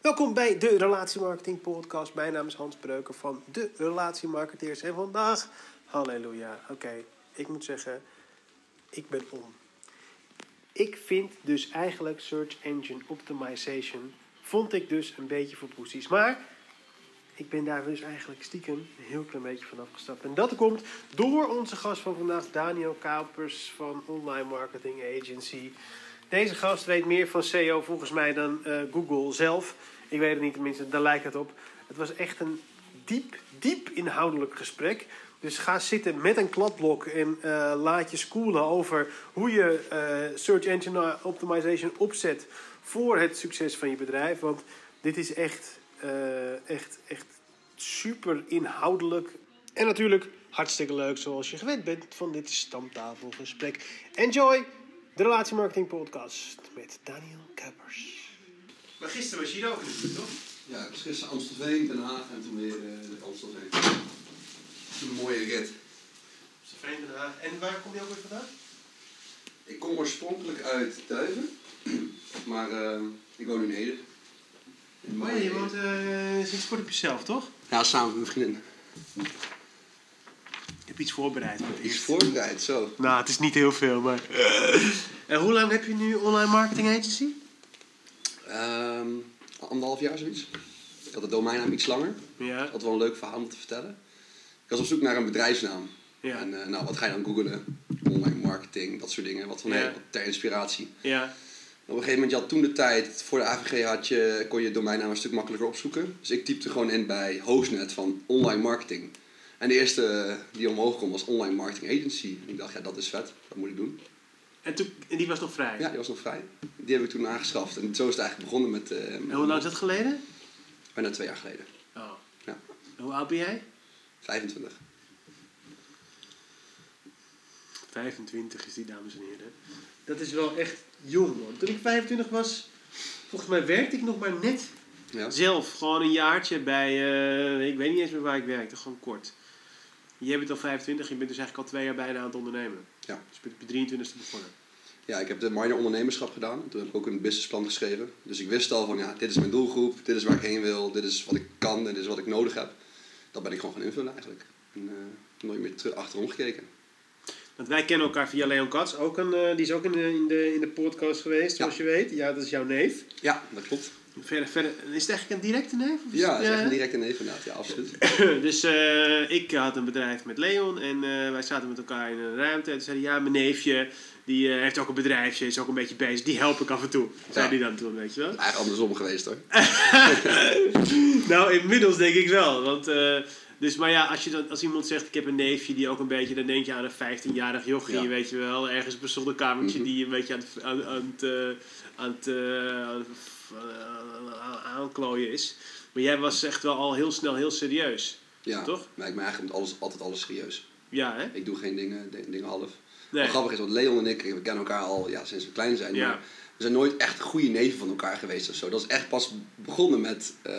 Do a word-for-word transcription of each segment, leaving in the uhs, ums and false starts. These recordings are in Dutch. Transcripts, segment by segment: Welkom bij de Relatiemarketing Podcast. Mijn naam is Hans Breuker van de Relatiemarketeers. En vandaag, halleluja, oké, okay, ik moet zeggen, ik ben om. Ik vind dus eigenlijk Search Engine Optimization, vond ik dus een beetje voor poesies. Maar ik ben daar dus eigenlijk stiekem een heel klein beetje van afgestapt. En dat komt door onze gast van vandaag, Daniël Kuipers van Online Marketing Agency. Deze gast weet meer van S E O volgens mij dan uh, Google zelf. Ik weet het niet, tenminste, daar lijkt het op. Het was echt een diep, diep inhoudelijk gesprek. Dus ga zitten met een kladblok en uh, laat je schoolen over hoe je uh, Search Engine Optimization opzet voor het succes van je bedrijf. Want dit is echt, uh, echt, echt super inhoudelijk. En natuurlijk hartstikke leuk zoals je gewend bent van dit stamtafelgesprek. Enjoy! De Relatiemarketing Podcast met Daniël Kuipers. Maar gisteren was je hier ook natuurlijk, toch? Ja, ik was gisteren Amstelveen, Den Haag en toen weer uh, Amstelveen. Een mooie rit. Amstelveen, Den Haag. En waar kom je ook weer vandaan? Ik kom oorspronkelijk uit Duiven, maar uh, ik woon in Ede. Oh ja, je woont uh, sinds kort op jezelf, toch? Ja, samen met mijn vriendin. Ik heb iets voorbereid. Iets voorbereid, zo. Nou, het is niet heel veel, maar... En hoe lang heb je nu Online Marketing Agency? Um, anderhalf jaar zoiets. Ik had de domeinnaam iets langer. Ja. Ik had wel een leuk verhaal om te vertellen. Ik was op zoek naar een bedrijfsnaam. Ja. En uh, nou, wat ga je dan googlen? Online marketing, dat soort dingen. Wat van, ja. Hey, ter inspiratie. Ja. En op een gegeven moment, je had toen de tijd... Voor de A V G had je, kon je domeinnaam een stuk makkelijker opzoeken. Dus ik typte gewoon in bij Hostnet van online marketing. En de eerste die omhoog kwam was Online Marketing Agency. En ik dacht, ja, dat is vet. Dat moet ik doen. En, toen, en die was nog vrij? Ja, die was nog vrij. Die heb ik toen aangeschaft. En zo is het eigenlijk begonnen met... Uh, met en hoe lang is dat geleden? Bijna twee jaar geleden. Oh. Ja. En hoe oud ben jij? vijfentwintig. vijfentwintig is die, dames en heren. Dat is wel echt jong, man. Toen ik vijfentwintig was, volgens mij werkte ik nog maar net. Ja. Zelf. Gewoon een jaartje bij... Uh, ik weet niet eens meer waar ik werkte. Gewoon kort. Je bent al vijfentwintig, je bent dus eigenlijk al twee jaar bijna aan het ondernemen. Ja. Dus je bent op je drieëntwintigste begonnen. Ja, ik heb de minor ondernemerschap gedaan. Toen heb ik ook een businessplan geschreven. Dus ik wist al van, ja, dit is mijn doelgroep, dit is waar ik heen wil, dit is wat ik kan en dit is wat ik nodig heb. Dat ben ik gewoon gaan invullen eigenlijk. En uh, nooit meer terug achterom gekeken. Want wij kennen elkaar via Leon Kats, ook een, uh, die is ook in de, in de, in de podcast geweest, zoals ja. je weet. Ja, dat is jouw neef. Ja, dat klopt. Verder, verder, is het eigenlijk een directe neef? Of is ja, het, het is echt een directe neef inderdaad, ja, absoluut. Dus uh, ik had een bedrijf met Leon en uh, wij zaten met elkaar in een ruimte. En toen zei hij, ja, mijn neefje, die uh, heeft ook een bedrijfje, is ook een beetje bezig, die help ik af en toe. Zei hij ja. dan toen, weet je wel. Eigenlijk andersom geweest hoor. Nou, inmiddels denk ik wel, want... Uh, Dus, maar ja, als, je dan, als iemand zegt, ik heb een neefje die ook een beetje... Dan denk je aan een vijftienjarig jochie, ja. weet je wel. Ergens op een zolderkamertje mm-hmm. die een beetje aan het, aan, aan het, aan het, aan het aanklooien is. Maar jij was echt wel al heel snel heel serieus. Ja, toch? Maar ik ben eigenlijk alles, altijd alles serieus. Ja, hè? Ik doe geen dingen, dingen half. Nee. Wat grappig is, want Leon en ik, we kennen elkaar al ja, sinds we klein zijn. Ja. Maar we zijn nooit echt goede neven van elkaar geweest of zo. Dat is echt pas begonnen met, uh,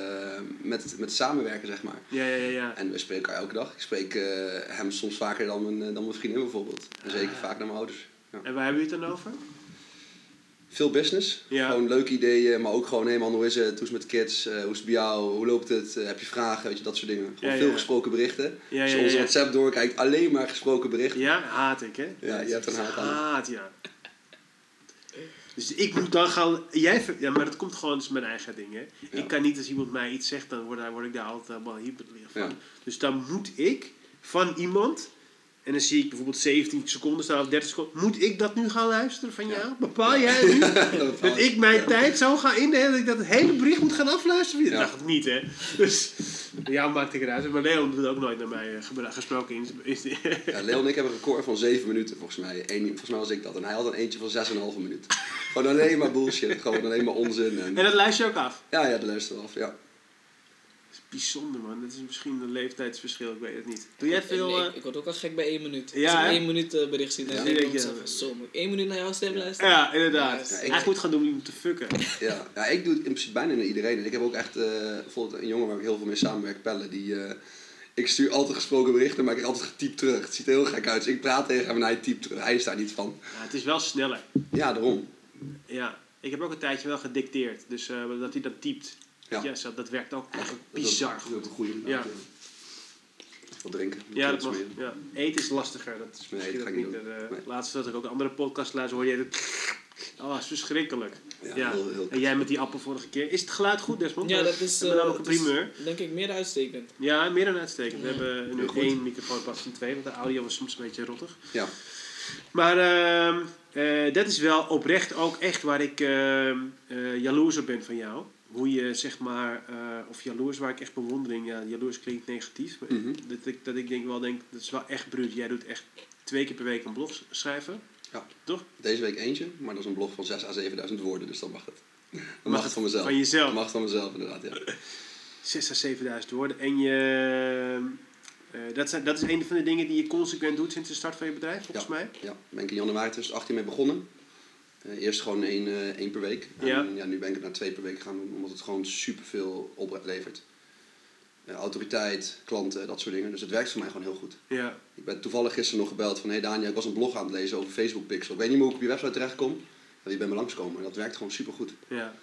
met, met samenwerken, zeg maar. Ja, ja, ja. En we spreken elkaar elke dag. Ik spreek uh, hem soms vaker dan mijn, dan mijn vriendin bijvoorbeeld. En zeker ah. vaak naar mijn ouders. Ja. En waar hebben jullie het dan over? Veel business. Ja. Gewoon leuke ideeën, maar ook gewoon helemaal hoe is het? Hoe is het met kids? Uh, hoe is het bij jou? Hoe loopt het? Uh, heb je vragen? Weet je, dat soort dingen. Gewoon ja, veel ja. gesproken berichten. Ja, als je ja, onze ja. WhatsApp doorkijkt, alleen maar gesproken berichten. Ja, haat ik, hè? Ja, ja je hebt een haat aan. Haat, ja. Dus ik moet dan gaan... Jij, ja, maar dat komt gewoon, dat is mijn eigen ding, hè. Ja. Ik kan niet, als iemand mij iets zegt, dan word, dan word ik daar altijd helemaal hyperleer van. Ja. Dus dan moet ik van iemand... En dan zie ik bijvoorbeeld zeventien seconden staan of dertig seconden. Moet ik dat nu gaan luisteren van jou? Ja. Bepaal jij nu ja, dat, dat ik mijn ja. tijd zo ga indelen dat ik dat het hele bericht moet gaan afluisteren? Dat ja. dacht ik niet, hè. Dus ja, maakt ik eruit. Maar Leon doet ook nooit naar mij gesproken. In, is die... ja, Leon en ik hebben een record van zeven minuten, volgens mij. Eén, volgens mij was ik dat. En hij had een eentje van zes komma vijf minuten. Gewoon alleen maar bullshit. Gewoon alleen maar onzin. En, en dat luister je ook af? Ja, ja, dat luister je af, ja. Bijzonder, man. Dat is misschien een leeftijdsverschil. Ik weet het niet. Doe jij veel... Ik, ik word ook al gek bij één minuut. Ja, als ik één minuut uh, bericht zie, dan ja. denk ik ja. zo moet ik één minuut naar jouw stem luisteren. Ja, inderdaad. Ja, Hij moet gaan doen om te fucken. Ja. ja, ik doe het in principe bijna naar iedereen. En ik heb ook echt uh, bijvoorbeeld een jongen waar ik heel veel mee samenwerk, Pelle, die... Uh, ik stuur altijd gesproken berichten, maar ik heb altijd getypt terug. Het ziet er heel gek uit. Dus ik praat tegen hem en hij typt terug. Hij is daar niet van. Ja, het is wel sneller. Ja, daarom. Ja. Ik heb ook een tijdje wel gedicteerd. Dus uh, dat hij dat typt. Ja. Yes, dat, dat werkt ook echt bizar goed. Dat is een goede. Ja. Wat drinken. Ja, dat mag, ja. Eten is lastiger. Dat is misschien nee, dat niet. De, de, nee. Laatst dat ik ook een andere podcast luister, hoor je het. Oh, dat is verschrikkelijk. Ja, ja. Heel, heel en jij met die appel vorige keer. Is het geluid goed, Desmond? Ja, dat is... We hebben namelijk een primeur. Denk ik meer uitstekend. Ja, meer dan uitstekend. Ja. We hebben nu ja, één microfoon pas in twee, want de audio was soms een beetje rottig. Ja. Maar uh, uh, dat is wel oprecht ook echt waar ik uh, uh, jaloers op ben van jou. Hoe je zeg maar, uh, of jaloers, waar ik echt bewondering, ja, jaloers klinkt negatief. Maar mm-hmm. dat, ik, dat ik denk wel denk, dat is wel echt bruut. Jij doet echt twee keer per week een blog schrijven. Ja, toch? Deze week eentje, maar dat is een blog van zes à zevenduizend woorden, dus dan mag het. Dan mag, mag het van mezelf. Van jezelf? Dan mag het van mezelf, inderdaad, ja. zes à zevenduizend woorden. En je, uh, dat, zijn, dat is een van de dingen die je consequent doet sinds de start van je bedrijf, volgens ja, mij? Ja, daar ben ik in januari twintig achttien mee begonnen. Uh, eerst gewoon één, uh, één per week. En, ja. ja. Nu ben ik het naar twee per week gaan doen, omdat het gewoon superveel oplevert. Uh, autoriteit, klanten, dat soort dingen. Dus het werkt voor mij gewoon heel goed. Ja. Ik ben toevallig gisteren nog gebeld van... Hé hey Daniël, ik was een blog aan het lezen over Facebook Pixel. Ik weet niet meer hoe ik op je website terecht kom. Je bent me langskomen. En dat werkt gewoon supergoed. Ja.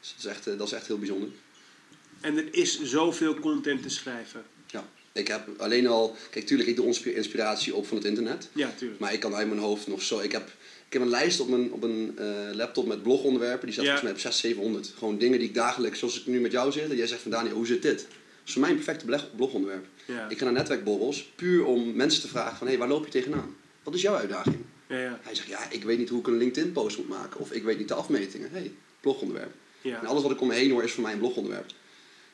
Dus dat is, echt, uh, dat is echt heel bijzonder. En er is zoveel content te schrijven. Ja. Ik heb alleen al... Kijk, tuurlijk, ik doe inspiratie op van het internet. Ja, tuurlijk. Maar ik kan uit mijn hoofd nog zo... Ik heb, ik heb een lijst op mijn, op een uh, laptop met blogonderwerpen. Die staat ja. volgens mij op zeshonderd, zevenhonderd. Gewoon dingen die ik dagelijks... Zoals ik nu met jou zit. En jij zegt van Daniël, hoe zit dit? Dat is voor mij een perfecte blogonderwerp. Ja. Ik ga naar netwerkborrels puur om mensen te vragen van... hé, hey, waar loop je tegenaan? Wat is jouw uitdaging? Ja, ja. Hij zegt, ja, ik weet niet hoe ik een LinkedIn-post moet maken. Of ik weet niet de afmetingen. Hé, hey, blogonderwerp. Ja. En alles wat ik om me heen hoor is voor mij een blogonderwerp.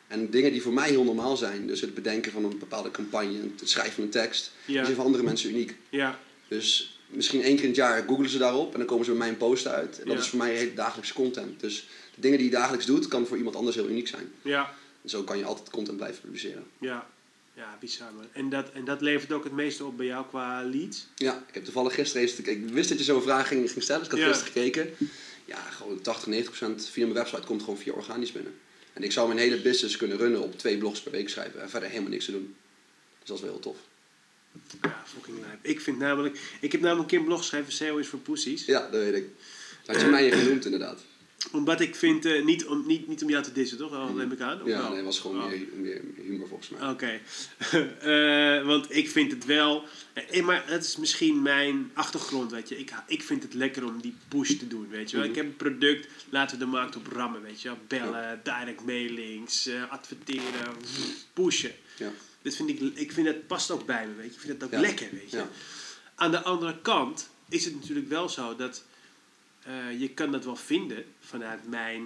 En dingen die voor mij heel normaal zijn... dus het bedenken van een bepaalde campagne... het schrijven van een tekst... Ja. Die zijn voor andere mensen uniek. Ja. Dus misschien één keer in het jaar googelen ze daarop... en dan komen ze bij mijn post uit. En dat ja. is voor mij dagelijkse content. Dus de dingen die je dagelijks doet... kan voor iemand anders heel uniek zijn. Ja. Zo kan je altijd content blijven publiceren. Ja, ja, bizar man. En dat, en dat levert ook het meeste op bij jou qua leads? Ja, ik heb toevallig gisteren eens... Ik wist dat je zo'n vraag ging, ging stellen, dus ik had ja. gisteren gekeken. Ja, gewoon tachtig, negentig procent via mijn website komt gewoon via organisch binnen. En ik zou mijn hele business kunnen runnen op twee blogs per week schrijven... en verder helemaal niks te doen. Dus dat is wel heel tof. Ja, fucking lijp. Ik vind namelijk... Ik heb namelijk een keer een blog geschreven, S E O is voor pussies. Ja, dat weet ik. Dat had je mij genoemd inderdaad. Omdat ik vind, uh, niet, om, niet, niet om jou te dissen, toch? Dat neem ik aan. Of ja, wel? Nee, het was gewoon oh. meer, meer humor volgens mij. Oké. Okay. uh, want ik vind het wel... Eh, maar het is misschien mijn achtergrond, weet je. Ik, ik vind het lekker om die push te doen, weet je wel. Mm-hmm. Ik heb een product, laten we de markt op rammen, weet je wel. Bellen, ja. direct mailings, uh, adverteren, pushen. Ja. Dit vind ik, ik vind dat past ook bij me, weet je. Ik vind dat ook ja. lekker, weet je. Ja. Aan de andere kant is het natuurlijk wel zo dat... Uh, je kan dat wel vinden vanuit mijn,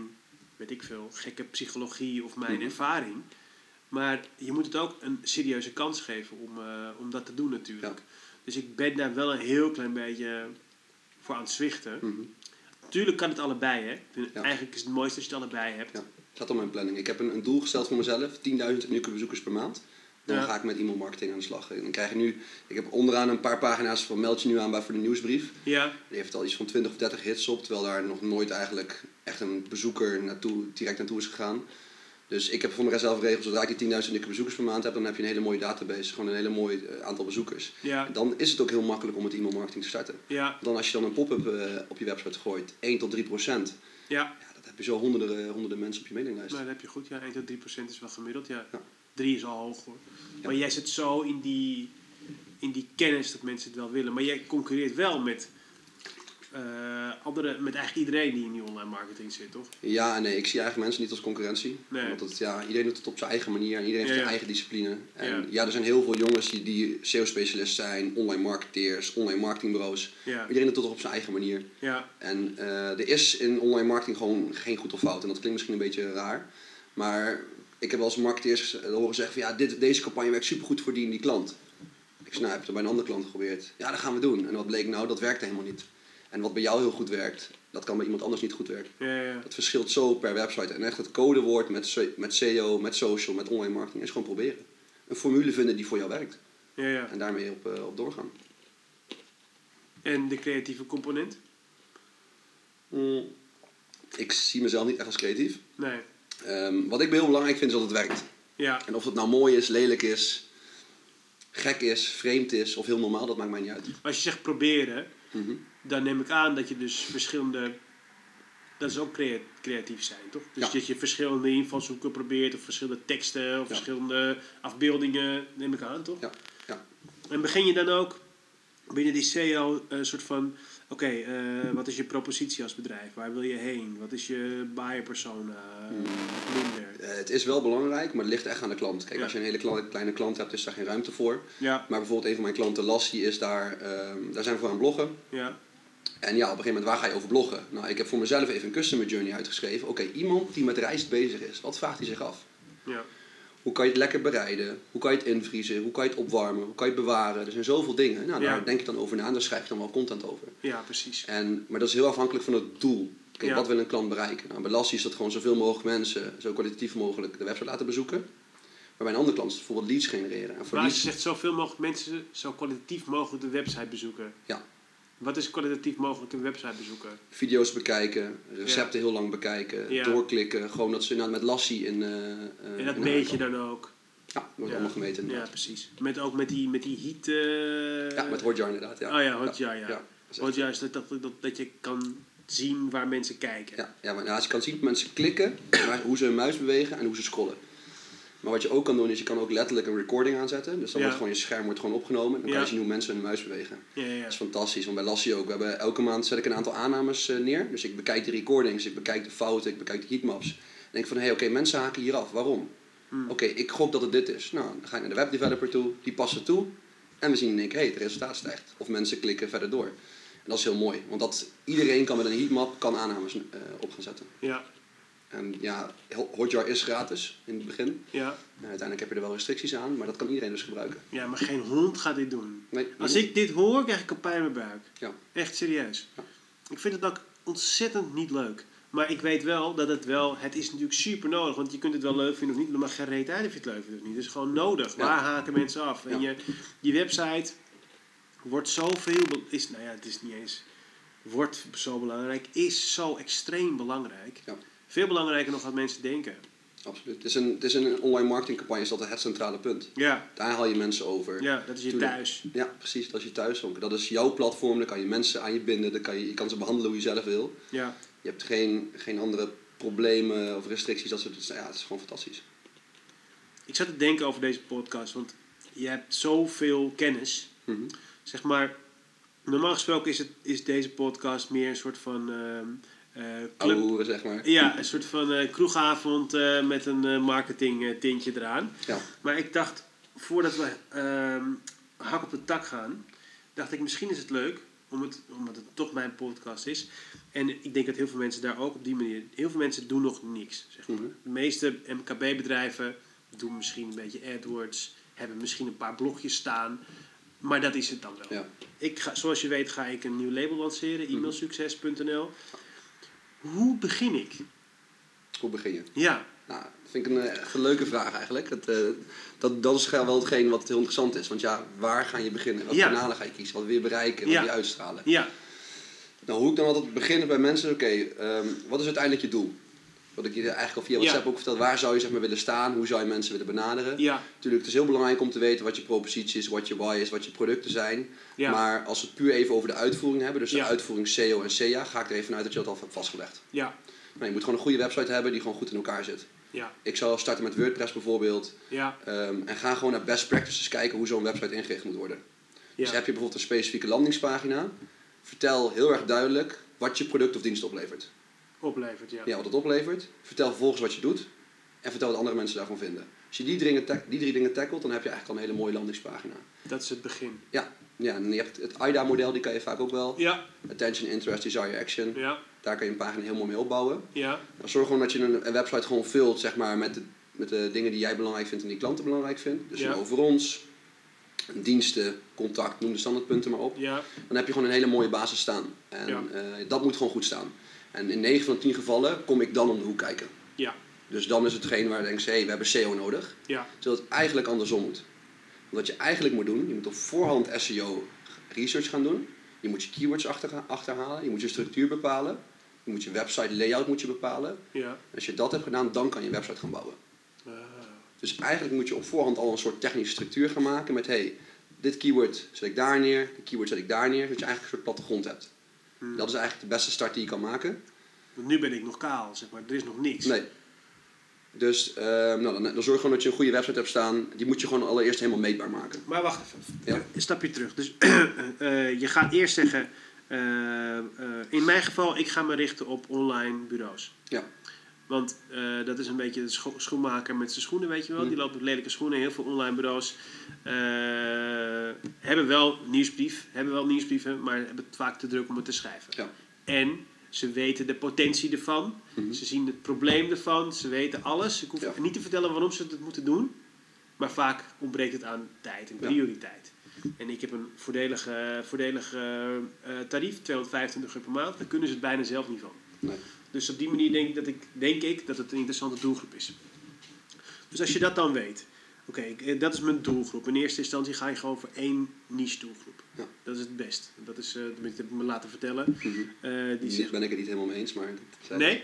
weet ik veel, gekke psychologie of mijn mm-hmm. ervaring. Maar je moet het ook een serieuze kans geven om, uh, om dat te doen natuurlijk. Ja. Dus ik ben daar wel een heel klein beetje voor aan het zwichten. Mm-hmm. Tuurlijk kan het allebei, hè. Vind, ja. Eigenlijk is het mooiste als je het allebei hebt. Ja, dat is al mijn planning. Ik heb een, een doel gesteld voor mezelf. tienduizend unieke bezoekers per maand. Dan ja. ga ik met e-mailmarketing aan de slag. En dan krijg je nu... Ik heb onderaan een paar pagina's van meld je nu aan bij voor de nieuwsbrief. Ja. Die heeft al iets van twintig of dertig hits op. Terwijl daar nog nooit eigenlijk echt een bezoeker naartoe, direct naartoe is gegaan. Dus ik heb voor mezelf regels. Zodra ik die tienduizend unieke bezoekers per maand heb... dan heb je een hele mooie database. Gewoon een hele mooi uh, aantal bezoekers. Ja. En dan is het ook heel makkelijk om met e-mailmarketing te starten. Ja. Dan als je dan een pop-up uh, op je website gooit... één tot drie procent. Ja. Ja, dat heb je zo honderden, honderden mensen op je mailinglijst. Maar dat heb je goed. Ja, één tot drie procent is wel gemiddeld, ja. ja. drie is al hoog hoor. Ja. Maar jij zit zo in die, in die kennis dat mensen het wel willen. Maar jij concurreert wel met, uh, andere, met eigenlijk iedereen die in die online marketing zit, toch? Ja, nee. Ik zie eigenlijk mensen niet als concurrentie. Nee. Want het, ja, iedereen doet het op zijn eigen manier. En iedereen heeft ja, ja. zijn eigen discipline. En ja. ja, er zijn heel veel jongens die, die S E O-specialist zijn. Online marketeers, online marketingbureaus. Ja. Iedereen doet het op zijn eigen manier. Ja. En uh, er is in online marketing gewoon geen goed of fout. En dat klinkt misschien een beetje raar. Maar... Ik heb wel eens marketeers horen zeggen van ja, dit, deze campagne werkt supergoed voor die en die klant. Ik snap, heb het bij een andere klant geprobeerd. Ja, dat gaan we doen. En wat bleek nou, dat werkte helemaal niet. En wat bij jou heel goed werkt, dat kan bij iemand anders niet goed werken. Ja, ja. Dat verschilt zo per website. En echt het codewoord met, met S E O, met social, met online marketing is gewoon proberen. Een formule vinden die voor jou werkt. Ja, ja. En daarmee op, uh, op doorgaan. En de creatieve component? Mm, ik zie mezelf niet echt als creatief. Nee. Um, wat ik heel belangrijk vind is dat het werkt. Ja. En of het nou mooi is, lelijk is, gek is, vreemd is of heel normaal, dat maakt mij niet uit. Als je zegt proberen, mm-hmm. dan neem ik aan dat je dus verschillende Dat is ook crea- creatief zijn, toch? Dus ja. dat je verschillende invalshoeken probeert, of verschillende teksten, of ja. verschillende afbeeldingen, neem ik aan, toch? Ja. ja. En begin je dan ook binnen die S E O een uh, soort van... Oké, okay, uh, wat is je propositie als bedrijf? Waar wil je heen? Wat is je buyer persona? Hmm. Minder. Uh, het is wel belangrijk, maar het ligt echt aan de klant. Kijk, ja. als je een hele klant, kleine klant hebt, is daar geen ruimte voor. Ja. Maar bijvoorbeeld een van mijn klanten, Lassie, is daar... Uh, daar zijn we voor aan bloggen. Ja. En ja, op een gegeven moment, waar ga je over bloggen? Nou, ik heb voor mezelf even een customer journey uitgeschreven. Oké, okay, iemand die met rijst bezig is, wat vraagt hij zich af? Ja. Hoe kan je het lekker bereiden? Hoe kan je het invriezen? Hoe kan je het opwarmen? Hoe kan je het bewaren? Er zijn zoveel dingen. Nou, daar ja. denk je dan over na en daar schrijf je dan wel content over. Ja, precies. En, maar dat is heel afhankelijk van het doel. Kijk, ja. wat wil een klant bereiken? Nou, bij Lassie is dat gewoon zoveel mogelijk mensen, zo kwalitatief mogelijk, de website laten bezoeken. Maar bij een andere klant is bijvoorbeeld leads genereren. En voor maar als je leads... zegt zoveel mogelijk mensen, zo kwalitatief mogelijk de website bezoeken. Ja. Wat is kwalitatief mogelijk een website bezoeken? Video's bekijken, recepten ja. heel lang bekijken, ja. doorklikken. Gewoon dat ze nou, met Lassie in... Uh, en dat in meet je dan ook? Ja, dat wordt ja. allemaal gemeten. Inderdaad. Ja, precies. Met, ook met die, met die heat... Uh... Ja, met Hotjar inderdaad. Ja. Oh ja, Hotjar, ja. ja. ja dat Hotjar is dat, dat, dat, dat je kan zien waar mensen kijken. Ja, ja maar, nou, als je kan zien hoe mensen klikken, hoe ze hun muis bewegen en hoe ze scrollen. Maar wat je ook kan doen is, je kan ook letterlijk een recording aanzetten. Dus dan ja. wordt gewoon je scherm wordt gewoon opgenomen. Dan ja. kan je zien hoe mensen hun muis bewegen. Ja, ja, ja. Dat is fantastisch. Want bij Lassie ook. We hebben, elke maand zet ik een aantal aannames uh, neer. Dus ik bekijk de recordings, ik bekijk de fouten, ik bekijk de heatmaps. En ik denk van, hé, hey, oké, okay, mensen haken hier af. Waarom? Hmm. Oké, okay, ik gok dat het dit is. Nou, dan ga ik naar de webdeveloper toe. Die past het toe. En we zien in één keer, hé, hey, het resultaat stijgt. Of mensen klikken verder door. En dat is heel mooi. Want dat, iedereen kan met een heatmap kan aannames uh, op gaan zetten. Ja. En ja, Hotjar is gratis in het begin. Ja. En uiteindelijk heb je er wel restricties aan, maar dat kan iedereen dus gebruiken. Ja, maar geen hond gaat dit doen. Nee, als ik dit hoor, krijg ik een pijn in mijn buik. Ja. Echt serieus. Ja. Ik vind het ook ontzettend niet leuk. Maar ik weet wel dat het wel... Het is natuurlijk super nodig, want je kunt het wel leuk vinden of niet. Maar geen reet uit of je het leuk vindt of niet. Het is gewoon nodig. Ja. Waar haken mensen af? Ja. En je, die website wordt zoveel... Is, nou ja, het is niet eens... Wordt zo belangrijk. Is zo extreem belangrijk. Ja. Veel belangrijker nog wat mensen denken. Absoluut. Het is een, het is een online marketingcampagne, is dat het centrale punt. Ja. Daar haal je mensen over. Ja, dat is je thuis. Ja, precies. Dat is je thuis. Dat is jouw platform. Daar kan je mensen aan je binden. Daar kan je, je kan ze behandelen hoe je zelf wil. Ja. Je hebt geen, geen andere problemen of restricties. Dat soort, ja, het is gewoon fantastisch. Ik zat te denken over deze podcast. Want je hebt zoveel kennis. Mm-hmm. Zeg maar, normaal gesproken is, het, is deze podcast meer een soort van... Uh, Uh, club, ouwe, zeg maar. Ja, een soort van uh, kroegavond uh, met een uh, marketing uh, tintje eraan. Ja. Maar ik dacht, voordat we uh, hak op de tak gaan, dacht ik misschien is het leuk, omdat het, omdat het toch mijn podcast is. En ik denk dat heel veel mensen daar ook op die manier, heel veel mensen doen nog niks. Zeg maar. Mm-hmm. De meeste M K B-bedrijven doen misschien een beetje AdWords, hebben misschien een paar blogjes staan. Maar dat is het dan wel. Ja. Ik ga, zoals je weet ga ik een nieuw label lanceren, mm-hmm. e-mailsucces punt n l. Hoe begin ik? Hoe begin je? Ja. Nou, dat vind ik een, echt een leuke vraag eigenlijk. Dat, uh, dat, dat is wel hetgeen wat heel interessant is. Want ja, waar ga je beginnen? Wat ja. kanalen ga je kiezen? Wat wil je bereiken? Wat ja. wil je uitstralen? Ja. Nou, hoe ik dan altijd begin bij mensen... Oké, okay, um, wat is uiteindelijk je doel? Wat ik je eigenlijk al via WhatsApp ja. ook verteld. Waar zou je zeg maar willen staan? Hoe zou je mensen willen benaderen? Ja. Natuurlijk, het is heel belangrijk om te weten wat je propositie is, wat je why is, wat je producten zijn. Ja. Maar als we het puur even over de uitvoering hebben, dus de ja. uitvoering S E O en S E A, ga ik er even uit dat je dat al hebt vastgelegd. Ja. Nou, je moet gewoon een goede website hebben die gewoon goed in elkaar zit. Ja. Ik zou starten met WordPress bijvoorbeeld. Ja. Um, en ga gewoon naar best practices kijken hoe zo'n website ingericht moet worden. Ja. Dus heb je bijvoorbeeld een specifieke landingspagina, vertel heel erg duidelijk wat je product of dienst oplevert. Oplevert, ja. Ja, wat het oplevert. Vertel vervolgens wat je doet. En vertel wat andere mensen daarvan vinden. Als je die drie, ta- die drie dingen tackelt, dan heb je eigenlijk al een hele mooie landingspagina. Dat is het begin. Ja. Ja, en je hebt het AIDA-model, die kan je vaak ook wel. Ja. Attention, Interest, Desire, Action. Ja. Daar kan je een pagina heel mooi mee opbouwen. Ja. Dan zorg gewoon dat je een, een website gewoon vult, zeg maar, met de, met de dingen die jij belangrijk vindt en die klanten belangrijk vindt. Dus ja. over ons, diensten, contact, noem de standaardpunten maar op. Ja. Dan heb je gewoon een hele mooie basis staan. En ja. uh, dat moet gewoon goed staan. En in negen van de tien gevallen kom ik dan om de hoek kijken. Ja. Dus dan is hetgeen waar je denkt, hé, hey, we hebben S E O nodig. Ja. Terwijl het eigenlijk andersom moet. Wat je eigenlijk moet doen, je moet op voorhand S E O research gaan doen. Je moet je keywords achterha- achterhalen. Je moet je structuur bepalen. Je moet je website layout moet je bepalen. Ja. Als je dat hebt gedaan, dan kan je website gaan bouwen. Uh. Dus eigenlijk moet je op voorhand al een soort technische structuur gaan maken. Met, hé, hey, dit keyword zet ik daar neer. Dit keyword zet ik daar neer. Dat je eigenlijk een soort plattegrond hebt. Dat is eigenlijk de beste start die je kan maken. Want nu ben ik nog kaal, zeg maar. Er is nog niks. Nee. Dus uh, nou, dan, dan zorg gewoon dat je een goede website hebt staan. Die moet je gewoon allereerst helemaal meetbaar maken. Maar wacht even. Ja. Een stapje terug. Dus uh, je gaat eerst zeggen... Uh, uh, in mijn geval, ik ga me richten op online bureaus. Ja. Want uh, dat is een beetje de scho- schoenmaker met zijn schoenen, weet je wel. Die loopt met lelijke schoenen. Heel veel online bureaus uh, hebben wel nieuwsbrief, hebben wel nieuwsbrieven, maar hebben het vaak te druk om het te schrijven. Ja. En ze weten de potentie ervan. Mm-hmm. Ze zien het probleem ervan. Ze weten alles. Ik hoef ja. niet te vertellen waarom ze het moeten doen. Maar vaak ontbreekt het aan tijd en prioriteit. Ja. En ik heb een voordelig, uh, voordelig uh, tarief, tweehonderdvijfentwintig euro per maand. Daar kunnen ze het bijna zelf niet van. Nee. Dus op die manier denk ik dat, ik, denk ik dat het een interessante doelgroep is. Dus als je dat dan weet. Oké, okay, dat is mijn doelgroep. In eerste instantie ga je gewoon voor één niche doelgroep. Ja. Dat is het best. Dat is, uh, dat heb ik me laten vertellen. Mm-hmm. Uh, die zegt... ben ik het niet helemaal mee eens, maar... Nee? Ik.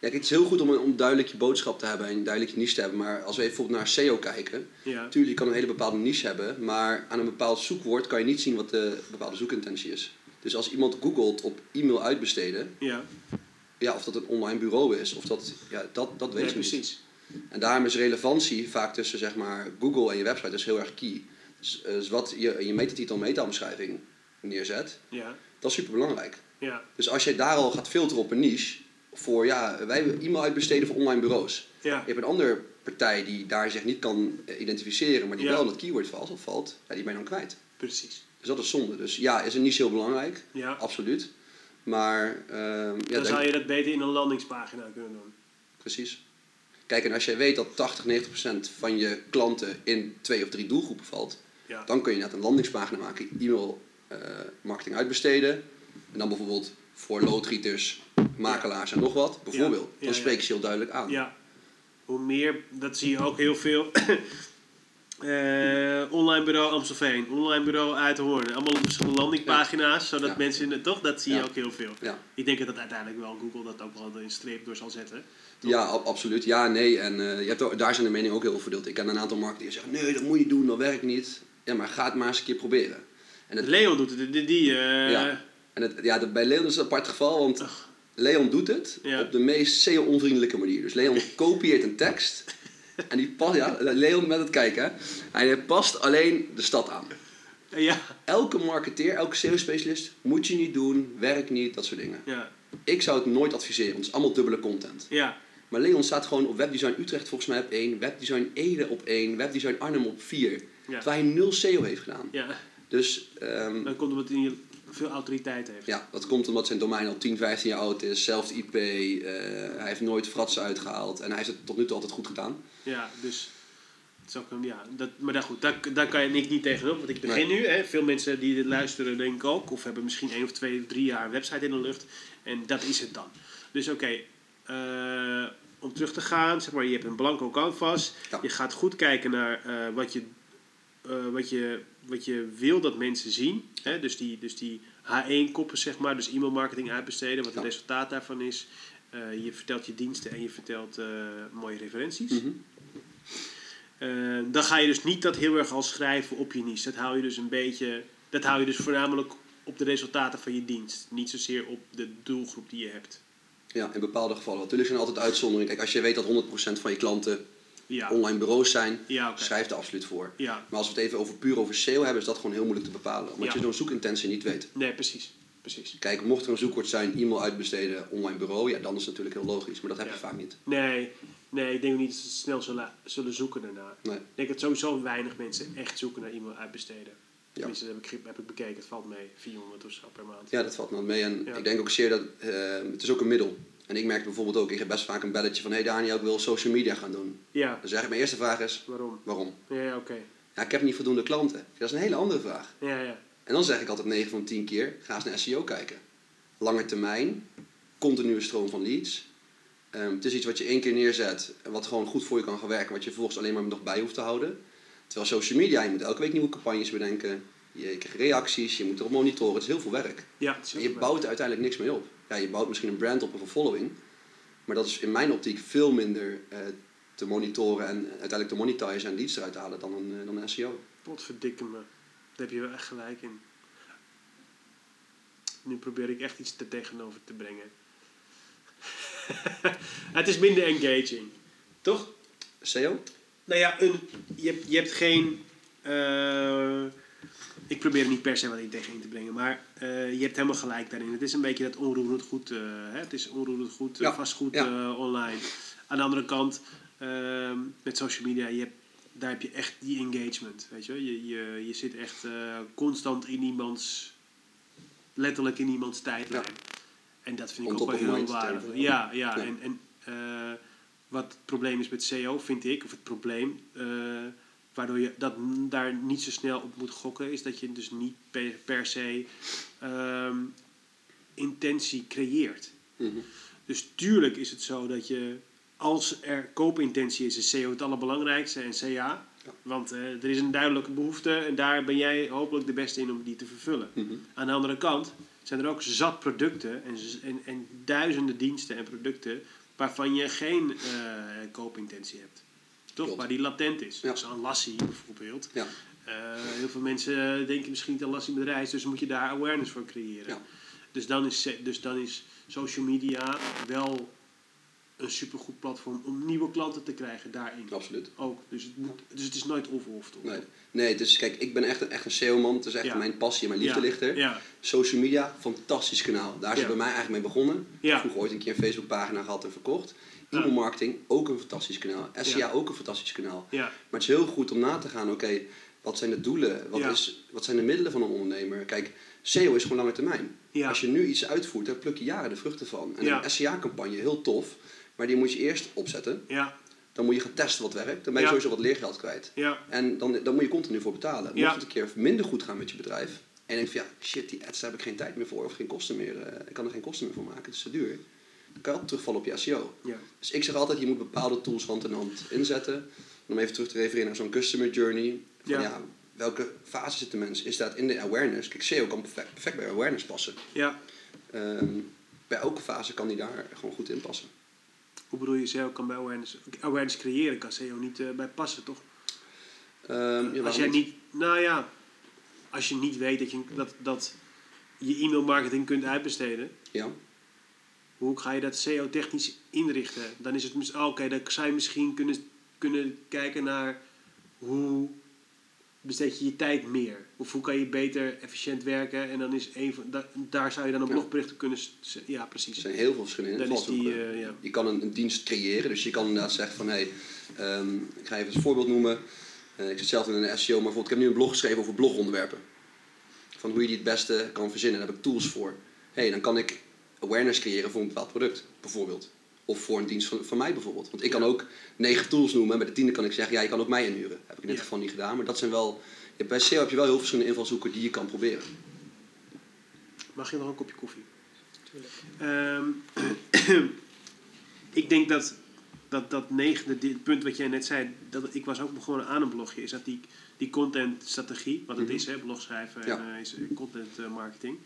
Ja, het is heel goed om, om duidelijk je boodschap te hebben en duidelijk je niche te hebben. Maar als we even bijvoorbeeld naar S E O kijken. Ja. Tuurlijk, je kan een hele bepaalde niche hebben. Maar aan een bepaald zoekwoord kan je niet zien wat de bepaalde zoekintentie is. Dus als iemand googelt op e-mail uitbesteden... Ja. Ja, of dat een online bureau is, of dat, ja, dat, dat weet je nee, niet. Precies. En daarom is relevantie vaak tussen zeg maar, Google en je website dus heel erg key. Dus, dus wat je in je metatitel, meta-omschrijving neerzet, ja. dat is super belangrijk. Ja. Dus als je daar al gaat filteren op een niche, voor ja, wij e-mail uitbesteden voor online bureaus. Ja. Je hebt een andere partij die daar zich niet kan identificeren, maar die ja. wel in het keyword valt, of valt ja, die ben je dan kwijt. Precies. Dus dat is zonde. Dus ja, is een niche heel belangrijk, ja. absoluut. Maar, uh, ja, dan denk... zou je dat beter in een landingspagina kunnen doen. Precies. Kijk, en als jij weet dat tachtig, negentig procent van je klanten in twee of drie doelgroepen valt... Ja. Dan kun je net een landingspagina maken, e-mail uh, marketing uitbesteden... en dan bijvoorbeeld voor loodgieters, makelaars en nog wat, bijvoorbeeld. Ja. Dan ja, spreek je ja. heel duidelijk aan. Ja. Hoe meer, dat zie je ook heel veel... Uh, online bureau Amstelveen, online bureau Uithoorn, allemaal op verschillende landingpagina's, ja. zodat ja. mensen het toch, dat zie je ja. ook heel veel. Ja. Ik denk dat, dat uiteindelijk wel Google dat ook wel in streep door zal zetten. Toch? Ja, ab- absoluut. Ja, nee. En uh, je hebt ook, daar zijn de meningen ook heel verdeeld. Ik ken een aantal marketeers zeggen, nee, dat moet je doen, dat werkt niet. Ja, maar ga het maar eens een keer proberen. En het, Leon doet het, die... die uh... Ja, en het, ja dat, bij Leon is het een apart geval, want Ach. Leon doet het ja. op de meest S E O-onvriendelijke manier. Dus Leon kopieert een tekst... En die past, ja, Leon met het kijken, hè. Hij past alleen de stad aan. Ja. Elke marketeer, elke S E O-specialist, moet je niet doen, werk niet, dat soort dingen. Ja. Ik zou het nooit adviseren, want het is allemaal dubbele content. Ja. Maar Leon staat gewoon op Webdesign Utrecht volgens mij op één, Webdesign Ede op één, Webdesign Arnhem op vier. Ja. Terwijl hij nul S E O heeft gedaan. Ja. Dus, um, dat komt omdat hij veel autoriteit heeft. Ja, dat komt omdat zijn domein al tien, vijftien jaar oud is. Zelfde I P. Uh, hij heeft nooit fratsen uitgehaald. En hij heeft het tot nu toe altijd goed gedaan. Ja, dus... Het is ook een, ja, dat, maar dan goed, daar, daar kan ik niet tegenop. Want ik begin nee. nu. Hè, veel mensen die dit luisteren denk ik ook. Of hebben misschien één of twee of drie jaar een website in de lucht. En dat is het dan. Dus oké. Okay, uh, om terug te gaan. Zeg maar, je hebt een blanco canvas. Ja. Je gaat goed kijken naar uh, wat je... Uh, wat, je, wat je wil dat mensen zien. Hè? Dus die, dus die H één koppen, zeg maar. Dus e-mail marketing uitbesteden. Wat het ja. resultaat daarvan is. Uh, je vertelt je diensten en je vertelt uh, mooie referenties. Mm-hmm. Uh, dan ga je dus niet dat heel erg al schrijven op je niche. Dat hou je dus een beetje... Dat hou je dus voornamelijk op de resultaten van je dienst. Niet zozeer op de doelgroep die je hebt. Ja, in bepaalde gevallen. Natuurlijk zijn er altijd uitzonderingen. Kijk, als je weet dat honderd procent van je klanten... Ja. online bureaus zijn, ja, okay. schrijf er absoluut voor. Ja. Maar als we het even over puur over S E O hebben, is dat gewoon heel moeilijk te bepalen. Omdat ja. je zo'n zoekintentie niet weet. Nee, precies. precies. Kijk, mocht er een zoekwoord zijn, e-mail uitbesteden, online bureau, ja, dan is het natuurlijk heel logisch. Maar dat heb ja. je vaak niet. Nee, nee, ik denk niet dat ze snel zullen, zullen zoeken daarna. Nee. Ik denk dat sowieso weinig mensen echt zoeken naar e-mail uitbesteden. Ja. Tenminste, dat heb ik, heb ik bekeken. Het valt mee, vierhonderd of zo per maand. Ja, dat valt me mee. En ja. ik denk ook zeer dat, uh, het is ook een middel. En ik merk bijvoorbeeld ook, ik heb best vaak een belletje van... Hé hey Daniël, ik wil social media gaan doen. Ja. Dan zeg ik, mijn eerste vraag is... Waarom? Waarom? Ja, ja oké. Okay. Ja, ik heb niet voldoende klanten. Dat is een hele andere vraag. Ja, ja. En dan zeg ik altijd negen van tien keer, ga eens naar S E O kijken. Lange termijn, continue stroom van leads. Um, het is iets wat je één keer neerzet... wat gewoon goed voor je kan gaan werken... wat je vervolgens alleen maar nog bij hoeft te houden. Terwijl social media, je moet elke week nieuwe campagnes bedenken... je krijgt reacties, je moet erop monitoren. Het is heel veel werk. Ja, en je bouwt er uiteindelijk niks mee op. Ja, je bouwt misschien een brand op of een following. Maar dat is in mijn optiek veel minder eh, te monitoren en uiteindelijk te monetizen en leads eruit halen dan een, dan een S E O. Potverdikke me. Daar heb je wel echt gelijk in. Nu probeer ik echt iets er tegenover te brengen. Het is minder engaging. Toch? S E O? Nou ja, een, je, hebt, je hebt geen... Uh, ik probeer niet per se wat in tegen in te brengen. Maar uh, je hebt helemaal gelijk daarin. Het is een beetje dat onroerend goed. Uh, hè? Het is onroerend goed, ja. vastgoed ja. uh, online. Aan de andere kant, uh, met social media, je hebt, daar heb je echt die engagement. Weet je? Je, je, je zit echt uh, constant in iemands... Letterlijk in iemands tijdlijn. Ja. En dat vind ik ook wel heel waardevol. Ja, ja. ja. En, en uh, wat het probleem is met S E O, vind ik, of het probleem... Uh, waardoor je dat daar niet zo snel op moet gokken... is dat je dus niet per, per se um, intentie creëert. Mm-hmm. Dus tuurlijk is het zo dat je... als er koopintentie is, is S E O het allerbelangrijkste en C A. Ja. Want uh, er is een duidelijke behoefte... en daar ben jij hopelijk de beste in om die te vervullen. Mm-hmm. Aan de andere kant... zijn er ook zat producten en, en, en duizenden diensten en producten... waarvan je geen uh, koopintentie hebt. Toch? Klopt. Waar die latent is. Ja. Zoals een Lassie bijvoorbeeld. Ja. Uh, heel veel mensen denken misschien dat Lassie met reis... dus moet je daar awareness voor creëren. Ja. Dus, dan is, dus dan is social media wel een supergoed platform... om nieuwe klanten te krijgen daarin. Absoluut. Ook. Dus het, moet, dus het is nooit of-of, toch? Nee. Nee, dus kijk, ik ben echt een, echt een S E O-man. Het is echt ja. mijn passie en mijn liefde ja. ligt er. Ja. Social media, fantastisch kanaal. Daar is ja. het bij mij eigenlijk mee begonnen. Ja. Vroeger ooit een keer een Facebookpagina gehad en verkocht. E-mail marketing, ook een fantastisch kanaal. S E A, ja. ook een fantastisch kanaal. Ja. Maar het is heel goed om na te gaan, oké, okay, wat zijn de doelen? Wat, ja. is, wat zijn de middelen van een ondernemer? Kijk, S E O is gewoon lange termijn. Ja. Als je nu iets uitvoert, daar pluk je jaren de vruchten van. En ja. een S E A-campagne, heel tof, maar die moet je eerst opzetten. Ja. Dan moet je gaan testen wat werkt. Dan ben je ja. sowieso wat leergeld kwijt. Ja. En dan, dan moet je continu voor betalen. Mocht ja. het een keer minder goed gaan met je bedrijf. En denk van ja, shit, die ads daar heb ik geen tijd meer voor. Of geen kosten meer. Uh, ik kan er geen kosten meer voor maken. Het is te duur. Dan kan je altijd terugvallen op je S E O. Ja. Dus ik zeg altijd, je moet bepaalde tools hand in hand inzetten. Om even terug te refereren naar zo'n customer journey. Van ja, ja welke fase zit de mens? Is dat in de awareness? Kijk, S E O kan perfect, perfect bij awareness passen. Ja. Um, bij elke fase kan die daar gewoon goed in passen. Hoe bedoel je, S E O kan bij awareness... Awareness creëren kan S E O niet uh, bij passen, toch? Um, ja, als jij niet... Nou ja, als je niet weet dat je, dat, dat je e-mailmarketing kunt uitbesteden... Ja. Hoe ga je dat S E O-technisch inrichten? Dan is het... Oké, okay, dan zou je misschien kunnen, kunnen kijken naar... Hoe besteed je je tijd meer? Of hoe kan je beter efficiënt werken? En dan is een van... Da, daar zou je dan op blogberichten ja. kunnen... Ja, precies. Er zijn heel veel verschillende invalshoeken. Uh, ja. Je kan een, een dienst creëren. Dus je kan inderdaad zeggen van... Hey, um, ik ga even een voorbeeld noemen. Uh, ik zit zelf in een S E O. Maar bijvoorbeeld, ik heb nu een blog geschreven over blogonderwerpen. Van hoe je die het beste kan verzinnen. Daar heb ik tools voor. Hey, dan kan ik... awareness creëren voor een bepaald product, bijvoorbeeld. Of voor een dienst van, van mij, bijvoorbeeld. Want ik kan ja. ook negen tools noemen. En bij de tiende kan ik zeggen, ja, je kan ook mij inhuren. Heb ik in dit ja. geval niet gedaan. Maar dat zijn wel... Bij S E O heb je wel heel verschillende invalshoeken die je kan proberen. Mag je nog een kopje koffie? Tuurlijk. Um, ik denk dat dat, dat negende dit punt wat jij net zei... Dat, ik was ook begonnen aan een blogje. Is dat die, die contentstrategie, wat het mm-hmm. is, hè, blogschrijven en ja. uh, is content uh, marketing...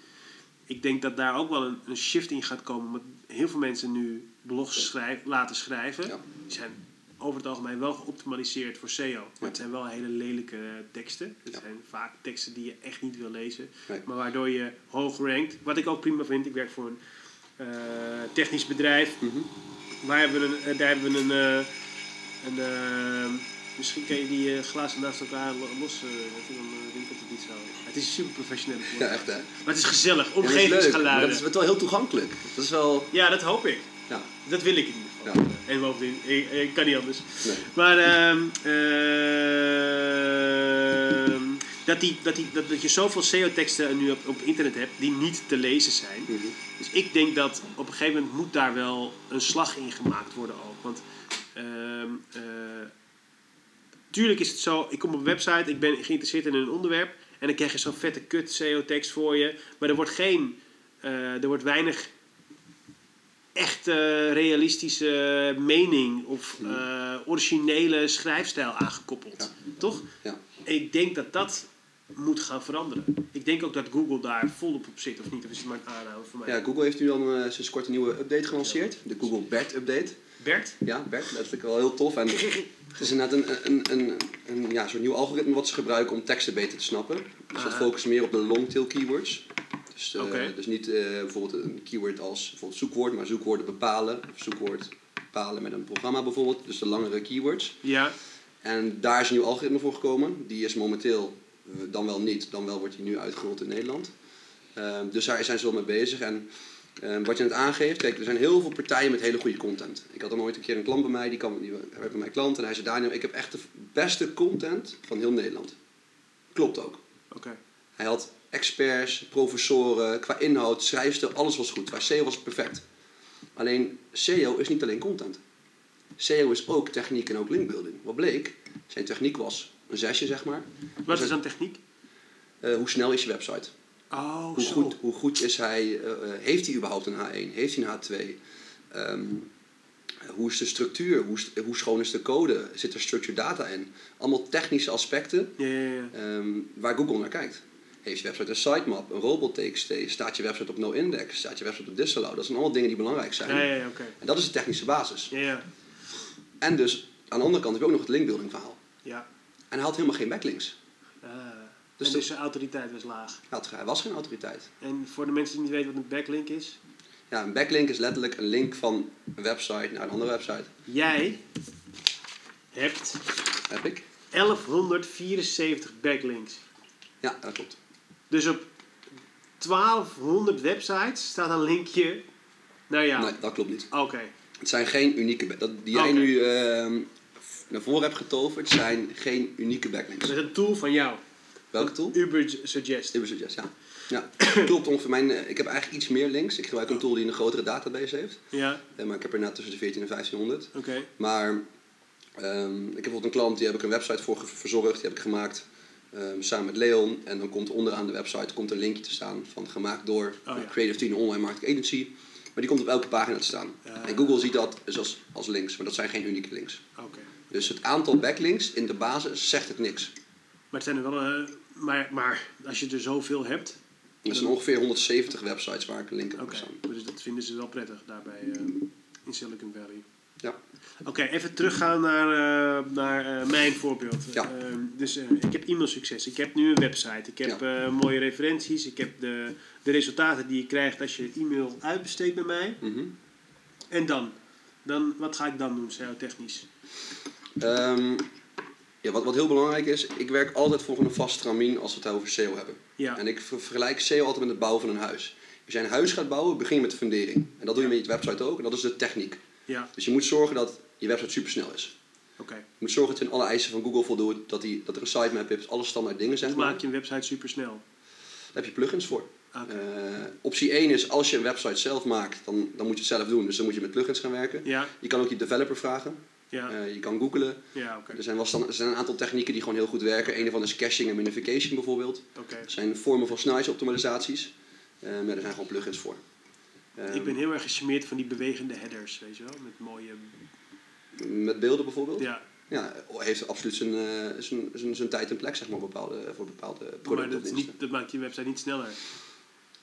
Ik denk dat daar ook wel een, een shift in gaat komen. Want heel veel mensen nu blogs schrijf, laten schrijven. Ja. Die zijn over het algemeen wel geoptimaliseerd voor S E O. Maar ja. het zijn wel hele lelijke teksten. Het ja. zijn vaak teksten die je echt niet wil lezen. Nee. Maar waardoor je hoog rankt. Wat ik ook prima vind. Ik werk voor een uh, technisch bedrijf. Mm-hmm. Waar hebben we een, daar hebben we een... Uh, een uh, misschien kan je die uh, glazen naast elkaar los... Uh, Niet zo. Het is super professioneel. Ja, echt hè. Maar het is gezellig, omgevingsgeluiden. Ja, dat is wel heel toegankelijk. Dat is wel... Ja, dat hoop ik. Ja. Dat wil ik in ieder geval. Ja. En bovendien, ik, ik kan niet anders. Nee. Maar uh, uh, dat, die, dat, die, dat, dat je zoveel S E O-teksten nu op, op internet hebt die niet te lezen zijn. Mm-hmm. Dus ik denk dat op een gegeven moment moet daar wel een slag in gemaakt worden ook. Want... Uh, uh, Tuurlijk is het zo, ik kom op een website, ik ben geïnteresseerd in een onderwerp. En dan krijg je zo'n vette kut S E O-tekst voor je. Maar er wordt geen, uh, er wordt weinig echt uh, realistische mening of uh, originele schrijfstijl aangekoppeld. Ja. Toch? Ja. Ik denk dat dat moet gaan veranderen. Ik denk ook dat Google daar volop op zit, of niet? Of is het maar een aanname voor mij? Ja, Google heeft nu dan uh, sinds kort een nieuwe update gelanceerd. De Google Bert Update. Bert? Ja, Bert. Dat vind ik wel heel tof. En het is inderdaad een, een, een, een ja, soort nieuw algoritme wat ze gebruiken om teksten beter te snappen. Dus dat focussen meer op de longtail keywords. Dus, uh, okay. dus niet uh, bijvoorbeeld een keyword als bijvoorbeeld zoekwoord, maar zoekwoorden bepalen. Of zoekwoord bepalen met een programma bijvoorbeeld. Dus de langere keywords. Ja. En daar is een nieuw algoritme voor gekomen. Die is momenteel dan wel niet, dan wel wordt die nu uitgerold in Nederland. Uh, dus daar zijn ze wel mee bezig. En uh, wat je net aangeeft, kijk, er zijn heel veel partijen met hele goede content. Ik had dan ooit een keer een klant bij mij, die, kan, die werd bij mijn klant. En hij zei, Daniël, ik heb echt de beste content van heel Nederland. Klopt ook. Oké. Okay. Hij had experts, professoren, qua inhoud, schrijfster, alles was goed. Qua S E O was perfect. Alleen S E O is niet alleen content. S E O is ook techniek en ook linkbuilding. Wat bleek, zijn techniek was een zesje, zeg maar. Wat dus is dan techniek? Uh, hoe snel is je website? Oh, hoe, zo. Goed, hoe goed is hij? Uh, heeft hij überhaupt een H één? Heeft hij een H twee? Um, hoe is de structuur? Hoe, st- hoe schoon is de code? Zit er structured data in? Allemaal technische aspecten ja, ja, ja. Um, waar Google naar kijkt. Heeft je website een sitemap, een robot.txt, staat je website op noindex, staat je website op disallow? Dat zijn allemaal dingen die belangrijk zijn. Ja, ja, okay. En dat is de technische basis. Ja, ja. En dus aan de andere kant heb je ook nog het linkbuilding verhaal. Ja. En hij had helemaal geen backlinks. Uh, dus, en dus zijn autoriteit was laag. Hij, had, hij was geen autoriteit. En voor de mensen die niet weten wat een backlink is? Ja, een backlink is letterlijk een link van een website naar een andere website. Jij hebt heb ik? elfhonderdvierenzeventig backlinks. Ja, dat klopt. Dus op twaalfhonderd websites staat een linkje naar jou. Nee, dat klopt niet. Oké. Okay. Het zijn geen unieke backlinks. Die jij okay. nu uh, naar voren hebt getoverd, zijn geen unieke backlinks. Dat is een tool van jou. Welke tool? Ubersuggest. Ubersuggest, ja. ja. Klopt ongeveer mijn... Ik heb eigenlijk iets meer links. Ik gebruik een tool die een grotere database heeft. Ja. Maar ik heb erna tussen de veertienhonderd en vijftienhonderd. Oké. Okay. Maar um, ik heb bijvoorbeeld een klant, die heb ik een website voor verzorgd. Die heb ik gemaakt um, samen met Leon. En dan komt onderaan de website komt een linkje te staan van gemaakt door oh, ja. Creative Team Online Marketing Agency. Maar die komt op elke pagina te staan. Uh, en Google ziet dat dus als, als links, maar dat zijn geen unieke links. Okay. Dus het aantal backlinks in de basis zegt het niks. Maar, het zijn er wel, uh, maar, maar als je er zoveel hebt... Er zijn ongeveer honderdzeventig websites waar ik een link op okay. staan. Dus dat vinden ze wel prettig daarbij uh, in Silicon Valley. Ja. Oké, okay, even teruggaan naar, uh, naar uh, mijn voorbeeld. Ja. Uh, dus uh, ik heb e-mailsucces, ik heb nu een website, ik heb ja. uh, mooie referenties, ik heb de, de resultaten die je krijgt als je e-mail uitbesteedt bij mij. Mm-hmm. En dan? dan? Wat ga ik dan doen, S E O-technisch? Um, ja, wat, wat heel belangrijk is, ik werk altijd volgens een vast stramien als we het over S E O hebben. Ja. En ik vergelijk S E O altijd met het bouwen van een huis. Als jij een huis gaat bouwen, begin je met de fundering. En dat doe je met je website ook, en dat is de techniek. Ja. Dus je moet zorgen dat je website supersnel is. Okay. Je moet zorgen dat je aan alle eisen van Google voldoet, dat, die, dat er een sitemap hebt, alle standaard dingen zijn. Hoe maak je een website supersnel? Daar heb je plugins voor. Okay. Uh, optie één is, als je een website zelf maakt, dan, dan moet je het zelf doen. Dus dan moet je met plugins gaan werken. Ja. Je kan ook je developer vragen. Ja. Uh, je kan googlen. Ja, okay. er, zijn wel stand- er zijn een aantal technieken die gewoon heel goed werken. Een ervan is caching en minification bijvoorbeeld. Okay. Dat zijn vormen van snelheidsoptimalisaties. Uh, maar er zijn gewoon plugins voor. Um, ik ben heel erg gecharmeerd van die bewegende headers, weet je wel, met mooie... Met beelden bijvoorbeeld? Ja. Ja, heeft absoluut zijn, uh, zijn, zijn, zijn tijd en plek, zeg maar, bepaalde, voor bepaalde producten. Maar dat, is niet, dat maakt je website niet sneller?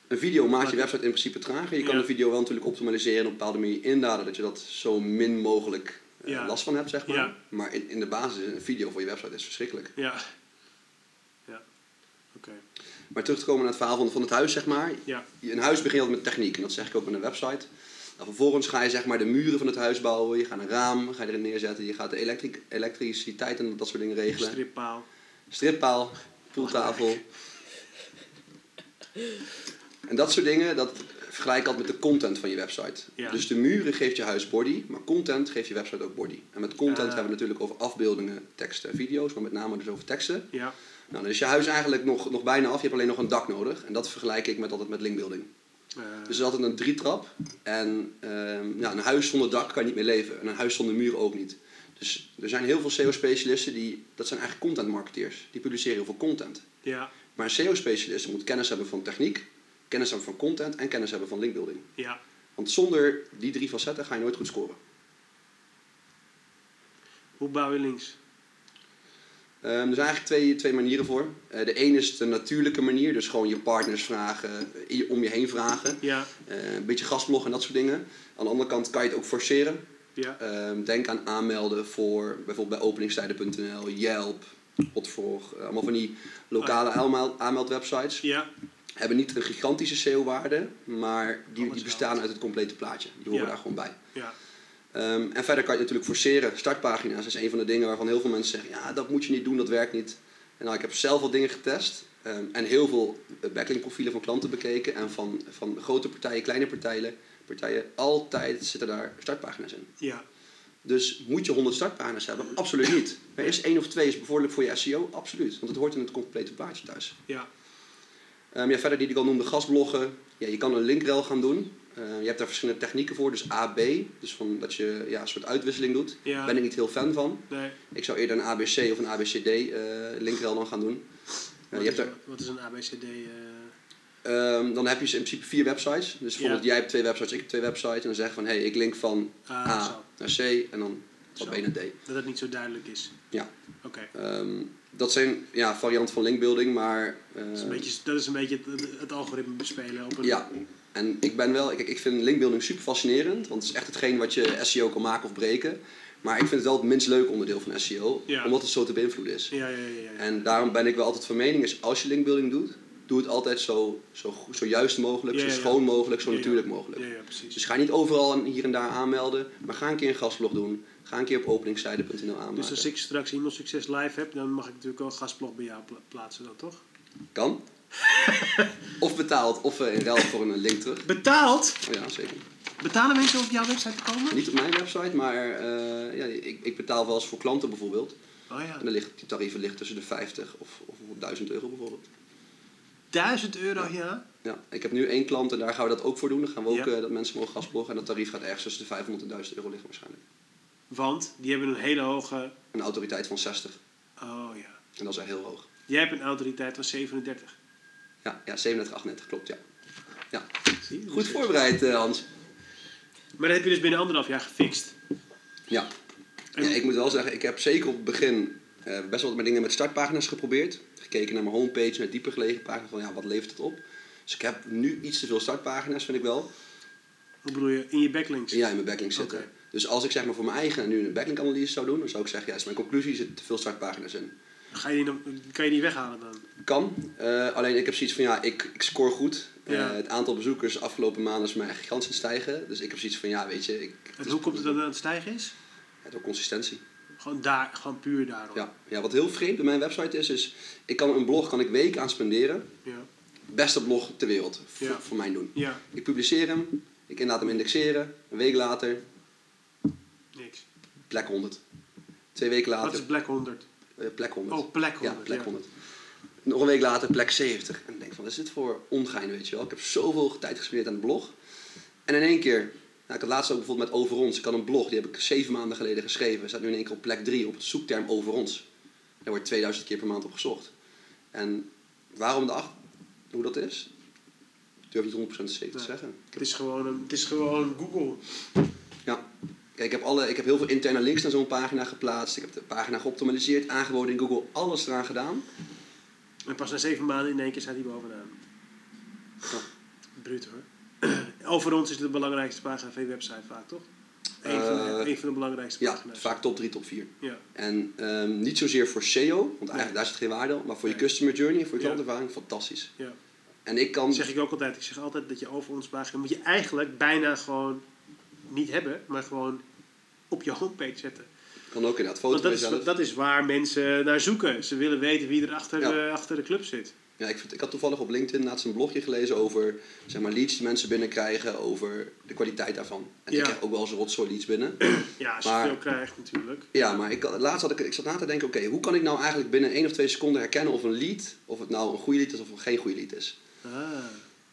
Een video dat maakt je, je website in principe trager. Je kan ja. een video wel natuurlijk optimaliseren en op een bepaalde manier inladen, dat je dat zo min mogelijk uh, ja. last van hebt, zeg maar. Ja. Maar in, in de basis, een video voor je website is verschrikkelijk. Ja. Ja. Oké. Okay. Maar terug te komen naar het verhaal van, van het huis, zeg maar. Ja. Een huis begint altijd met techniek. En dat zeg ik ook met een website. Nou, vervolgens ga je zeg maar de muren van het huis bouwen. Je gaat een raam, ga je erin neerzetten. Je gaat de elektri- elektriciteit en dat soort dingen regelen. Strippaal. Strippaal. Poeltafel. En dat soort dingen, dat vergelijk ik altijd met de content van je website. Ja. Dus de muren geeft je huis body. Maar content geeft je website ook body. En met content uh. hebben we natuurlijk over afbeeldingen, teksten en video's. Maar met name dus over teksten. Ja. Nou, dan is je huis eigenlijk nog, nog bijna af. Je hebt alleen nog een dak nodig. En dat vergelijk ik met, altijd met linkbuilding. Uh. Dus het is altijd een drietrap. En uh, ja, een huis zonder dak kan niet meer leven. En een huis zonder muren ook niet. Dus er zijn heel veel S E O-specialisten die... Dat zijn eigenlijk contentmarketeers. Die publiceren heel veel content. Ja. Maar een S E O-specialist moet kennis hebben van techniek. Kennis hebben van content. En kennis hebben van linkbuilding. Ja. Want zonder die drie facetten ga je nooit goed scoren. Hoe bouw je links? Um, er zijn eigenlijk twee, twee manieren voor. Uh, de een is de natuurlijke manier. Dus gewoon je partners vragen, je, om je heen vragen. Ja. Uh, een beetje gastbloggen en dat soort dingen. Aan de andere kant kan je het ook forceren. Ja. Um, denk aan aanmelden voor bijvoorbeeld bij openingstijden punt n l, Yelp, Otforge. Uh, allemaal van die lokale oh. aanmeldwebsites. Ja. hebben niet een gigantische S E O-waarde, maar die, die bestaan uit het complete plaatje. Die horen ja. daar gewoon bij. Ja. Um, en verder kan je natuurlijk forceren. Startpagina's is een van de dingen waarvan heel veel mensen zeggen, ja, dat moet je niet doen, dat werkt niet. En nou, ik heb zelf al dingen getest um, en heel veel backlinkprofielen van klanten bekeken. En van, van grote partijen, kleine partijen, partijen, altijd zitten daar startpagina's in. Ja. Dus moet je honderd startpagina's hebben? Absoluut niet. Maar eerst één of twee is bevorderlijk voor je S E O? Absoluut, want het hoort in het complete plaatje thuis. Ja. Um, ja, verder die ik al noemde, gastbloggen. Ja, je kan een linkrel gaan doen. Uh, je hebt daar verschillende technieken voor. Dus A B, dus van dat je ja, een soort uitwisseling doet. Daar ja. ben ik niet heel fan van. Nee. Ik zou eerder een A B C of een A B C D uh, linkrel dan gaan doen. Uh, wat, je is, hebt er... wat is een A B C D? Uh... Um, dan heb je in principe vier websites. Dus bijvoorbeeld ja. jij hebt twee websites, ik heb twee websites. En dan zeg je van, hé, hey, ik link van uh, A zo. naar C en dan van B naar D. Dat het niet zo duidelijk is. Ja. Oké. Okay. Um, Dat zijn ja, varianten van linkbuilding, maar... Uh, dat, is een beetje, dat is een beetje het, het algoritme bespelen. Op een... Ja, en ik ben wel... Kijk, ik vind linkbuilding super fascinerend, want het is echt hetgeen wat je S E O kan maken of breken. Maar ik vind het wel het minst leuke onderdeel van S E O, ja. omdat het zo te beïnvloeden is. Ja, ja, ja, ja, ja. En daarom ben ik wel altijd van mening, is als je linkbuilding doet, doe het altijd zo, zo, zo juist mogelijk, ja, ja, ja. zo schoon mogelijk, zo ja, ja. natuurlijk mogelijk. Ja, ja, precies. Dus ga niet overal hier en daar aanmelden, maar ga een keer een gastblog doen. Ga een keer op openingstijden punt n l aanmaken. Dus als ik straks iemand succes live heb, dan mag ik natuurlijk wel een gastblog bij jou plaatsen dan, toch? Kan. Of betaald, of in ruil voor een link terug. Betaald? Oh ja, zeker. Betalen mensen op jouw website te komen? Niet op mijn website, maar uh, ja, ik, ik betaal wel eens voor klanten bijvoorbeeld. Oh ja. En dan ligt, die tarieven liggen tussen de vijftig of, of duizend euro bijvoorbeeld. duizend euro, ja. ja? Ja, ik heb nu één klant en daar gaan we dat ook voor doen. Dan gaan we ook ja. uh, dat mensen mogen gastbloggen. En dat tarief gaat ergens tussen de vijfhonderd en duizend euro liggen waarschijnlijk. Want die hebben een hele hoge... Een autoriteit van zestig. Oh ja. En dat is echt heel hoog. Jij hebt een autoriteit van zevenendertig. Ja, ja zevenendertig, achtendertig, klopt, ja. ja. Zie je, goed voorbereid, uh, Hans. Maar dat heb je dus binnen anderhalf jaar gefixt. Ja. En... ja. Ik moet wel zeggen, ik heb zeker op het begin uh, best wel wat dingen met startpagina's geprobeerd. Gekeken naar mijn homepage, naar dieper gelegen pagina's. Van ja, wat levert het op? Dus ik heb nu iets te veel startpagina's, vind ik wel. Hoe bedoel je? In je backlinks? Ja, in mijn backlinks zitten. Okay. Dus als ik zeg maar voor mijn eigen nu een backlink-analyse zou doen, dan zou ik zeggen, ja, is dus mijn conclusie, zit te veel startpagina's in. Ga je die, kan je die weghalen dan? Kan. Uh, alleen ik heb zoiets van, ja, ik, ik score goed. Ja. Uh, het aantal bezoekers de afgelopen maanden is mij gigantisch aan het stijgen. Dus ik heb zoiets van, ja, weet je... Ik, en dus, hoe komt het dat het aan het stijgen is? Ja, door consistentie. Gewoon, daar, gewoon puur daarom? Ja. ja, wat heel vreemd bij mijn website is, is ik kan een blog kan ik weken aan spenderen. Ja. Beste blog ter wereld, voor, ja. voor mijn doen. Ja. Ik publiceer hem, ik laat hem indexeren, een week later... Niks. Plek honderd. Twee weken later... Wat is plek honderd? Uh, plek honderd. Oh, plek honderd. Ja, plek ja. honderd. Nog een week later plek zeventig. En ik denk van, wat is dit voor ongein, weet je wel? Ik heb zoveel tijd gespendeerd aan de blog. En in één keer... Nou, ik had laatst ook bijvoorbeeld met Over Ons. Ik had een blog, die heb ik zeven maanden geleden geschreven. Staat nu in één keer op plek drie op het zoekterm Over Ons. Daar wordt tweeduizend keer per maand op gezocht. En waarom de acht... Hoe dat is? Durf ik niet honderd procent zeker te ja. zeggen. Ik heb... het, is gewoon een, het is gewoon Google. Ja. Kijk, ik heb, alle, ik heb heel veel interne links naar zo'n pagina geplaatst. Ik heb de pagina geoptimaliseerd, aangeboden in Google, alles eraan gedaan. En pas na zeven maanden in één keer staat hij bovenaan. Ja. Bruut hoor. Over Ons is de belangrijkste pagina van je website vaak, toch? Eén van de, uh, een van de belangrijkste ja, pagina's. Ja, vaak top drie, top vier. Ja. En um, niet zozeer voor S E O, want eigenlijk nee. daar zit geen waarde op. Maar voor nee. je customer journey, voor je klantervaring, ja. fantastisch. Ja. En ik kan... Dat zeg ik ook altijd. Ik zeg altijd dat je Over Ons pagina moet je eigenlijk bijna gewoon... niet hebben, maar gewoon op je homepage zetten. Kan ook inderdaad foto's bij zelf. Dat is waar mensen naar zoeken. Ze willen weten wie er achter, ja. de, achter de club zit. Ja, ik, vind, ik had toevallig op LinkedIn laatst een blogje gelezen over zeg maar, leads die mensen binnenkrijgen, over de kwaliteit daarvan. En ja. ik krijg ook wel eens rotzooi leads binnen. Ja, als je maar, veel krijgt natuurlijk. Ja, maar ik, laatst had ik, ik zat na te denken, oké, okay, hoe kan ik nou eigenlijk binnen één of twee seconden herkennen of een lead, of het nou een goede lead is of geen goede lead is. Ah.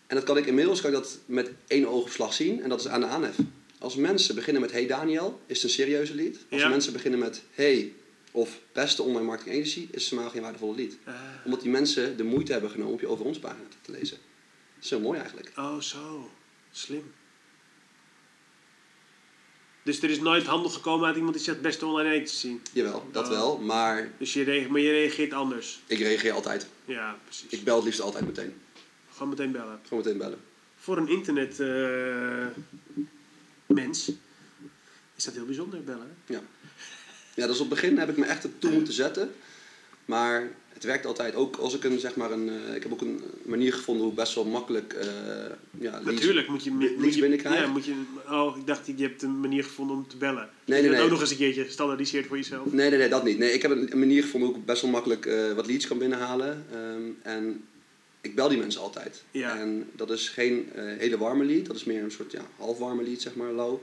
En dat kan ik inmiddels kan ik dat met één oogopslag zien en dat is aan de aanhef. Als mensen beginnen met hey Daniël, is het een serieuze lead. Als ja. mensen beginnen met hey of beste online marketing agency, is het helemaal geen waardevolle lead. Uh. Omdat die mensen de moeite hebben genomen om je Over Ons pagina te lezen. Dat is heel mooi eigenlijk. Oh zo, slim. Dus er is nooit handel gekomen uit iemand die zegt beste online agency? Jawel, dat oh. wel, maar... Dus je reageert, maar je reageert anders? Ik reageer altijd. Ja, precies. Ik bel het liefst altijd meteen. Gewoon meteen bellen? Gewoon meteen bellen. Voor een internet... Uh... mens, is dat heel bijzonder, bellen. Hè? Ja. ja, dus op het begin heb ik me echt toe moeten zetten. Maar het werkt altijd. Ook als ik een, zeg maar, een... Uh, ik heb ook een manier gevonden hoe best wel makkelijk... Uh, ja, natuurlijk moet je... Leads binnenkrijgen. Ja, moet je... Oh, ik dacht, je hebt een manier gevonden om te bellen. Nee, nee, nee. Ook nog eens een keertje standaardiseerd voor jezelf. Nee, nee, nee, dat niet. Nee, ik heb een, een manier gevonden hoe ik best wel makkelijk uh, wat leads kan binnenhalen. Um, en ik bel die mensen altijd. Ja. En dat is geen uh, hele warme lead. Dat is meer een soort ja, half warme lead, zeg maar, low.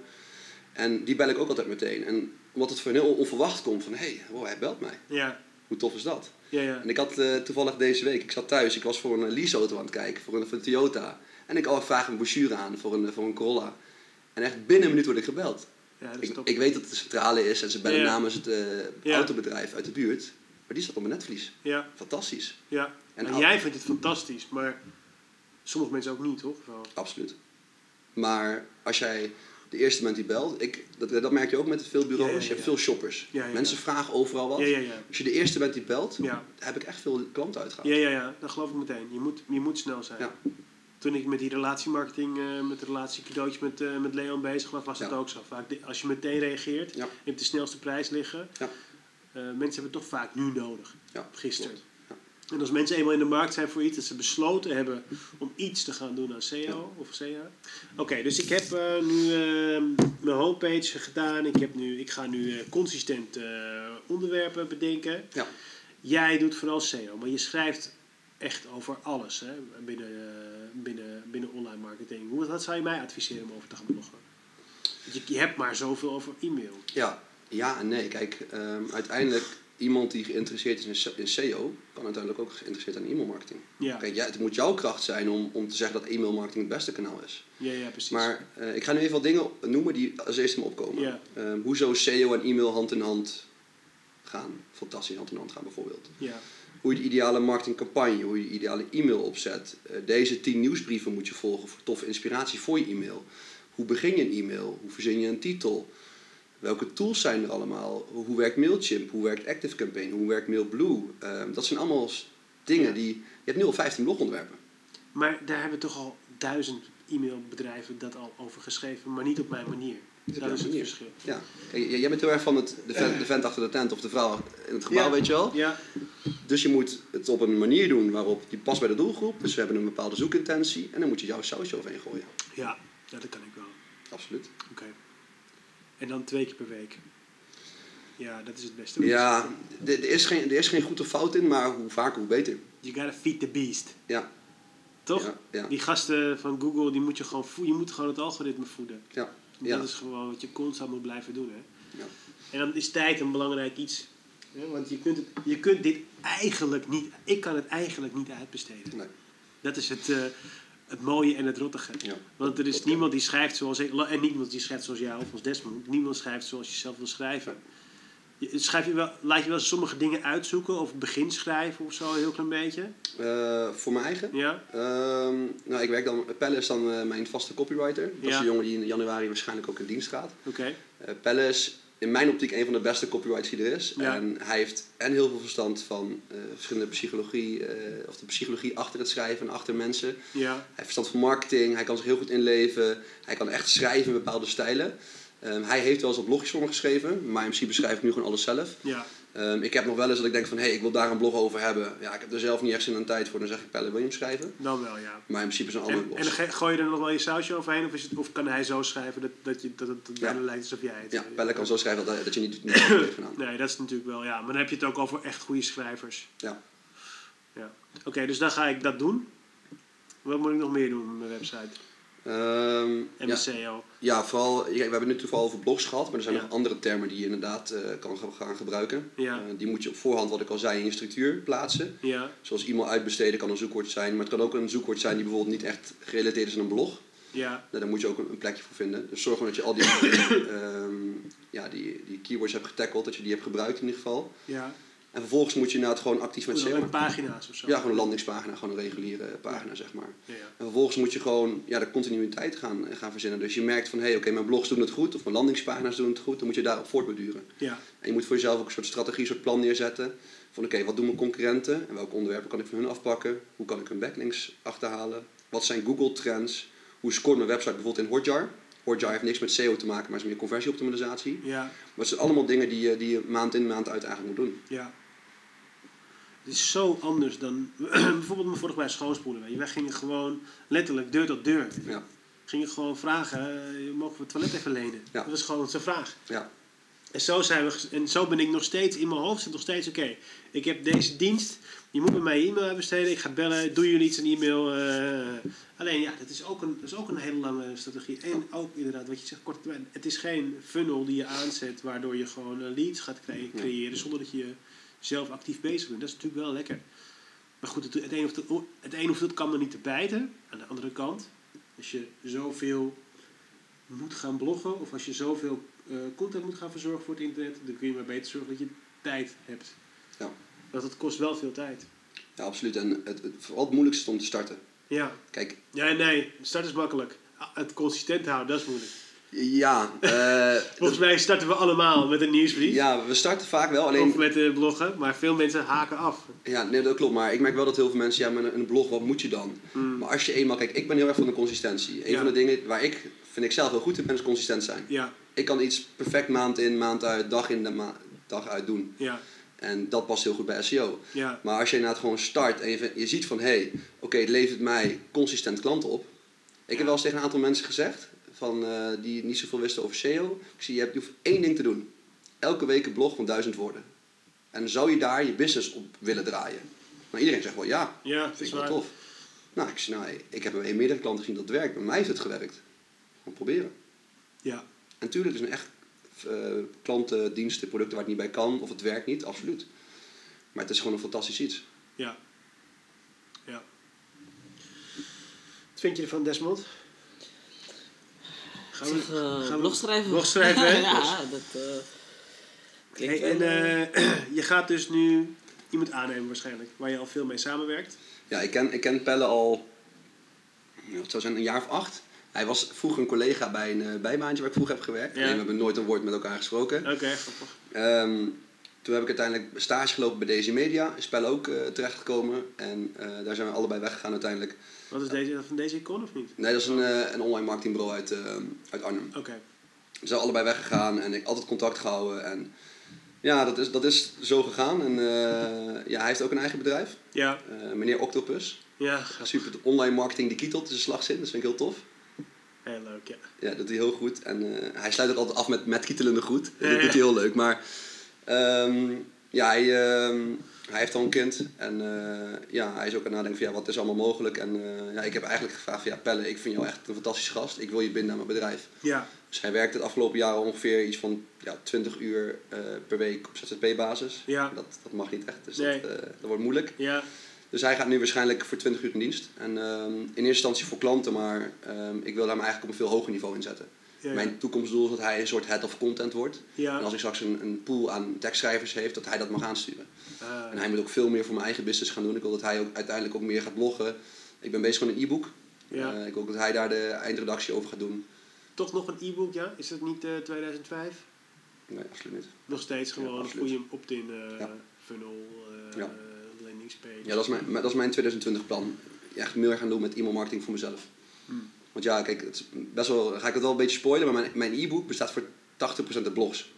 En die bel ik ook altijd meteen. En omdat het voor heel onverwacht komt van... Hé, hey, wow, hij belt mij. Ja. Hoe tof is dat? Ja, ja. En ik had uh, toevallig deze week... Ik zat thuis, ik was voor een leaseauto aan het kijken. Voor een, voor een Toyota. En ik al vraag een brochure aan voor een, voor een Corolla. En echt binnen een minuut word ik gebeld. Ja, dat is ik, ik weet dat het de centrale is. En ze bellen ja, ja. namens het uh, ja. autobedrijf uit de buurt. Maar die staat op mijn netvlies. Ja. Fantastisch. Ja. En nou, jij vindt het fantastisch. Maar sommige mensen ook niet, toch? Wel. Absoluut. Maar als jij... De eerste moment die belt, ik, dat, dat merk je ook met veel bureaus, ja, ja, ja. je hebt veel shoppers. Ja, ja, ja. Mensen vragen overal wat. Ja, ja, ja. Als je de eerste bent die belt, ja. heb ik echt veel klanten uitgehaald. Ja, ja, ja, dat geloof ik meteen. Je moet, je moet snel zijn. Ja. Toen ik met die relatiemarketing, uh, met de relatie cadeautjes met, uh, met Leon bezig was, was dat ja. ook zo. Vaak de, als je meteen reageert, ja. je hebt de snelste prijs liggen. Ja. Uh, mensen hebben het toch vaak nu nodig, ja, gisteren. Ja. En als mensen eenmaal in de markt zijn voor iets, dat ze besloten hebben om iets te gaan doen aan S E O ja. of C A. Oké, okay, dus ik heb uh, nu uh, mijn homepage gedaan. Ik, heb nu, ik ga nu uh, consistent uh, onderwerpen bedenken. Ja. Jij doet vooral S E O, maar je schrijft echt over alles hè, binnen, uh, binnen, binnen online marketing. Hoe, wat zou je mij adviseren om over te gaan bloggen? Je, je hebt maar zoveel over e-mail. Ja, ja en nee. Kijk, um, uiteindelijk... Iemand die geïnteresseerd is in S E O... kan uiteindelijk ook geïnteresseerd zijn in e-mailmarketing. Ja. Kijk, ja, het moet jouw kracht zijn om, om te zeggen dat e-mailmarketing het beste kanaal is. Ja, ja, precies. Maar uh, ik ga nu even wat dingen noemen die als eerste me opkomen. Ja. Um, hoezo S E O en e-mail hand in hand gaan. Fantastisch hand in hand gaan bijvoorbeeld. Ja. Hoe je de ideale marketingcampagne, hoe je de ideale e-mail opzet. Uh, deze tien nieuwsbrieven moet je volgen voor toffe inspiratie voor je e-mail. Hoe begin je een e-mail? Hoe verzin je een titel? Welke tools zijn er allemaal? Hoe werkt MailChimp? Hoe werkt ActiveCampaign? Hoe werkt MailBlue? Um, dat zijn allemaal dingen ja. die... Je hebt nu al vijftien blogontwerpen. Maar daar hebben toch al duizend e-mailbedrijven dat al over geschreven, maar niet op mijn manier. Dat, dat is het manier. verschil. Ja. J- jij bent heel erg van het, de, vent, de vent achter de tent of de vrouw in het gebouw, ja. weet je wel. Ja. Dus je moet het op een manier doen waarop je past bij de doelgroep. Dus we hebben een bepaalde zoekintentie. En dan moet je jouw sausje overheen gooien. Ja, ja dat kan ik wel. Absoluut. Oké. Okay. En dan twee keer per week. Ja, dat is het beste. Ja, er is geen, er is geen goed of fout in, maar hoe vaker, hoe beter. You gotta feed the beast. Ja. Toch? Ja, ja. Die gasten van Google, die moet je gewoon voeden. Je moet gewoon het algoritme voeden. Ja. ja. Dat is gewoon wat je constant moet blijven doen. Hè? Ja. En dan is tijd een belangrijk iets. Hè? Want je kunt, het, je kunt dit eigenlijk niet... Ik kan het eigenlijk niet uitbesteden. Nee. Dat is het... Uh, Het mooie en het rottige. Ja, Want er is niemand die schrijft zoals ik. En niemand die schrijft zoals jij of als Desmond. Niemand schrijft zoals je zelf wil schrijven. Je, schrijf je wel, laat je wel sommige dingen uitzoeken? Of begin schrijven of zo, een heel klein beetje? Uh, voor mijn eigen? Ja. Uh, nou, ik werk dan. Pelle is dan uh, mijn vaste copywriter. Dat ja. is de jongen die in januari waarschijnlijk ook in dienst gaat. Oké. Okay. Uh, Pelle is in mijn optiek een van de beste copywriters die er is. Ja. En hij heeft en heel veel verstand van uh, verschillende psychologie... Uh, of de psychologie achter het schrijven en achter mensen. Ja. Hij heeft verstand van marketing. Hij kan zich heel goed inleven. Hij kan echt schrijven in bepaalde stijlen. Um, hij heeft wel eens op blogjes voor me geschreven. Maar in principe schrijf ik nu gewoon alles zelf. Ja. Um, ik heb nog wel eens dat ik denk van... hé, hey, ik wil daar een blog over hebben. Ja, ik heb er zelf niet echt zin aan tijd voor. Dan zeg ik, Pelle, wil je hem schrijven? Dan wel, ja. Maar in principe is een andere blog. En dan ge- gooi je er nog wel je sausje overheen? Of, is het, of kan hij zo schrijven dat, dat, je, dat het ja. bijna lijkt alsof jij het... Ja, Pelle ja. kan zo schrijven dat, dat je niet... niet gedaan. Nee, dat is natuurlijk wel, ja. Maar dan heb je het ook over echt goede schrijvers. Ja. ja. Oké, okay, dus dan ga ik dat doen. Wat moet ik nog meer doen met mijn website? Um, en ja, S E O. Ja, vooral, we hebben nu toevallig over blogs gehad, maar er zijn ja. nog andere termen die je inderdaad uh, kan gaan gebruiken. Ja. Uh, die moet je op voorhand, wat ik al zei, in je structuur plaatsen. Ja. Zoals e-mail uitbesteden kan een zoekwoord zijn, maar het kan ook een zoekwoord zijn die bijvoorbeeld niet echt gerelateerd is aan een blog. Ja. Nou, daar moet je ook een, een plekje voor vinden. Dus zorg dat je al die, um, ja, die, die keywords hebt getackled, dat je die hebt gebruikt in ieder geval. Ja. En vervolgens moet je nou het gewoon actief met S E O maken. Pagina's of zo? Ja, gewoon een landingspagina, gewoon een reguliere pagina, ja. zeg maar. Ja, ja. En vervolgens moet je gewoon ja, de continuïteit gaan, gaan verzinnen. Dus je merkt van, hé, hey, oké, okay, mijn blogs doen het goed, of mijn landingspagina's doen het goed, dan moet je daarop voortborduren. Ja. En je moet voor jezelf ook een soort strategie, een soort plan neerzetten. Van, oké, okay, wat doen mijn concurrenten? En welke onderwerpen kan ik van hun afpakken? Hoe kan ik hun backlinks achterhalen? Wat zijn Google Trends? Hoe scoort mijn website bijvoorbeeld in Hotjar? Hotjar heeft niks met S E O te maken, maar is meer conversieoptimalisatie. Ja. Maar het zijn allemaal dingen die je, die je maand in maand uit eigenlijk moet doen. Ja. Het is zo anders dan bijvoorbeeld me vorig bij schoonspoelen. Wij gingen gewoon letterlijk deur tot deur. Ja. Gingen gewoon vragen, mogen we het toilet even lenen? Ja. Dat was gewoon onze vraag. Ja. En zo zijn we, en zo ben ik nog steeds, in mijn hoofd zit nog steeds, oké, okay, ik heb deze dienst, je moet bij mij je e-mail besteden, ik ga bellen, doen jullie iets een e-mail. Uh, alleen ja, dat is, ook een, dat is ook een hele lange strategie. En ook inderdaad, wat je zegt, kort termijn, het is geen funnel die je aanzet, waardoor je gewoon leads gaat cre- creëren, zonder dat je zelf actief bezig bent. Dat is natuurlijk wel lekker. Maar goed, het, het een of het, het, een of het kan er niet te bijten. Aan de andere kant, als je zoveel moet gaan bloggen, of als je zoveel Uh, content moet gaan verzorgen voor het internet, dan kun je maar beter zorgen dat je tijd hebt. Ja. Want het kost wel veel tijd. Ja, absoluut. En het, het, vooral het moeilijkste is om te starten. Ja. Kijk. Ja, nee. Start is makkelijk. Het consistent houden, dat is moeilijk. Ja. Uh, Volgens mij starten we allemaal met een nieuwsbrief. Ja, we starten vaak wel. Alleen... Of met uh, bloggen, maar veel mensen haken af. Ja, nee, dat klopt. Maar ik merk wel dat heel veel mensen, ja, met een blog, wat moet je dan? Mm. Maar als je eenmaal, kijk, ik ben heel erg van de consistentie. Een ja. van de dingen waar ik, vind ik zelf heel goed in ben, is consistent zijn. Ja. Ik kan iets perfect maand in, maand uit, dag in, de ma- dag uit doen. Ja. En dat past heel goed bij S E O. Ja. Maar als je inderdaad gewoon start en je, je ziet van... hé, hey, oké, okay, het levert mij consistent klanten op. Ik ja. heb wel eens tegen een aantal mensen gezegd... Van, uh, die niet zoveel wisten over S E O. Ik zie, je, hebt, je hoeft één ding te doen. Elke week een blog van duizend woorden. En zou je daar je business op willen draaien? Maar iedereen zegt wel ja. Ja, vind ik wel tof. Nou, ik, nou, ik heb bij meerdere klanten gezien dat het werkt. Bij mij heeft het gewerkt. Gewoon proberen. Ja. En natuurlijk is een echt uh, klanten, diensten, producten waar het niet bij kan. Of het werkt niet, absoluut. Maar het is gewoon een fantastisch iets. Ja. Ja. Wat vind je ervan, Desmond? Gaan we, zeg, uh, gaan we blog schrijven? Blog schrijven, hè? Ja, dat uh, klinkt hey, wel. En uh, je gaat dus nu iemand aannemen waarschijnlijk. Waar je al veel mee samenwerkt. Ja, ik ken, ik ken Pelle al, het zou zijn, een jaar of acht. Hij was vroeger een collega bij een bijbaantje waar ik vroeger heb gewerkt. Ja. En we hebben nooit een woord met elkaar gesproken. Oké, okay, grappig. Um, toen heb ik uiteindelijk stage gelopen bij Daisy Media. Is Pelle ook uh, terechtgekomen. En uh, daar zijn we allebei weggegaan uiteindelijk. Wat is deze? Dat van Daisy Con of niet? Nee, dat is een, uh, een online marketingbureau uit, uh, uit Arnhem. Oké. Okay. We zijn allebei weggegaan en ik altijd contact gehouden. En ja, dat is, dat is zo gegaan. En uh, ja, hij heeft ook een eigen bedrijf. Ja. Uh, meneer Octopus. Ja, grappig. Super, online marketing die kietelt is een slagzin. Dat vind ik heel tof. Heel leuk, ja. Ja, dat doet hij heel goed. En uh, hij sluit ook altijd af met, met kietelende goed. Ja, dat ja. doet hij heel leuk. Maar um, ja, hij, um, hij heeft al een kind. En uh, ja, hij is ook aan het nadenken van ja, wat is allemaal mogelijk. En uh, ja, ik heb eigenlijk gevraagd van ja, Pelle, ik vind jou echt een fantastische gast. Ik wil je binden aan mijn bedrijf. Ja. Dus hij werkt het afgelopen jaar ongeveer iets van ja, twintig uur uh, per week op Z Z P-basis. Ja. Dat, dat mag niet echt, dus nee. dat, uh, dat wordt moeilijk. Ja. Dus hij gaat nu waarschijnlijk voor twintig uur in dienst. En um, in eerste instantie voor klanten, maar um, ik wil hem eigenlijk op een veel hoger niveau inzetten. Ja, ja. Mijn toekomstdoel is dat hij een soort head of content wordt. Ja. En als ik straks een, een pool aan tekstschrijvers heeft, dat hij dat mag aansturen. Uh. En hij moet ook veel meer voor mijn eigen business gaan doen. Ik wil dat hij ook uiteindelijk ook meer gaat bloggen. Ik ben bezig met een e-book. Ja. Uh, ik wil ook dat hij daar de eindredactie over gaat doen. Toch nog een e-book, ja? Is dat niet uh, tweeduizend vijf? Nee, absoluut niet. Nog steeds gewoon een goede opt-in uh, ja. funnel. Uh, ja. Ja, dat is mijn, dat is mijn twintig twintig plan. Echt meer gaan doen met e-mail marketing voor mezelf. Hmm. Want ja, kijk, het is best wel, ga ik het wel een beetje spoilen, maar mijn, mijn e-book bestaat voor tachtig procent uit blogs.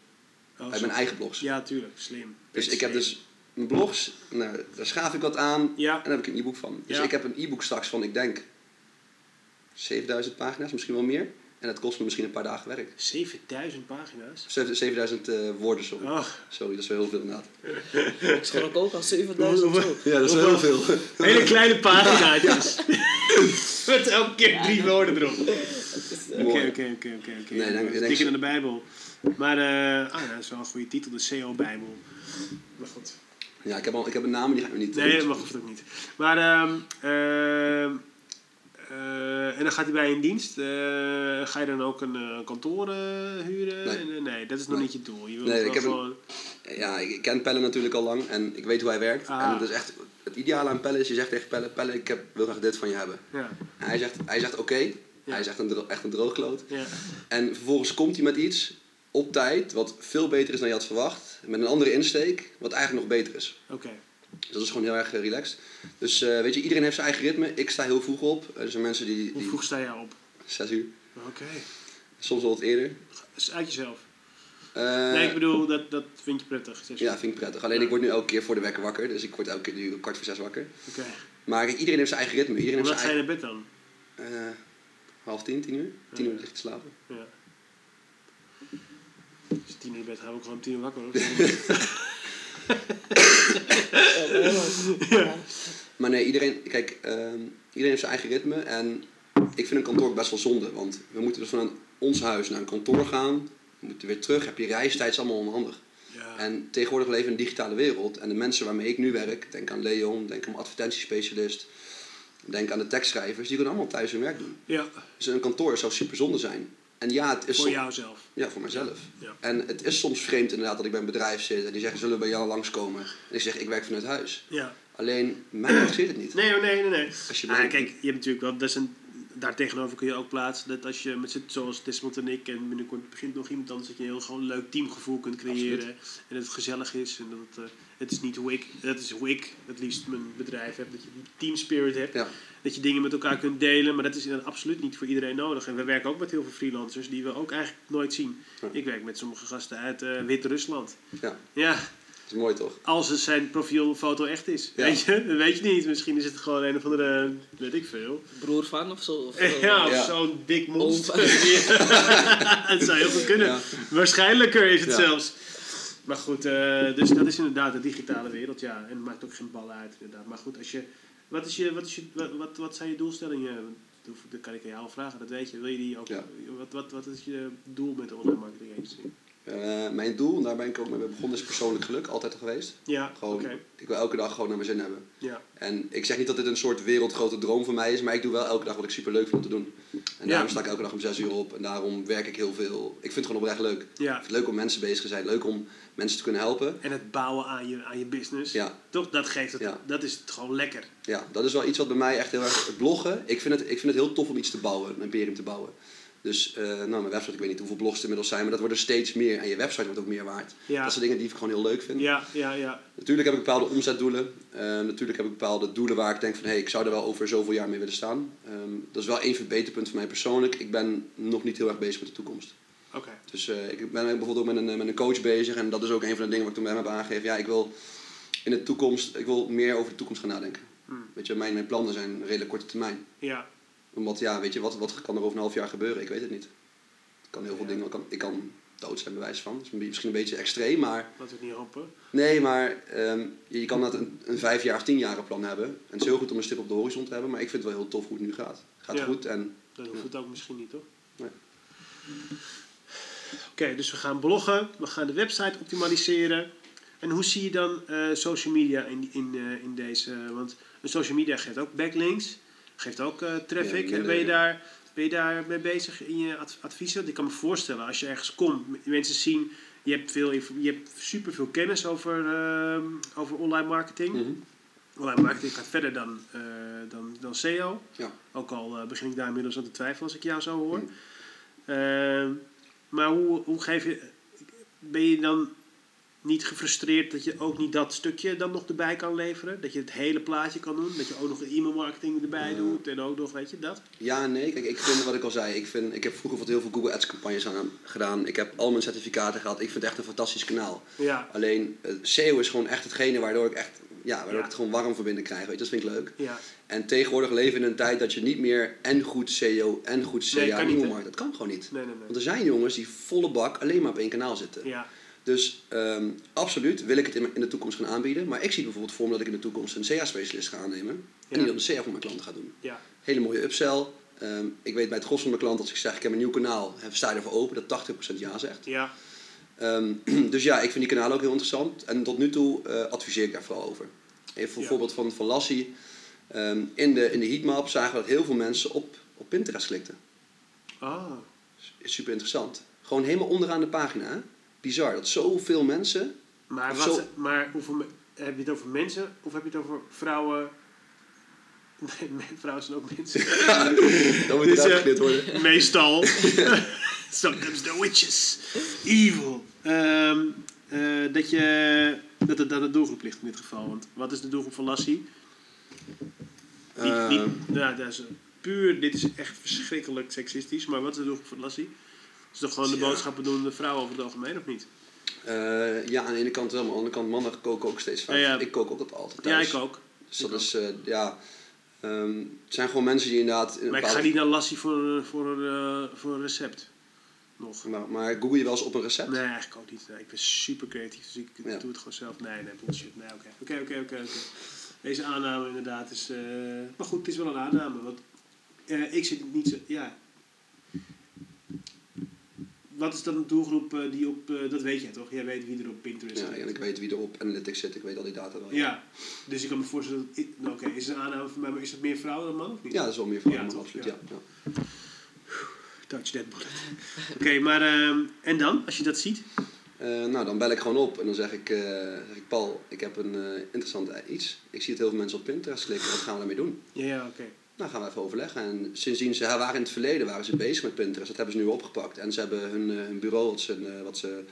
Oh, uit mijn eigen blogs. Ja, tuurlijk. Slim. Dus It's ik slim. heb dus mijn blogs, nou, daar schaaf ik wat aan ja. en daar heb ik een e-book van. Dus ja. ik heb een e-book straks van, ik denk, zevenduizend pagina's, misschien wel meer. En dat kost me misschien een paar dagen werk. zevenduizend pagina's? zevenduizend uh, woorden, sorry. Oh. Sorry, dat is wel heel veel inderdaad. Ik schrok ook al zevenduizend. Ja, dat is wel heel veel. Hele kleine pagina's. Ja. Met elke keer drie ja, woorden erop. Oké, oké, oké. Dikker dan de Bijbel. Maar, uh, ah, dat is wel een goede titel, de S E O-Bijbel. Maar goed. Ja, ik heb, al, ik heb een naam, die ga ik niet doen. Nee, dat mag het ook niet. Maar, ehm... Uh, uh, Uh, en dan gaat hij bij in dienst. Uh, ga je dan ook een uh, kantoor uh, huren? Nee. En, uh, nee, dat is nog nee. niet je doel. Je wilt nee, ik heb gewoon... een, ja, ik ken Pelle natuurlijk al lang en ik weet hoe hij werkt. Ah. En het, is echt, het ideale aan Pelle is, je zegt tegen Pelle, Pelle, ik heb, wil graag dit van je hebben. Ja. En hij zegt, hij zegt oké. Okay. Ja. Hij is echt een, echt een droogkloot. Ja. En vervolgens komt hij met iets op tijd, wat veel beter is dan je had verwacht. Met een andere insteek, wat eigenlijk nog beter is. Oké. Okay. Dus dat is gewoon heel erg relaxed. Dus uh, weet je, iedereen heeft zijn eigen ritme. Ik sta heel vroeg op. Er zijn mensen die... Hoe vroeg die... sta jij op? Zes uur. Oké. Okay. Soms wel wat eerder. Uit jezelf? Uh, nee, ik bedoel, dat, dat vind je prettig. Zes ja, vind ik prettig. Alleen ja. Ik word nu elke keer voor de wekker wakker. Dus ik word elke keer nu kwart voor zes wakker. Okay. Maar iedereen heeft zijn eigen ritme. Iedereen heeft zijn eigen... Hoe laat ga je naar bed dan? Uh, half tien, tien uur. Tien ja. uur lig ik te slapen. Ja. Dus tien uur bed gaan we ook gewoon tien uur wakker. ja. Maar nee, iedereen... Kijk, uh, iedereen heeft zijn eigen ritme. En ik vind een kantoor best wel zonde. Want we moeten dus vanuit ons huis naar een kantoor gaan... moeten weer terug, heb je reistijd, is allemaal onhandig. Ja. En tegenwoordig leven we in een digitale wereld. En de mensen waarmee ik nu werk, denk aan Leon, denk aan advertentiespecialist, denk aan de tekstschrijvers, die kunnen allemaal thuis hun werk doen. Ja. Dus een kantoor zou super zonde zijn. En ja, het is voor som- jouzelf. Ja, voor mijzelf. Ja. Ja. En het is soms vreemd inderdaad dat ik bij een bedrijf zit en die zeggen, zullen we bij jou langskomen? En ik zeg, ik werk vanuit huis. Ja. Alleen, mij interesseert het niet. Nee, nee, nee. nee. Als je ah, bent... Kijk, je hebt natuurlijk wel... Dat is een... Daar tegenover kun je ook plaatsen dat als je met zit zoals Desmond en ik en binnenkort begint nog iemand anders, dat je een heel gewoon leuk teamgevoel kunt creëren. Absoluut. En dat het gezellig is en dat het, uh, het is niet hoe ik, dat is hoe ik het liefst mijn bedrijf heb, dat je die team spirit hebt, ja. Dat je dingen met elkaar kunt delen, maar dat is inderdaad absoluut niet voor iedereen nodig. En we werken ook met heel veel freelancers die we ook eigenlijk nooit zien. Ja. Ik werk met sommige gasten uit uh, Wit-Rusland. Ja. Ja. Dat is mooi toch? Als het zijn profielfoto echt is. Ja. Weet je? Dat weet je niet. Misschien is het gewoon een of andere... Weet ik veel. Broer van of zo? Of, uh, ja, of ja. Zo'n dik monster. Het zou heel goed kunnen. Ja. Waarschijnlijker is het ja. zelfs. Maar goed, uh, dus dat is inderdaad de digitale wereld. Ja, en het maakt ook geen bal uit. Inderdaad. Maar goed, als je, wat, is je, wat, is je, wat, wat, wat zijn je doelstellingen? Dat kan ik aan jou vragen. Dat weet je. Wil je die ook? Ja. Wat, wat, wat is je doel met de online marketing agency? Uh, mijn doel, en daar ben ik ook mee begonnen, is persoonlijk geluk. Altijd al geweest. Ja, gewoon, okay. Ik wil elke dag gewoon naar mijn zin hebben. Ja. En ik zeg niet dat dit een soort wereldgrote droom voor mij is, maar ik doe wel elke dag wat ik super leuk vind om te doen. En daarom ja. sta ik elke dag om zes uur op en daarom werk ik heel veel. Ik vind het gewoon oprecht leuk. Ja. Ik vind het leuk om mensen bezig te zijn, leuk om mensen te kunnen helpen. En het bouwen aan je, aan je business. Ja. Toch? Dat geeft het. Ja. Dat is het gewoon lekker. Ja, dat is wel iets wat bij mij echt heel erg... Het bloggen, ik vind het, ik vind het heel tof om iets te bouwen, een imperium te bouwen. Dus uh, nou, mijn website, ik weet niet hoeveel blogs er inmiddels zijn, maar dat wordt er steeds meer. En je website wordt ook meer waard. Ja. Dat zijn dingen die ik gewoon heel leuk vind. Ja, ja, ja. Natuurlijk heb ik bepaalde omzetdoelen. Uh, natuurlijk heb ik bepaalde doelen waar ik denk van, hé, hey, ik zou er wel over zoveel jaar mee willen staan. Um, dat is wel één verbeterpunt voor mij persoonlijk. Ik ben nog niet heel erg bezig met de toekomst. Oké. Okay. Dus uh, ik ben bijvoorbeeld ook met een, met een coach bezig. En dat is ook een van de dingen waar ik toen bij hem heb aangegeven. Ja, ik wil in de toekomst, ik wil meer over de toekomst gaan nadenken. Hmm. Weet je, mijn, mijn plannen zijn redelijk korte termijn. Ja. Omdat, ja, weet je, wat, wat kan er over een half jaar gebeuren? Ik weet het niet. Ik kan heel veel ja. dingen, kan, ik kan dood zijn bij wijze van. Dat is misschien een beetje extreem, maar... Laten we het niet hopen. Nee, maar um, je, je kan net een, een vijf jaar of tien jaren plan hebben. En het is heel goed om een stip op de horizon te hebben, maar ik vind het wel heel tof hoe het nu gaat. Gaat ja. goed en... Dat hoeft ja. het ook misschien niet, hoor. Nee. Oké, okay, dus we gaan bloggen, we gaan de website optimaliseren. En hoe zie je dan uh, social media in, in, uh, in deze... Want een social media geeft ook backlinks... Geeft ook uh, traffic. Ja, ben, je daar, ben je daar mee bezig in je adv- adviezen? Ik kan me voorstellen, als je ergens komt, mensen zien, je hebt, veel, je hebt superveel kennis over, uh, over online marketing. Mm-hmm. Online marketing gaat verder dan, uh, dan, dan S E O. Ja. Ook al uh, begin ik daar inmiddels aan te twijfelen als ik jou zo hoor. Mm. Uh, maar hoe, hoe geef je, ben je dan niet gefrustreerd dat je ook niet dat stukje dan nog erbij kan leveren? Dat je het hele plaatje kan doen? Dat je ook nog de e-mailmarketing erbij uh, doet en ook nog, weet je, dat? Ja, nee. Kijk, ik vind wat ik al zei. Ik, vind, ik heb vroeger wat heel veel Google Ads campagnes aan, gedaan. Ik heb al mijn certificaten gehad. Ik vind het echt een fantastisch kanaal. Ja. Alleen, uh, S E O is gewoon echt hetgene waardoor ik echt... Ja, waardoor ja. ik het gewoon warm voor binnen krijg. Weet je, dat vind ik leuk. Ja. En tegenwoordig leven we in een tijd dat je niet meer en goed S E O en goed C A... Nee, kan niet, markt. Dat kan gewoon niet. Nee, nee, nee. Want er zijn jongens die volle bak alleen maar op één kanaal zitten. Ja. Dus um, absoluut wil ik het in de toekomst gaan aanbieden. Maar ik zie bijvoorbeeld voor me dat ik in de toekomst een C A-specialist ga aannemen. Ja. En die dan de C A voor mijn klanten gaat doen. Ja. Hele mooie upsell. Um, ik weet bij het gros van mijn klant als ik zeg ik heb een nieuw kanaal. Sta je ervoor open dat tachtig procent ja zegt. Ja. Um, dus ja, ik vind die kanalen ook heel interessant. En tot nu toe uh, adviseer ik daar vooral over. Even een ja. voorbeeld van, van Lassie. Um, in, de, in de heatmap zagen we dat heel veel mensen op, op Pinterest klikten. Ah. Is super interessant. Gewoon helemaal onderaan de pagina, hè? Bizar, dat zoveel mensen... Maar, wat, zo... maar hoeveel, heb je het over mensen of heb je het over vrouwen? Nee, vrouwen zijn ook mensen. Ja, dan moet het dus, uitgeknipt worden. Meestal. Sometimes they're witches. Evil. Um, uh, dat je... Dat het aan de doelgroep ligt in dit geval. Want wat is de doelgroep van Lassie? Niet, uh, niet, nou, dat is puur... Dit is echt verschrikkelijk seksistisch. Maar wat is de doelgroep van Lassie? is toch gewoon de ja. boodschappen doen de vrouwen over het algemeen, of niet? Uh, ja, aan de ene kant wel, maar aan de andere kant mannen koken ook steeds vaak. Ja, ja. Ik kook ook altijd thuis. Ja, ik ook. Dus ik dat ook. is, uh, ja... Um, het zijn gewoon mensen die inderdaad... In maar ik ga niet naar Lassie voor, voor, uh, voor een recept. Nog. Maar, maar google je wel eens op een recept? Nee, eigenlijk ook niet. Nee, ik ben super creatief, dus ik ja. doe het gewoon zelf. Nee, nee, bullshit. Nee, oké. Oké, oké, oké. Deze aanname inderdaad is... Uh... Maar goed, het is wel een aanname. Want uh, ik zit niet zo... Ja. Wat is dan een doelgroep uh, die op... Uh, dat weet jij toch? Jij weet wie er op Pinterest zit. Ja, en ik weet wie er op Analytics zit. Ik weet al die data wel. Ja, ja. Dus ik kan me voorstellen... Oké, nou, okay, is het een aanname voor mij, maar is dat meer vrouwen dan man of niet? Ja, dat is wel meer vrouwen dan man, absoluut. Ja. Ja. Ja. Touch that bullet. Oké, okay, maar... Uh, en dan, als je dat ziet? Uh, nou, dan bel ik gewoon op en dan zeg ik... Uh, zeg ik Paul, ik heb een uh, interessant iets. Ik zie dat heel veel mensen op Pinterest klikken. Wat gaan we daarmee doen? Ja, ja, oké. Okay. Nou, gaan we even overleggen. En sindsdien, ze waren in het verleden waren ze bezig met Pinterest. Dat hebben ze nu opgepakt. En ze hebben hun, hun bureau, wat, ze, wat, ze,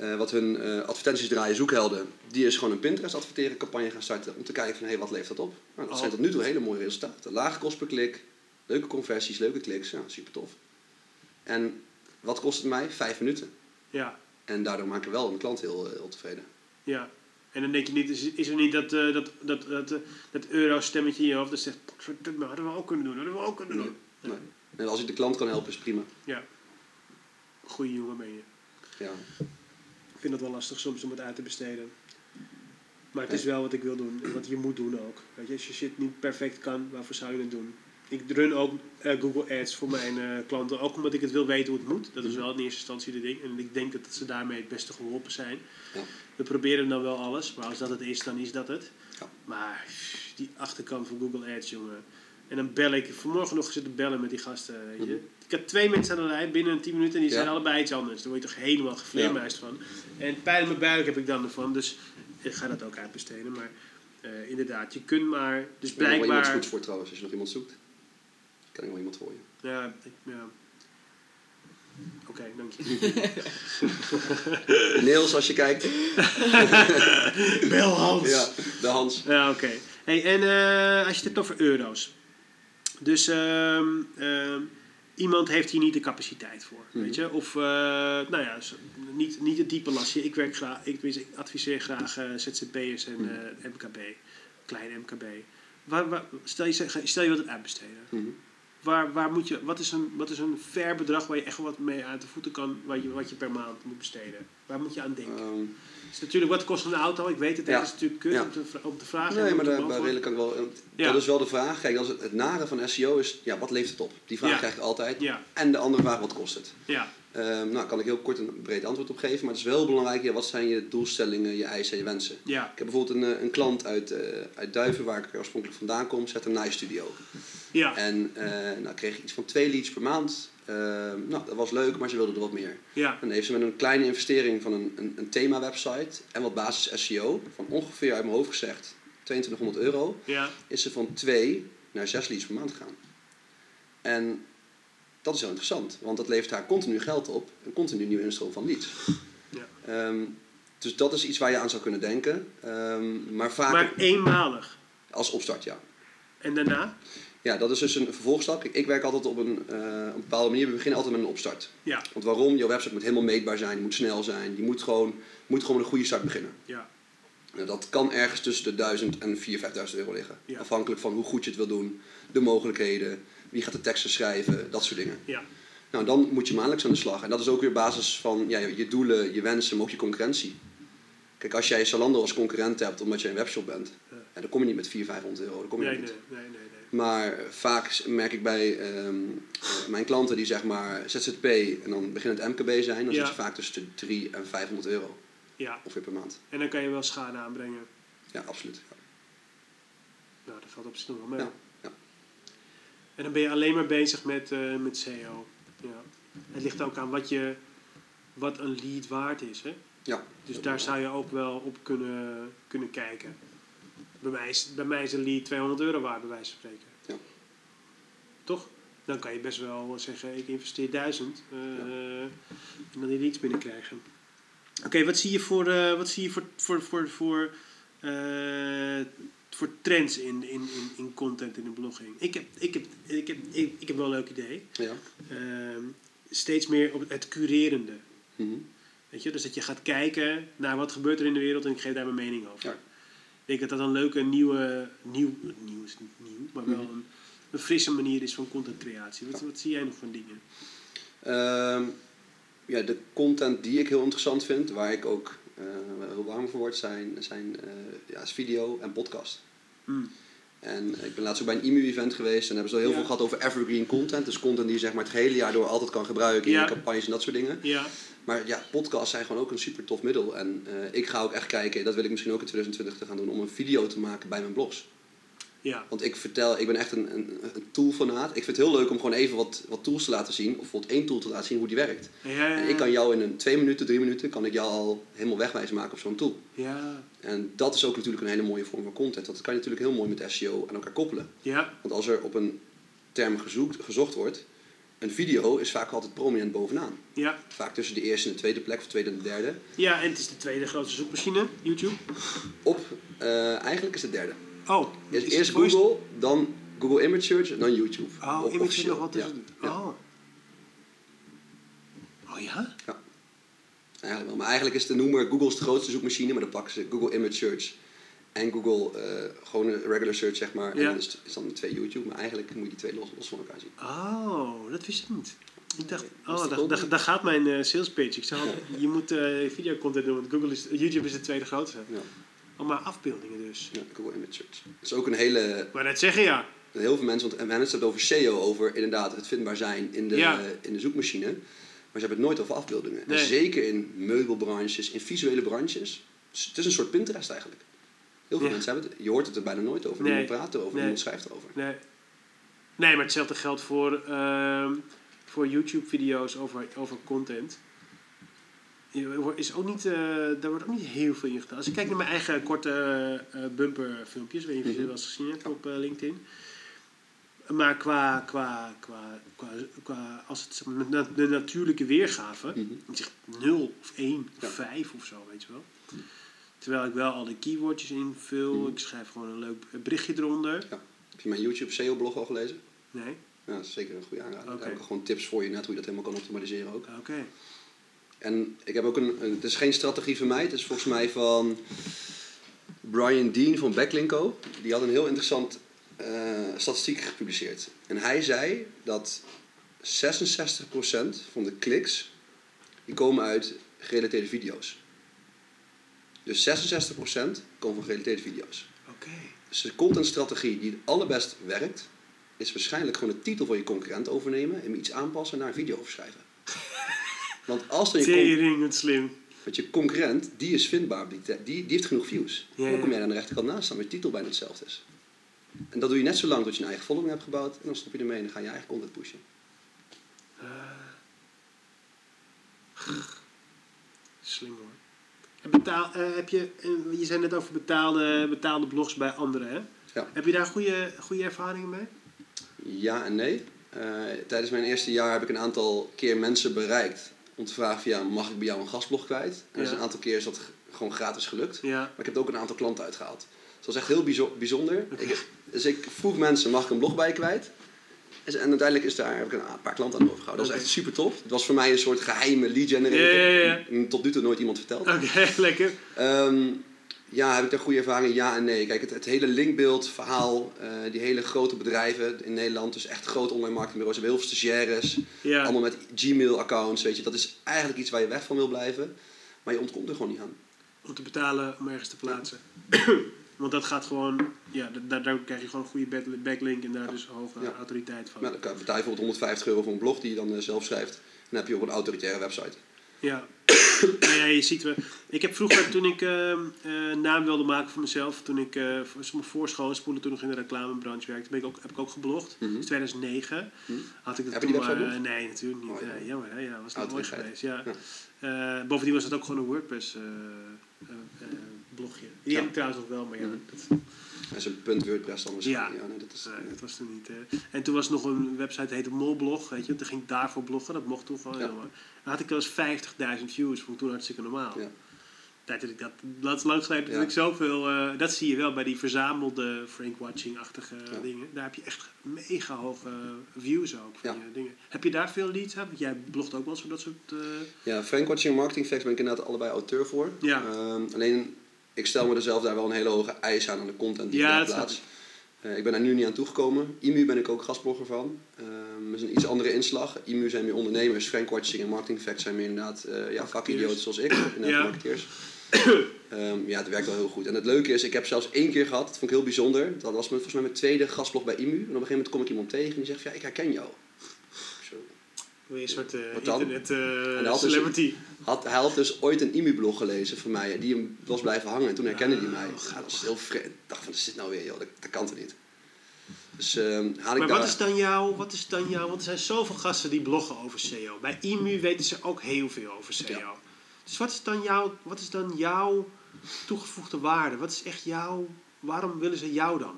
uh, wat hun uh, advertenties draaien, zoekhelden. Die is gewoon een Pinterest adverteren campagne gaan starten. Om te kijken van, hé, hey, wat levert dat op? Nou, dat oh. zijn tot nu toe hele mooie resultaten. Lage kost per klik, leuke conversies, leuke kliks. Ja, super tof. En wat kost het mij? Vijf minuten. Ja. En daardoor maken we wel een klant heel, heel tevreden. Ja. En dan denk je niet, is, is er niet dat, uh, dat, dat, dat, uh, dat euro-stemmetje in je hoofd dat zegt, dat hadden we ook kunnen doen, dat hadden we ook kunnen doen. Nee, nee. En als ik de klant kan helpen, is prima. Ja. Goeie jongen ben je. Ja. Ik vind dat wel lastig soms om het uit te besteden. Maar het is wel wat ik wil doen en wat je moet doen ook. Weet je, als je shit niet perfect kan, waarvoor zou je het doen? Ik run ook uh, Google Ads voor mijn uh, klanten, ook omdat ik het wil weten hoe het moet. Dat is wel in eerste instantie de ding. En ik denk dat ze daarmee het beste geholpen zijn. Ja. We proberen dan wel alles, maar als dat het is, dan is dat het. Ja. Maar die achterkant van Google Ads, jongen. En dan bel ik, vanmorgen nog zitten bellen met die gasten. Weet je. Mm-hmm. Ik had twee mensen aan de lijn binnen tien minuten en die ja. zijn allebei iets anders. Daar word je toch helemaal gefleermuist ja. van. En pijn in mijn buik heb ik dan ervan, dus ik ga dat ook uitbesteden. Maar uh, inderdaad, je kunt maar, dus blijkbaar... Er is nog iemand goed voor trouwens, als je nog iemand zoekt. Kan ik wel iemand voor je? Ja, ik, ja. Oké, okay, dank je. Niels, als je kijkt. Bel Hans. Ja, de Hans. Ja, oké. Okay. Hey, en uh, als je het hebt over euro's. Dus uh, uh, iemand heeft hier niet de capaciteit voor. Mm-hmm. Weet je? Of, uh, nou ja, niet, niet het diepe lastje. Ik werk graag, ik, ik adviseer graag uh, Z Z P'ers en uh, M K B. Klein M K B. Waar, waar, stel, je, stel je wilt het uitbesteden. Mm-hmm. Waar, waar moet je, wat is een, wat is een fair bedrag waar je echt wat mee uit de voeten kan, wat je, wat je per maand moet besteden? Waar moet je aan denken? Um, is natuurlijk, wat kost een auto? Ik weet het, dat ja, is natuurlijk kut ja. om, te, om te vragen. Nee, maar daar, daar redelijk kan ik wel. Ja. Dat is wel de vraag. Kijk, als het, het nare van S E O is, ja, wat levert het op? Die vraag ja. krijg ik altijd. Ja. En de andere vraag, wat kost het? Ja. Um, nou, kan ik heel kort een breed antwoord op geven, maar het is wel belangrijk, ja, wat zijn je doelstellingen, je eisen en je wensen? Ja. Ik heb bijvoorbeeld een, een klant uit, uh, uit Duiven, waar ik oorspronkelijk vandaan kom, zet een Nice Studio. Ja. En uh, nou, kreeg ik iets van twee leads per maand. Uh, nou, dat was leuk, maar ze wilden er wat meer. Ja. En heeft ze met een kleine investering van een, een, een thema-website en wat basis S E O, van ongeveer uit mijn hoofd gezegd tweeëntwintighonderd euro, ja. is ze van twee naar zes leads per maand gegaan. En dat is heel interessant, want dat levert haar continu geld op en continu nieuwe instroom van leads. Ja. Um, dus dat is iets waar je aan zou kunnen denken. Um, maar, vaak maar eenmalig? Als opstart, ja. En daarna? Ja, dat is dus een vervolgstap. Ik, ik werk altijd op een, uh, een bepaalde manier. We beginnen altijd met een opstart. Ja. Want waarom? Jouw website moet helemaal meetbaar zijn. Die moet snel zijn. Je moet gewoon, moet gewoon een goede start beginnen. Ja. Nou, dat kan ergens tussen de duizend en vierduizend, vijfduizend euro liggen. Ja. Afhankelijk van hoe goed je het wil doen. De mogelijkheden. Wie gaat de teksten schrijven. Dat soort dingen. Ja. Nou, dan moet je maandelijks aan de slag. En dat is ook weer basis van ja, je doelen, je wensen, maar ook je concurrentie. Kijk, als jij Zalando als concurrent hebt omdat jij een webshop bent. Ja. Ja, dan kom je niet met vierduizend, vijfhonderd euro. Dan kom je nee, niet. Nee, nee, nee. Maar vaak merk ik bij um, mijn klanten die zeg maar Z Z P en dan begint het M K B zijn, dan ja. zit je vaak tussen de driehonderd en vijfhonderd euro. Ja. Ongeveer per maand. En dan kan je wel schade aanbrengen. Ja, absoluut. Ja. Nou, dat valt op zich nog wel mee. Ja. Ja. En dan ben je alleen maar bezig met, uh, met S E O. Ja. Het ligt ook aan wat, je, wat een lead waard is. Hè? Ja. Dus daar zou je ook wel op kunnen, kunnen kijken. Bij mij, is, bij mij is een lead tweehonderd euro waard, bij wijze van spreken. Ja. Toch? Dan kan je best wel zeggen, ik investeer duizend uh, ja. en dan die leads binnenkrijgen. Oké, okay, wat zie je voor, uh, wat zie je voor, voor, voor, voor, uh, voor trends in, in, in, in content in de blogging? Ik heb, ik heb, ik heb, ik, ik heb wel een leuk idee. Ja. Uh, steeds meer op het curerende. Mm-hmm. Weet je? Dus dat je gaat kijken naar wat gebeurt er in de wereld en ik geef daar mijn mening over. Ja. Ik denk dat dat een leuke nieuwe, nieuw, nieuw is niet nieuw, maar wel een, een frisse manier is van contentcreatie. Wat, ja. wat zie jij nog van dingen? Um, ja, de content die ik heel interessant vind, waar ik ook uh, heel warm voor word, zijn, zijn uh, ja, is video en podcast. Mm. En ik ben laatst ook bij een I M U-event geweest en hebben ze al heel ja. veel gehad over evergreen content. Dus content die je zeg maar, het hele jaar door altijd kan gebruiken in ja. campagnes en dat soort dingen. Ja. Maar ja, podcasts zijn gewoon ook een super tof middel. En uh, ik ga ook echt kijken, dat wil ik misschien ook in twintig twintig te gaan doen, om een video te maken bij mijn blogs. Ja. Want ik vertel, ik ben echt een, een, een toolfanaat. Ik vind het heel leuk om gewoon even wat, wat tools te laten zien. Of bijvoorbeeld één tool te laten zien hoe die werkt. Ja, ja, ja. En ik kan jou in een twee minuten, drie minuten, kan ik jou al helemaal wegwijs maken op zo'n tool. Ja. En dat is ook natuurlijk een hele mooie vorm van content. Dat kan je natuurlijk heel mooi met S E O aan elkaar koppelen. Ja. Want als er op een term gezoekt, gezocht wordt, een video is vaak altijd prominent bovenaan. Ja. Vaak tussen de eerste en de tweede plek, of de tweede en de derde. Ja, en het is de tweede grootste zoekmachine, YouTube. Op, uh, eigenlijk is het derde. Oh, dus is eerst Google, voice... dan Google Image Search en dan YouTube. Oh, of Image Search nog wat tussen. Ja. Ja. Oh. oh ja? Ja. Eigenlijk wel. Maar eigenlijk is de noemer Google's de grootste zoekmachine, maar dan pakken ze Google Image Search en Google uh, gewoon een regular search, zeg maar. Ja. En dan is, is dan de twee YouTube, maar eigenlijk moet je die twee los, los van elkaar zien. Oh, dat wist ik niet. Ik dacht, oh, daar da, da gaat mijn uh, sales page. Ik zei, ja. je moet uh, videocontent doen, want Google is, YouTube is de tweede grootste. Ja. Oh, maar afbeeldingen dus. Ja, Google Image Search. Dat is ook een hele... Maar dat zeggen, ja. Heel veel mensen, want mensen hebben het over S E O, over inderdaad het vindbaar zijn in de, ja. uh, in de zoekmachine. Maar ze hebben het nooit over afbeeldingen. Nee. En zeker in meubelbranches, in visuele branches. Het is een soort Pinterest eigenlijk. Heel veel ja. mensen hebben het. Je hoort het er bijna nooit over. Nee. Niemand praat erover, nee. niemand schrijft erover. Nee. nee, maar hetzelfde geldt voor, uh, voor YouTube-video's over, over content. Is ook niet, uh, daar wordt ook niet heel veel in gedaan. Als ik kijk naar mijn eigen korte uh, bumperfilmpjes, weet je of je dat wel eens gezien hebt op uh, LinkedIn. Maar qua, qua, qua, qua, qua als het zeg maar, na, de natuurlijke weergave, mm-hmm. ik zeg nul of één of vijf of zo, weet je wel. Mm-hmm. Terwijl ik wel al de keywordjes invul, mm-hmm. ik schrijf gewoon een leuk berichtje eronder. Ja. Heb je mijn YouTube S E O-blog al gelezen? Nee. Ja, dat is zeker een goede aanrader. Okay. Daar heb ik gewoon tips voor je net hoe je dat helemaal kan optimaliseren ook. Oké. Okay. En ik heb ook een, een... Het is geen strategie van mij. Het is volgens mij van Brian Dean van Backlinko. Die had een heel interessant uh, statistiek gepubliceerd. En hij zei dat zesenzestig procent van de kliks... die komen uit gerelateerde video's. Dus zesenzestig procent komen van gerelateerde video's. Oké. Okay. Dus de contentstrategie die het allerbest werkt... is waarschijnlijk gewoon de titel van je concurrent overnemen... en hem iets aanpassen en naar een video verschrijven. Want als dan je Tering, slim. Want je concurrent, die is vindbaar, die, die, die heeft genoeg views. Yeah. En dan kom jij aan de rechterkant naast staan, waar je titel bijna hetzelfde is. En dat doe je net zo lang tot je een eigen following hebt gebouwd. En dan stop je ermee en dan ga je eigen content pushen. Uh, slim hoor. En betaal, uh, heb je, uh, je zei net over betaalde, betaalde blogs bij anderen, hè? Ja. Heb je daar goede, goede ervaringen mee? Ja en nee. Uh, tijdens mijn eerste jaar heb ik een aantal keer mensen bereikt... om te vragen via, mag ik bij jou een gastblog kwijt? En ja. dus een aantal keer is dat g- gewoon gratis gelukt. Ja. Maar ik heb er ook een aantal klanten uitgehaald. Dus dat is echt heel bijzo- bijzonder. Okay. Ik, dus ik vroeg mensen, mag ik een blog bij je kwijt? En, en uiteindelijk is daar, heb ik een, een paar klanten aan overgehouden. Okay. Dat is echt super tof. Het was voor mij een soort geheime lead generator. Ja, ja, ja. Tot nu toe nooit iemand verteld. Oké, okay, lekker. Um, ja, heb ik daar goede ervaringen? Ja en nee. Kijk, het, het hele linkbeeld verhaal, uh, die hele grote bedrijven in Nederland, dus echt grote online marketingbureaus, hebben heel veel stagiaires, ja. allemaal met Gmail-accounts, weet je. Dat is eigenlijk iets waar je weg van wil blijven, maar je ontkomt er gewoon niet aan. Om te betalen, om ergens te plaatsen. Ja. Want dat gaat gewoon, ja, daar, daar krijg je gewoon een goede backlink en daar ja. dus hoge ja. autoriteit van. Ja, dan betaal je bijvoorbeeld honderdvijftig euro voor een blog die je dan zelf schrijft en dan heb je ook een autoritaire website. Ja. Nou ja, je ziet wel. Ik heb vroeger, toen ik uh, uh, naam wilde maken voor mezelf, toen ik uh, voor schoonspoelen, toen ik in de reclamebranche werkte, ben ik ook, heb ik ook geblogd. Mm-hmm. Dus tweeduizend negen mm-hmm. had ik dat heb toen maar. Uh, nee, natuurlijk niet. Oh, ja. Uh, jammer, hè? Ja, was nog mooi geweest. Ja. Ja. Uh, bovendien was het ook gewoon een WordPress uh, uh, uh, blogje. Die ja. heb ik trouwens nog wel, maar ja. Mm-hmm. Dat... Dat is een punt WordPress anders. Ja, ja nee, dat, is, nee, dat was toen niet. Hè. En toen was nog een website, heette Molblog, weet je. Toen ging ik daarvoor bloggen, dat mocht toen gewoon. Ja. Dan had ik wel eens vijftigduizend views, vond ik toen hartstikke normaal. Ja. tijd dat ik dat, dat is lang geleden, ja. dat ik zoveel... Uh, dat zie je wel bij die verzamelde Frankwatching-achtige ja. dingen. Daar heb je echt mega hoge views ook van ja. je dingen. Heb je daar veel leads aan? Want jij blogt ook wel eens van dat soort... Uh... Ja, Frankwatching en Marketingfacts ben ik inderdaad allebei auteur voor. Ja. Um, alleen, ik stel me er zelf daar wel een hele hoge eis aan aan de content die ja, ik daar plaats. Uh, ik ben daar nu niet aan toegekomen. I M U ben ik ook gastblogger van. Um, dat is een iets andere inslag. I M U zijn meer ondernemers. Frankwatching en Marketingfacts zijn meer inderdaad uh, ja, vakidioten zoals ik. Inderdaad ja. marketeers. Um, ja, het werkt wel heel goed. En het leuke is, ik heb zelfs één keer gehad, dat vond ik heel bijzonder. Dat was mijn, volgens mij mijn tweede gastblog bij I M U. En op een gegeven moment kom ik iemand tegen en die zegt, ja, ik herken jou. Zo. Weer een soort uh, internet uh, celebrity. Dus, had, hij had dus ooit een I M U-blog gelezen van mij. Die was blijven hangen en toen herkende hij ah, mij. Ja, dat was heel vreemd. Ik dacht van, dat zit nou weer, joh. Dat, dat kan toch niet. Dus, um, haal ik maar daar... wat is dan jou, wat is dan jou? Want er zijn zoveel gasten die bloggen over S E O. Bij I M U weten ze ook heel veel over S E O. Ja. Dus wat is dan jouw, wat is dan jouw toegevoegde waarde? Wat is echt jouw... Waarom willen ze jou dan?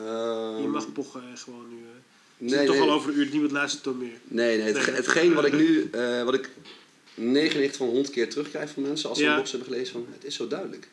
Um, je mag pochen gewoon nu. Het nee, is toch nee. al over een uur, niemand luistert toch meer. Nee, nee. Het, hetgeen wat ik nu... Uh, wat ik negenennegentig van honderd keer terugkrijg van mensen... als ze ja. blogs hebben gelezen van... Het is zo duidelijk.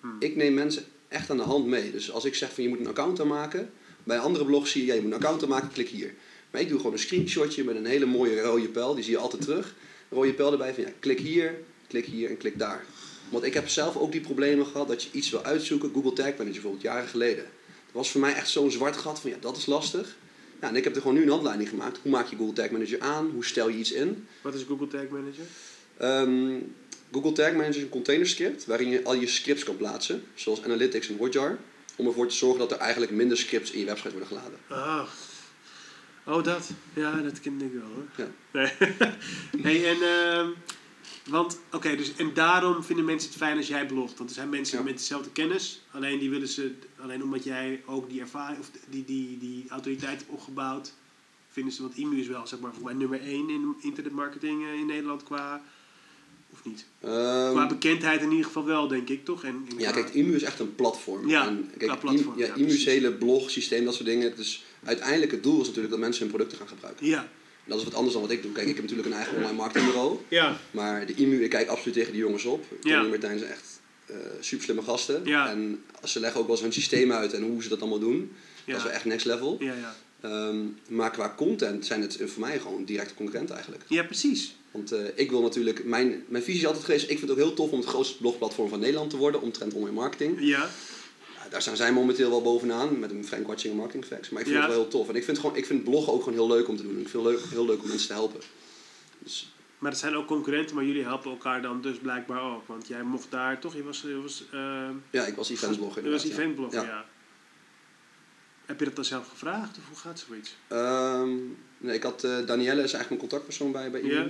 Hmm. Ik neem mensen echt aan de hand mee. Dus als ik zeg van je moet een account aanmaken... Bij andere blogs zie je... Ja, je moet een account aanmaken, klik hier. Maar ik doe gewoon een screenshotje met een hele mooie rode pijl. Die zie je altijd terug. Een rode pijl erbij van ja, klik hier... Klik hier en klik daar. Want ik heb zelf ook die problemen gehad dat je iets wil uitzoeken. Google Tag Manager bijvoorbeeld, jaren geleden. Dat was voor mij echt zo'n zwart gat van ja, dat is lastig. Ja, en ik heb er gewoon nu een handleiding gemaakt. Hoe maak je Google Tag Manager aan? Hoe stel je iets in? Wat is Google Tag Manager? Um, Google Tag Manager is een containerscript waarin je al je scripts kan plaatsen. Zoals Analytics en Hotjar. Om ervoor te zorgen dat er eigenlijk minder scripts in je website worden geladen. Ah. Oh, dat. Ja, dat ken ik wel hoor. Ja. Nee. Hey, en... Um... Want, oké, okay, dus en daarom vinden mensen het fijn als jij blogt. Want er zijn mensen ja. met dezelfde kennis. Alleen die willen ze, alleen omdat jij ook die ervaring of die, die, die autoriteit hebt opgebouwd, vinden ze, want I M U is wel, zeg maar, voor mij nummer één in internetmarketing in Nederland qua, of niet? Um, qua bekendheid in ieder geval wel, denk ik, toch? En, en ja, qua... kijk, I M U is echt een platform. Ja, en, kijk, qua platform. I M U, ja, ja, I M U is hele blog, systeem, dat soort dingen. Dus uiteindelijk het doel is natuurlijk dat mensen hun producten gaan gebruiken. Ja. Dat is wat anders dan wat ik doe. Kijk, ik heb natuurlijk een eigen online marketingbureau. Ja. Maar de I M U, ik kijk absoluut tegen die jongens op. Tony en Martijn zijn echt uh, super slimme gasten. Ja. En ze leggen ook wel eens hun systeem uit en hoe ze dat allemaal doen. Ja. Dat is wel echt next level. Ja, ja. Um, maar qua content zijn het voor mij gewoon directe concurrenten eigenlijk. Ja, precies. Want uh, ik wil natuurlijk... Mijn, mijn visie is altijd geweest... Ik vind het ook heel tof om het grootste blogplatform van Nederland te worden. Omtrent online marketing. Ja. Daar staan zij momenteel wel bovenaan met een Frankwatching en Marketingfacts. Maar ik vind ja. het wel heel tof. En ik vind, gewoon, ik vind bloggen ook gewoon heel leuk om te doen. Ik vind het leuk, heel leuk om mensen te helpen. Dus. Maar dat zijn ook concurrenten, maar jullie helpen elkaar dan dus blijkbaar ook. Want jij mocht daar toch? Je was, je was, uh... Ja, ik was eventblogger. Je was eventblogger, ja. ja. Heb je dat dan zelf gevraagd of hoe gaat zoiets? Um, nee, ik had... Uh, Daniëlle is eigenlijk mijn contactpersoon bij, bij I M U. Yeah.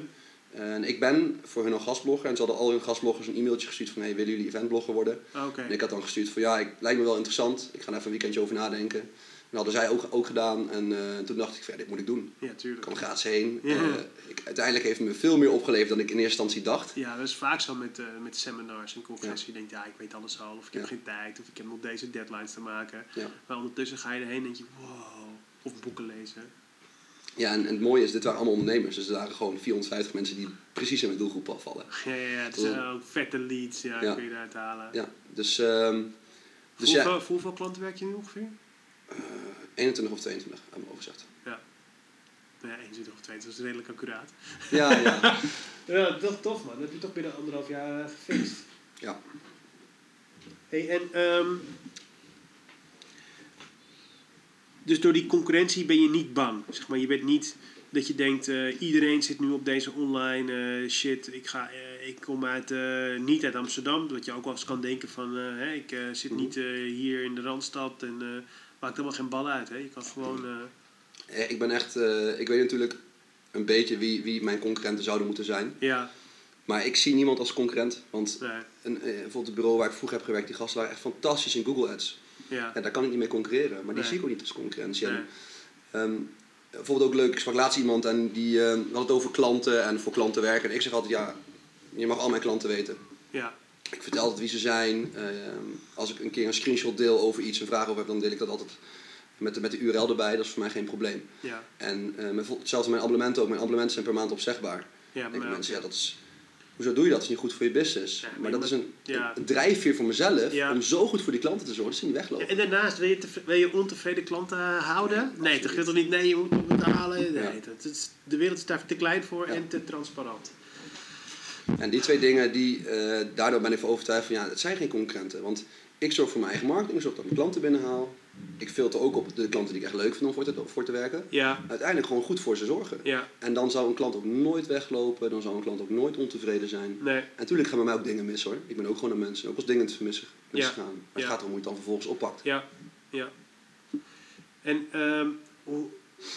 En ik ben voor hun al gastblogger. En ze hadden al hun gastbloggers een e-mailtje gestuurd van... Hey, willen jullie eventblogger worden? Okay. En ik had dan gestuurd van... Ja, ik lijkt me wel interessant. Ik ga daar even een weekendje over nadenken. En dat hadden zij ook, ook gedaan. En uh, toen dacht ik van... Ja, dit moet ik doen. Ja, tuurlijk. Ik kwam gratis heen. Ja. Uh, ik, uiteindelijk heeft het me veel meer opgeleverd dan ik in eerste instantie dacht. Ja, dat is vaak zo met, uh, met seminars en congressen. Ja. Je denkt, ja, ik weet alles al. Of ik heb ja. geen tijd. Of ik heb nog deze deadlines te maken. Ja. Maar ondertussen ga je erheen en denk je... Wow. Of boeken lezen. Ja, en, en het mooie is, dit waren allemaal ondernemers. Dus er waren gewoon vierhonderdvijftig mensen die precies in mijn doelgroep afvallen. Ja, ja, ja. Het zijn uh, ook vette leads. Ja, ja. kun je daaruit halen. Ja, dus... Um, dus voor, ja. Hoeveel, voor hoeveel klanten werk je nu ongeveer? Uh, eenentwintig of tweeëntwintig, heb ik me overgezegd. Ja. Nou ja, eenentwintig of tweeëntwintig, dat is redelijk accuraat. Ja, ja. Ja, toch, toch man. Dat heb je toch binnen anderhalf jaar uh, gefixt. Ja. Hé, hey, en... Um, Dus door die concurrentie ben je niet bang. Zeg maar, je bent niet dat je denkt... Uh, iedereen zit nu op deze online uh, shit. Ik, ga, uh, ik kom uit, uh, niet uit Amsterdam. Wat je ook wel eens kan denken van... Uh, hey, ik uh, zit niet uh, hier in de Randstad. En uh, maakt helemaal geen bal uit. Hè? Je kan gewoon... Uh... Ja, ik ben echt... Uh, ik weet natuurlijk een beetje wie, wie mijn concurrenten zouden moeten zijn. Ja. Maar ik zie niemand als concurrent. Want nee. een, uh, bijvoorbeeld het bureau waar ik vroeger heb gewerkt... die gasten waren echt fantastisch in Google Ads... Ja. Ja, daar kan ik niet mee concurreren. Maar die nee. zie ik ook niet als concurrentie. Nee. Um, bijvoorbeeld ook leuk, ik sprak laatst iemand en die uh, had het over klanten en voor klanten werken. En ik zeg altijd, ja, je mag al mijn klanten weten. Ja. Ik vertel altijd wie ze zijn. Uh, als ik een keer een screenshot deel over iets, een vraag over heb, dan deel ik dat altijd met de, met de U R L erbij. Dat is voor mij geen probleem. Ja. En uh, hetzelfde met mijn abonnementen ook. Mijn abonnementen zijn per maand opzegbaar. Ja, maar, denk ik, mensen, ja, dat is... hoezo doe je dat? Dat is niet goed voor je business. Ja, maar, maar dat moet, is een, ja. een drijfveer voor mezelf ja. om zo goed voor die klanten te zorgen dat ze niet weglopen. Ja, en daarnaast, wil je, tevre, wil je ontevreden klanten houden? Nee, Absoluut. Dat gaat toch niet? Nee, je moet het moet halen. Nee, ja. dat is, de wereld is daar te klein voor ja. en te transparant. En die twee dingen, die, uh, daardoor ben ik van overtuigd van ja, het zijn geen concurrenten. Want ik zorg voor mijn eigen marketing, ik zorg dat ik klanten binnenhaal. Ik filter ook op de klanten die ik echt leuk vind om voor te, voor te werken. Ja. Uiteindelijk gewoon goed voor ze zorgen. Ja. En dan zou een klant ook nooit weglopen. Dan zou een klant ook nooit ontevreden zijn. Nee. En natuurlijk gaan bij mij ook dingen mis hoor. Ik ben ook gewoon een mens. Ook als dingen te vermissen mis ja. gaan. Maar ja. het gaat erom hoe je het dan vervolgens oppakt. Ja. ja. En um, hoe,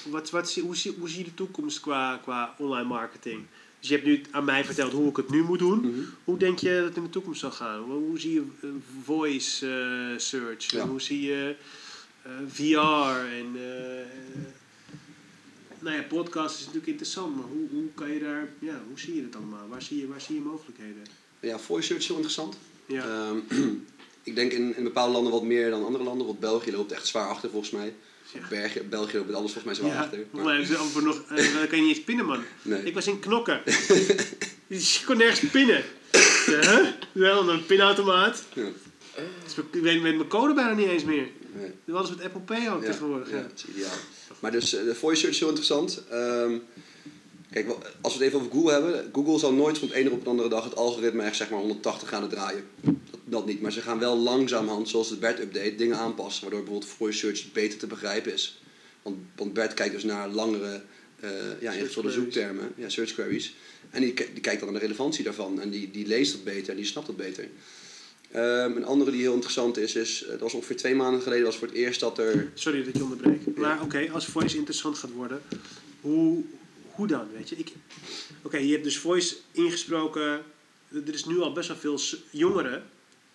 wat, wat, hoe, zie, hoe zie je de toekomst qua, qua online marketing? Dus je hebt nu aan mij verteld hoe ik het nu moet doen. Mm-hmm. Hoe denk je dat het in de toekomst zal gaan? Hoe zie je voice uh, search? Ja. Hoe zie je uh, V R? En, uh, nou ja, podcast is natuurlijk interessant. Maar hoe, hoe kan je daar... Ja, hoe zie je het allemaal? Waar zie je, waar zie je mogelijkheden? Ja, voice search is heel interessant. Ja. Um, ik denk in, in bepaalde landen wat meer dan andere landen. Want België loopt echt zwaar achter volgens mij. Ja. België, België loopt alles volgens mij zwaar ja. achter. Maar nee, we nog, uh, kan je niet eens pinnen, man. Nee. Ik was in Knokken. Dus ik kon nergens pinnen. Huh? Wel een pinautomaat. Ja. Dus ik weet mijn code bijna niet eens meer. Nee. Dat was met Apple Pay ook ja. tegenwoordig. Ja, ja, dat is ideaal. Maar dus uh, de voice search is heel interessant. Um, kijk, als we het even over Google hebben. Google zal nooit van het ene op de andere dag het algoritme echt zeg maar honderdtachtig gaan draaien. Dat niet, maar ze gaan wel langzamerhand, zoals het Bert Update, dingen aanpassen. Waardoor bijvoorbeeld voice search beter te begrijpen is. Want, want Bert kijkt dus naar langere uh, ja, zoektermen, ja, search queries. En die, die kijkt dan naar de relevantie daarvan. En die, die leest dat beter en die snapt dat beter. Um, een andere die heel interessant is, is, dat was ongeveer twee maanden geleden, was voor het eerst dat er... Sorry dat ik je onderbreek. Ja. Maar oké, okay, als voice interessant gaat worden, hoe, hoe dan, weet je? Oké, okay, je hebt dus voice ingesproken. Er is nu al best wel veel jongeren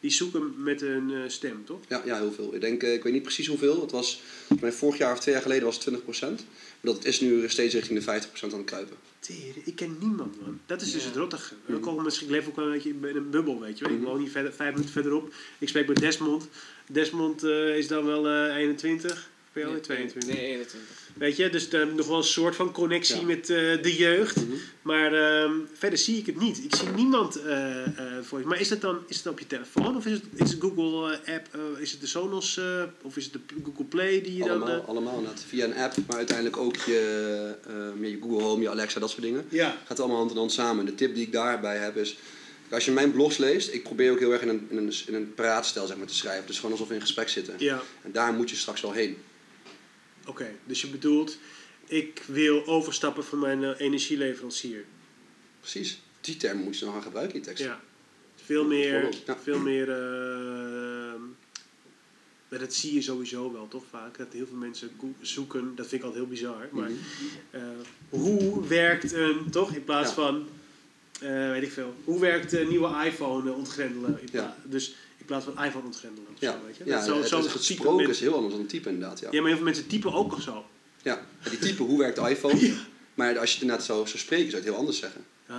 die zoeken met een stem, toch? Ja, ja, heel veel. Ik denk, ik weet niet precies hoeveel. Het was, vorig jaar of twee jaar geleden was het twintig procent. Maar dat is nu steeds richting de vijftig procent aan het kruipen. Teren, ik ken niemand, man. Dat is dus ja. het rottige. Mm-hmm. Dan misschien, ik leef ook wel een beetje in een bubbel, weet je. Ik mm-hmm. woon hier verder, vijf minuten verderop. Ik spreek met Desmond. Desmond uh, is dan wel uh, eenentwintig. Ben je al nee, tweeëntwintig? Nee, eenentwintig. Weet je, dus uh, nog wel een soort van connectie ja. met uh, de jeugd. Mm-hmm. Maar uh, verder zie ik het niet. Ik zie niemand uh, uh, voor je. Maar is dat dan is dat op je telefoon? Of is het, is het Google uh, app? Uh, is het de Sonos? Uh, of is het de Google Play? Die je allemaal, dan, uh... allemaal net. Via een app. Maar uiteindelijk ook je, uh, je Google Home, je Alexa, dat soort dingen. Ja. Gaat allemaal hand in hand samen. De tip die ik daarbij heb is... Als je mijn blogs leest, ik probeer ook heel erg in een, in een, in een praatstijl zeg maar, te schrijven. Dus gewoon alsof we in gesprek zitten. Ja. En daar moet je straks wel heen. Oké, okay, dus je bedoelt, ik wil overstappen van mijn uh, energieleverancier. Precies, die term moet je dan gaan gebruiken in je tekst. Ja, veel meer, ja. veel meer uh, maar dat zie je sowieso wel toch vaak, dat heel veel mensen zoeken, dat vind ik altijd heel bizar. Maar uh, hoe werkt een, toch, in plaats ja. van, uh, weet ik veel, hoe werkt een nieuwe iPhone ontgrendelen? In pla- ja. Dus... In plaats van iPhone ontgrendelen of ja. zo, weet je? Ja, zo, het, zo het gesproken met... is heel anders dan typen inderdaad. Ja, ja maar heel veel mensen typen ook al zo. Ja, die typen, hoe werkt de iPhone? Ja. Maar als je het inderdaad zo, zo spreekt, zou je het heel anders zeggen. Ah,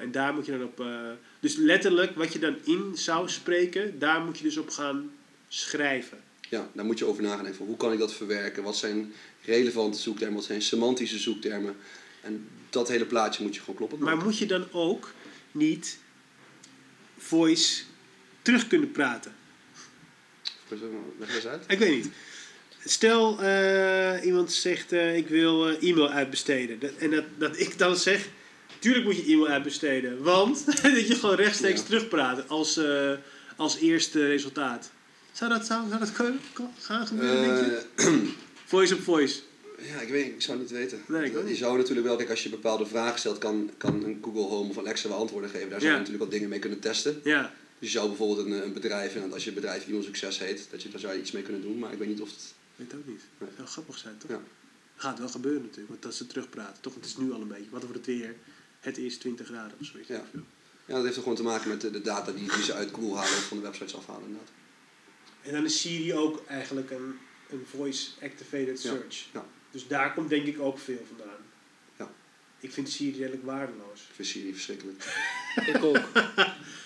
en daar moet je dan op... Uh... Dus letterlijk, wat je dan in zou spreken, daar moet je dus op gaan schrijven. Ja, daar moet je over nadenken van hoe kan ik dat verwerken? Wat zijn relevante zoektermen? Wat zijn semantische zoektermen? En dat hele plaatje moet je gewoon kloppen. Maar moet je dan ook niet voice... terug kunnen praten. Leg eens uit. Ik weet niet. Stel, uh, iemand zegt... Uh, ik wil uh, e-mail uitbesteden. Dat, en dat, dat ik dan zeg... Tuurlijk moet je e-mail uitbesteden. Want dat je gewoon rechtstreeks ja. terugpraat... Als, uh, als eerste resultaat. Zou dat, zou, zou dat kunnen, gaan gebeuren, uh, denk je? Voice op voice. Ja, ik weet ik zou het niet weten. Nee, ik je niet. Zou natuurlijk wel... Kijk, als je bepaalde vragen stelt... Kan, kan een Google Home of Alexa wel antwoorden geven. Daar zou je ja. natuurlijk wat dingen mee kunnen testen. Ja. Dus je zou bijvoorbeeld een, een bedrijf, en als je bedrijf Ubersuggest heet, dat je, daar zou je iets mee kunnen doen, maar ik weet niet of het... Weet het ook niet. Dat zou grappig zijn, toch? Ja. Gaat wel gebeuren natuurlijk, want dat ze terugpraten, toch? Want het is nu al een beetje, wat wordt het weer? Het is twintig graden of zoiets. Ja. ja, dat heeft er gewoon te maken met de, de data die, die ze uit Google halen of van de websites afhalen inderdaad. En dan is Siri ook eigenlijk een, een voice-activated search. Ja. Ja. Dus daar komt denk ik ook veel vandaan. Ik vind Siri redelijk waardeloos. Ik vind Siri verschrikkelijk. Ik ook.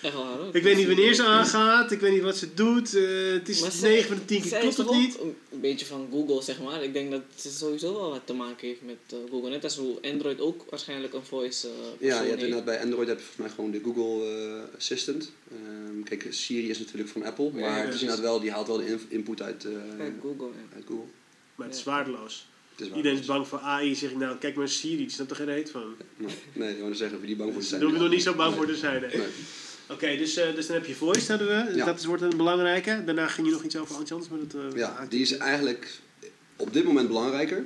Echt waar, ook. Ik weet niet wanneer ze aangaat. Ik weet niet wat ze doet. Uh, het is negen van de tien keer klopt het niet. een beetje van Google, zeg maar. Ik denk dat het sowieso wel wat te maken heeft met uh, Google. Net als hoe Android ook waarschijnlijk een voice uh, ja, je hebt inderdaad bij Android heb je volgens mij gewoon de Google uh, Assistant. Um, kijk, Siri is natuurlijk van Apple. Maar ja, ja, het is inderdaad wel, die haalt wel de input uit, uh, uit, Google, ja. uit Google. Maar het is waardeloos. Is Iedereen is bang voor A I, zeg ik nou, kijk maar Siri, die snapt er geen reet van. Nee, nee ik wou zeggen, wie die bang voor te zijn. Daar hoef ik nog niet zo bang nee. voor te zijn. Nee. Nee. Oké, okay, dus, uh, dus dan heb je voice, hadden we. Dus ja. dat is, wordt een belangrijke. Daarna ging je nog iets over iets anders. Maar dat, uh, ja, die is eigenlijk op dit moment belangrijker.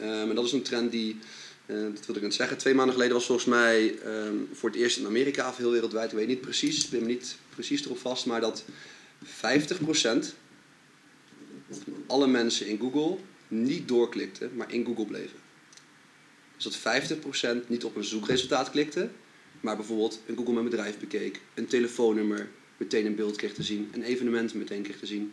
Maar um, dat is een trend die, uh, dat wil ik net zeggen, twee maanden geleden was volgens mij um, voor het eerst in Amerika of heel wereldwijd, ik weet niet precies, ik ben me niet precies erop vast, maar dat vijftig procent van alle mensen in Google niet doorklikten, maar in Google bleven. Dus dat vijftig procent niet op een zoekresultaat klikte, maar bijvoorbeeld een Google Mijn Bedrijf bekeek, een telefoonnummer meteen in beeld kreeg te zien, een evenement meteen kreeg te zien,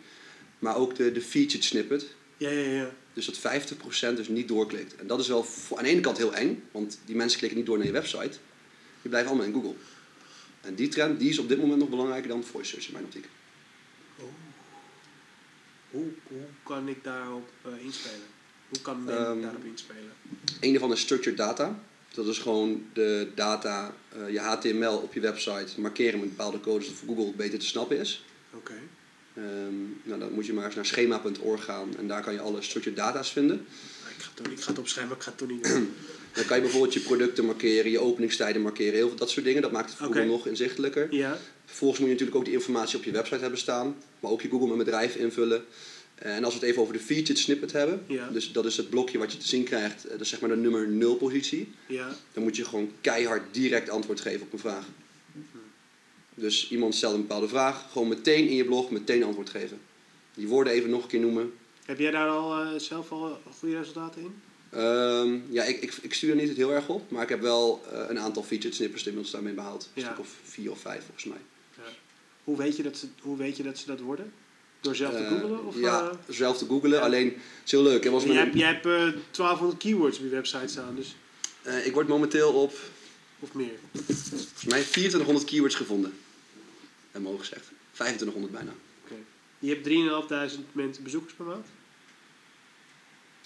maar ook de, de featured snippet. Ja, ja, ja. Dus dat vijftig procent dus niet doorklikt. En dat is wel voor, aan de ene kant heel eng, want die mensen klikken niet door naar je website, die blijven allemaal in Google. En die trend die is op dit moment nog belangrijker dan voice search in mijn optiek. Oh. Hoe, hoe kan ik daarop uh, inspelen? Hoe kan men um, daarop inspelen? Een ervan is structured data. Dat is gewoon de data, uh, je H T M L op je website markeren met bepaalde codes dat voor Google beter te snappen is. Oké. Okay. Um, nou, dan moet je maar eens naar schema punt org gaan en daar kan je alle structured data's vinden. Ik ga, toch, ik ga het opschrijven, maar ik ga het toch niet doen. Dan kan je bijvoorbeeld je producten markeren, je openingstijden markeren, heel veel dat soort dingen. Dat maakt het voor okay. Google nog inzichtelijker. Ja. Vervolgens moet je natuurlijk ook die informatie op je website hebben staan, maar ook je Google Mijn Bedrijf invullen. En als we het even over de featured snippet hebben, ja. dus dat is het blokje wat je te zien krijgt, dat is zeg maar de nummer nul positie, ja. dan moet je gewoon keihard direct antwoord geven op een vraag. Mm-hmm. Dus iemand stelt een bepaalde vraag, gewoon meteen in je blog, meteen antwoord geven. Die woorden even nog een keer noemen. Heb jij daar al uh, zelf al goede resultaten in? Um, ja, ik, ik, ik stuur er niet heel erg op, maar ik heb wel uh, een aantal featured snippets inmiddels daarmee behaald. Ja. Een stuk of vier of vijf volgens mij. Ja. Hoe weet je dat ze, hoe weet je dat ze dat worden? Door zelf te googelen? Of, ja, uh, zelf te googelen. Ja. Alleen, het is heel leuk. Was jij, een... jij hebt uh, twaalfhonderd keywords op je website staan. Dus. Uh, ik word momenteel op... Of meer? Volgens mij vierentwintighonderd keywords gevonden. En mogen gezegd. vijfentwintighonderd bijna. Okay. Je hebt drieduizend vijfhonderd mensen bezoekers per maand?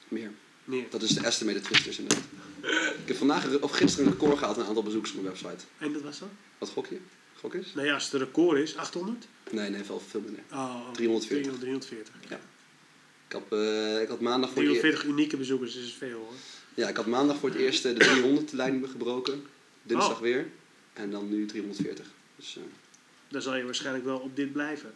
Meer. Meer. Dat is de estimated visitors inderdaad. Ik heb vandaag of gisteren een record gehaald aan een aantal bezoekers op mijn website. En dat was dan? Wat gok je? Gok is? Nou ja, als het een record is, achthonderd? Nee, nee, veel minder. Oh, driehonderdveertig. driehonderdveertig. Ja. Ik, heb, uh, ik had maandag voor driehonderdveertig e- unieke bezoekers, dus is veel hoor. Ja, ik had maandag voor het eerst de driehonderd-lijn gebroken. Dinsdag oh. weer. En dan nu driehonderdveertig. Dus, uh... dan zal je waarschijnlijk wel op dit blijven.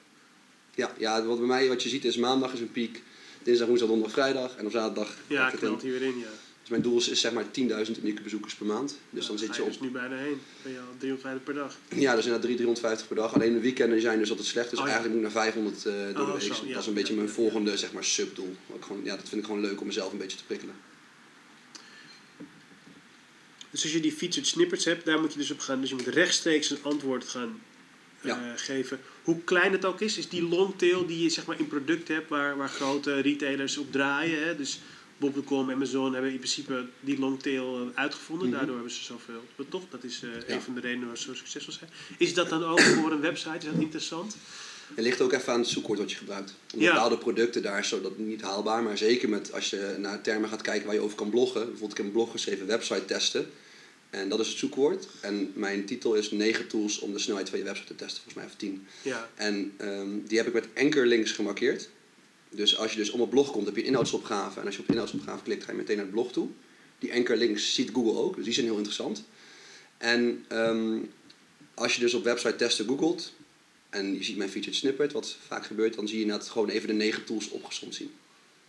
Ja, ja wat, bij mij, wat je ziet is maandag is een piek. Dinsdag, woensdag, donderdag, vrijdag. En op zaterdag... Ja, knalt hij weer in, ja. Dus mijn doel is, is zeg maar tienduizend unieke bezoekers per maand. Dus ja, dan zit je op... dus nu bijna heen. Ben je al driehonderdvijftig per dag? Ja, dus inderdaad driehonderdvijftig per dag. Alleen de weekenden zijn dus altijd slecht. Dus oh, ja. eigenlijk moet ik naar vijfhonderd uh, door oh, de week. Ja, dat is een beetje mijn volgende ja. zeg maar, subdoel. Ook gewoon, ja, dat vind ik gewoon leuk om mezelf een beetje te prikkelen. Dus als je die featured snippets hebt, daar moet je dus op gaan. Dus je moet rechtstreeks een antwoord gaan uh, ja. geven. Hoe klein het ook is, is die longtail die je zeg maar, in product hebt waar, waar grote retailers op draaien. Hè? Dus... bol punt com, Amazon hebben in principe die longtail uitgevonden. Daardoor hebben ze zoveel. Maar toch, dat is uh, ja. een van de redenen waar ze zo succesvol zijn. Is dat dan ook voor een website? Is dat interessant? Het ligt ook even aan het zoekwoord wat je gebruikt. Ja. Bepaalde producten, daar is zo dat niet haalbaar. Maar zeker met als je naar termen gaat kijken waar je over kan bloggen. Bijvoorbeeld, ik heb een blog geschreven, website testen. En dat is het zoekwoord. En mijn titel is negen tools om de snelheid van je website te testen. Volgens mij of tien. Ja. En um, die heb ik met anchor links gemarkeerd. Dus als je dus om het blog komt, heb je een inhoudsopgave. En als je op inhoudsopgave klikt, ga je meteen naar het blog toe. Die anchor links ziet Google ook, dus die zijn heel interessant. En um, als je dus op website testen googelt, en je ziet mijn featured snippet, wat vaak gebeurt, dan zie je dat gewoon even de negen tools opgesomd zien.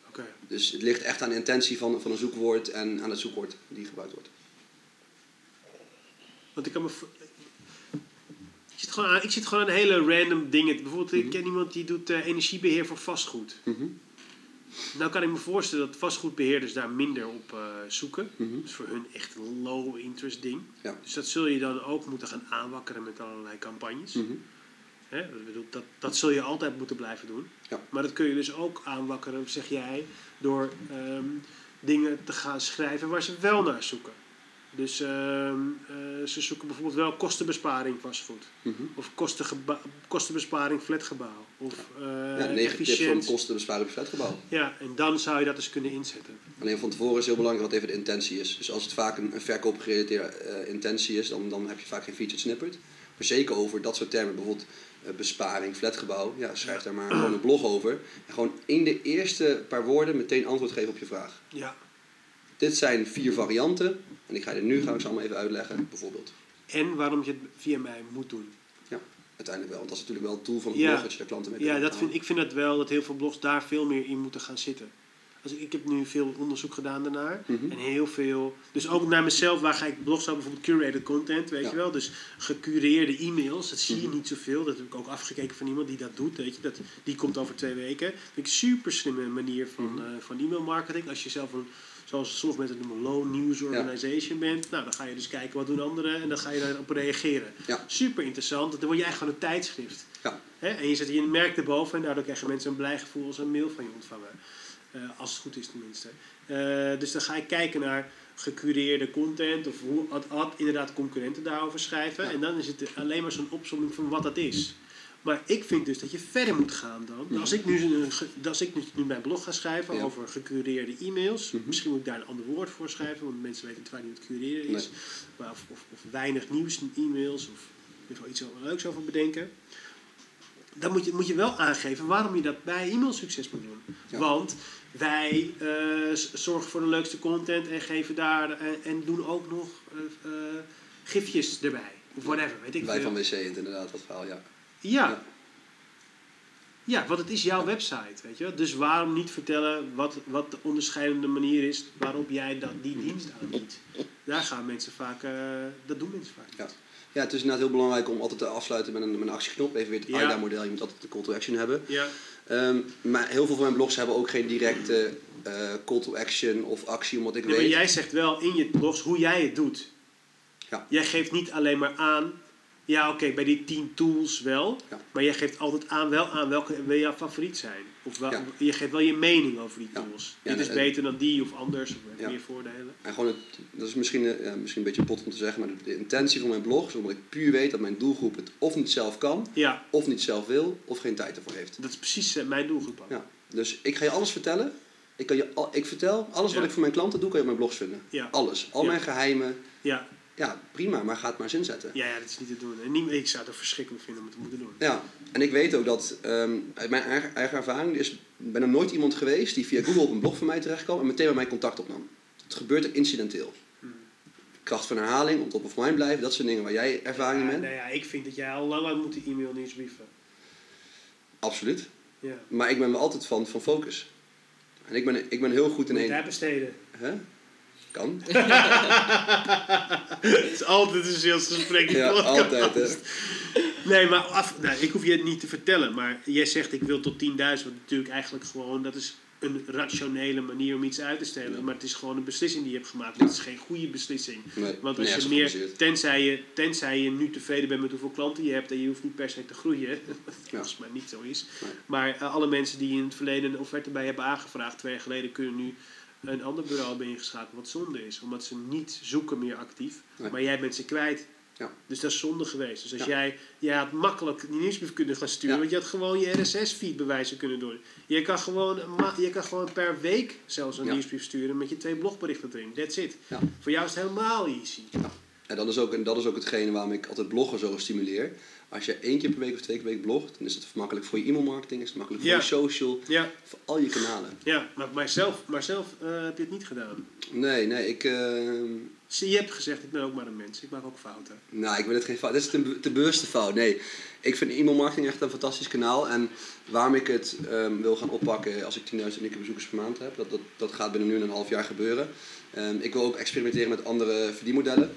Okay. Dus het ligt echt aan de intentie van, van een zoekwoord en aan het zoekwoord die gebruikt wordt. Want ik kan me... Ik zit, gewoon aan, ik zit gewoon aan hele random dingen. Bijvoorbeeld, mm-hmm. ik ken iemand die doet uh, energiebeheer voor vastgoed. Mm-hmm. Nou kan ik me voorstellen dat vastgoedbeheerders daar minder op uh, zoeken. Mm-hmm. Dus voor hun echt een low interest ding. Ja. Dus dat zul je dan ook moeten gaan aanwakkeren met allerlei campagnes. Mm-hmm. Hè? Dat, dat zul je altijd moeten blijven doen. Ja. Maar dat kun je dus ook aanwakkeren, zeg jij, door um, dingen te gaan schrijven waar ze wel naar zoeken. Dus uh, uh, ze zoeken bijvoorbeeld wel kostenbesparing vastgoed. Mm-hmm. Of kostengeba- kostenbesparing flatgebouw. Of uh, ja, negen tips van kostenbesparing flatgebouw. Ja, en dan zou je dat eens kunnen inzetten. Alleen van tevoren is heel belangrijk wat even de intentie is. Dus als het vaak een, een verkoopgerelateerde uh, intentie is, dan, dan heb je vaak geen featured snippet. Maar zeker over dat soort termen, bijvoorbeeld uh, besparing, flatgebouw. Ja, schrijf daar maar gewoon een blog over. En gewoon in de eerste paar woorden meteen antwoord geven op je vraag. Ja. Dit zijn vier varianten. En ik ga er nu ga ik ze allemaal even uitleggen, bijvoorbeeld. En waarom je het via mij moet doen. Ja, uiteindelijk wel. Want dat is natuurlijk wel het doel van het ja. blog, dat je de klanten mee kan Ja, dat vind, ik vind dat wel, dat heel veel blogs daar veel meer in moeten gaan zitten. Als ik, ik heb nu veel onderzoek gedaan daarnaar. Mm-hmm. En heel veel, dus ook naar mezelf, waar ga ik blogs over, bijvoorbeeld curated content, weet ja. je wel. Dus gecureerde e-mails, dat zie je mm-hmm. niet zoveel. Dat heb ik ook afgekeken van iemand die dat doet, weet je. Dat, die komt over twee weken. Dat vind ik een super slimme manier van, mm-hmm. uh, van e-mail marketing. Als je zelf een... Zoals sommige mensen noemen, low news organization ja. bent. Nou, dan ga je dus kijken wat doen anderen en dan ga je daarop reageren. Ja. Super interessant. Dan word je eigenlijk gewoon een tijdschrift. Ja. Hè? En je zet je merk erboven en daardoor krijgen mensen een blij gevoel als een mail van je ontvangen. Uh, als het goed is tenminste. Uh, dus dan ga je kijken naar gecureerde content of hoe ad, ad inderdaad concurrenten daarover schrijven. Ja. En dan is het alleen maar zo'n opzomming van wat dat is. Maar ik vind dus dat je verder moet gaan dan. Ja. Als ik nu, als ik nu mijn blog ga schrijven ja. over gecureerde e-mails. Mm-hmm. Misschien moet ik daar een ander woord voor schrijven. Want mensen weten het waar niet wat cureren is. Nee. Maar of, of, of weinig nieuws in e-mails. Of in ieder geval iets leuks over bedenken. Dan moet je, moet je wel aangeven waarom je dat bij e-mail succes moet doen. Ja. Want wij uh, zorgen voor de leukste content. En geven daar uh, en doen ook nog uh, uh, gifjes erbij. Of whatever. Weet ik wij veel. Van W C inderdaad dat verhaal ja. Ja. ja, ja, want het is jouw ja. website, weet je wel. Dus waarom niet vertellen wat, wat de onderscheidende manier is waarop jij dat, die dienst aanbiedt. Daar gaan mensen vaak, uh, dat doen mensen vaak ja. niet. Ja, het is inderdaad heel belangrijk om altijd te afsluiten met een, met een actieknop. Even weer het ja. AIDA-model, je moet altijd de call to action hebben. Ja. Um, maar heel veel van mijn blogs hebben ook geen directe uh, call to action of actie, omdat ik nee, weet... Maar jij zegt wel in je blogs hoe jij het doet. Ja. Jij geeft niet alleen maar aan... Ja, oké, okay, bij die tien tools wel. Ja. Maar je geeft altijd aan, wel aan welke wil jouw favoriet zijn. Of wel, ja. je geeft wel je mening over die tools. Ja. Ja, dit is en, beter dan die of anders. Of ja. meer voordelen. En gewoon, het, dat is misschien, ja, misschien een beetje pot om te zeggen. Maar de, de intentie van mijn blog is omdat ik puur weet dat mijn doelgroep het of niet zelf kan. Ja. Of niet zelf wil. Of geen tijd ervoor heeft. Dat is precies uh, mijn doelgroep. Ja. Dus ik ga je alles vertellen. Ik, kan je al, ik vertel alles ja. wat ik voor mijn klanten doe, kan je op mijn blogs vinden. Ja. Alles. Al ja. mijn geheimen. Ja. Ja, prima, maar ga het maar eens inzetten. Ja, ja, dat is niet te doen. En niet, ik zou het verschrikkelijk vinden om het te moeten doen. Ja, en ik weet ook dat, um, uit mijn eigen, eigen ervaring, is, ik ben er nooit iemand geweest die via Google op een blog van mij terecht kwam en meteen bij mij contact opnam. Het gebeurt er incidenteel. Hmm. Kracht van herhaling, op top of mind blijven, dat zijn dingen waar jij ervaring in ja, bent. Nou ja, ik vind dat jij al lang uit moet de e-mail nieuwsbrieven. Absoluut. Ja. Maar ik ben wel altijd van, van focus. En ik ben, ik ben heel goed in één... Moet daar besteden. Huh? Kan. Het is altijd een salesgesprek. Ja, altijd hè. Nee, maar af, nou, ik hoef je het niet te vertellen. Maar jij zegt ik wil tot tienduizend. Wat natuurlijk eigenlijk gewoon... Dat is een rationele manier om iets uit te stellen. Ja. Maar het is gewoon een beslissing die je hebt gemaakt. Dat is geen goede beslissing. Nee, want als je meer, tenzij, je, tenzij je nu tevreden bent met hoeveel klanten je hebt... en je hoeft niet per se te groeien. Wat volgens ja. mij niet zo is. Nee. Maar uh, alle mensen die in het verleden een offerte bij hebben aangevraagd... twee jaar geleden kunnen nu... een ander bureau ben ingeschakeld, wat zonde is. Omdat ze niet zoeken meer actief. Nee. Maar jij bent ze kwijt. Ja. Dus dat is zonde geweest. Dus als ja. jij, jij had makkelijk die nieuwsbrief kunnen gaan sturen. Ja. Want je had gewoon je R S S-feed bewijzen kunnen doen. Je kan gewoon, je kan gewoon per week zelfs een ja. nieuwsbrief sturen met je twee blogberichten erin. That's it. Ja. Voor jou is het helemaal easy. Ja. En, dat is ook, en dat is ook hetgene waarom ik altijd bloggen zo stimuleer. Als je één keer per week of twee keer per week blogt... dan is het makkelijk voor je e-mailmarketing... is het makkelijk voor ja. je social... Ja. voor al je kanalen. Ja, maar, maar zelf, maar zelf uh, heb je het niet gedaan. Nee, nee, ik... Uh... Je hebt gezegd, ik ben ook maar een mens. Ik maak ook fouten. Nou, ik ben het geen fout. Dat is de, de bewuste fout. Nee, ik vind e-mailmarketing echt een fantastisch kanaal. En waarom ik het um, wil gaan oppakken... als ik tienduizend en ik bezoekers per maand heb... dat, dat, dat gaat binnen nu en een half jaar gebeuren. Um, ik wil ook experimenteren met andere verdienmodellen...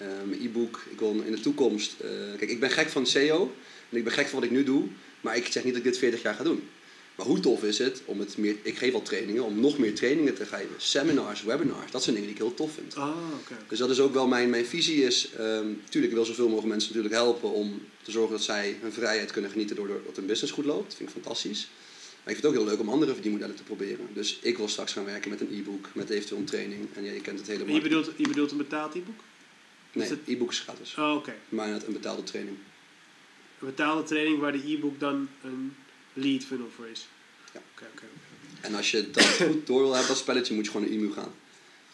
Uh, mijn e-book, ik wil in de toekomst... Uh, kijk, ik ben gek van S E O en ik ben gek van wat ik nu doe, maar ik zeg niet dat ik dit veertig jaar ga doen. Maar hoe tof is het om het meer... Ik geef al trainingen, om nog meer trainingen te geven. Seminars, webinars, dat zijn dingen die ik heel tof vind. Ah, okay. Dus dat is ook wel mijn, mijn visie is... Um, tuurlijk, ik wil zoveel mogelijk mensen natuurlijk helpen om te zorgen dat zij hun vrijheid kunnen genieten doordat hun business goed loopt. Dat vind ik fantastisch. Maar ik vind het ook heel leuk om andere verdienmodellen te proberen. Dus ik wil straks gaan werken met een e-book, met eventueel een training. En ja, je kent het helemaal. Je bedoelt, je bedoelt een betaald e-book? Nee, het... e-book is gratis. Oh, oké. Okay. Maar een betaalde training. Een betaalde training waar de e-book dan een lead funnel voor is. Ja. Okay, okay. En als je dat goed door wil hebben, dat spelletje, moet je gewoon naar I M U gaan.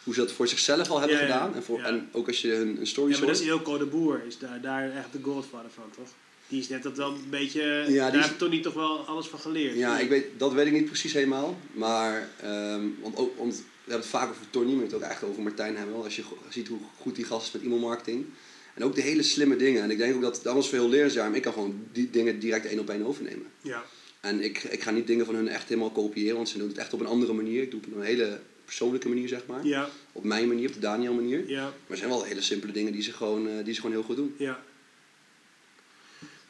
Hoe ze dat voor zichzelf al hebben ja, gedaan. Ja, en, voor, ja. en ook als je hun een story. Ja, maar dat is Ilko de Boer. Is daar, daar echt de godfather van, toch? Die is net dat wel een beetje... Ja, daar is... heb ik toch niet toch wel alles van geleerd. Ja, ik weet, dat weet ik niet precies helemaal. Maar, um, want, ook, want we hebben het vaak over Tony, maar het ook echt over Martijn hebben. Als je go- ziet hoe goed die gast is met e-mailmarketing. En ook de hele slimme dingen. En ik denk ook dat, dat was veel leerzaam. Ja, maar ik kan gewoon die dingen direct één op één overnemen. Ja. En ik, ik ga niet dingen van hun echt helemaal kopiëren. Want ze doen het echt op een andere manier. Ik doe het op een hele persoonlijke manier, zeg maar. Ja. Op mijn manier, op de Daniël manier. Ja. Maar het zijn wel hele simpele dingen die ze gewoon, die ze gewoon heel goed doen. Ja.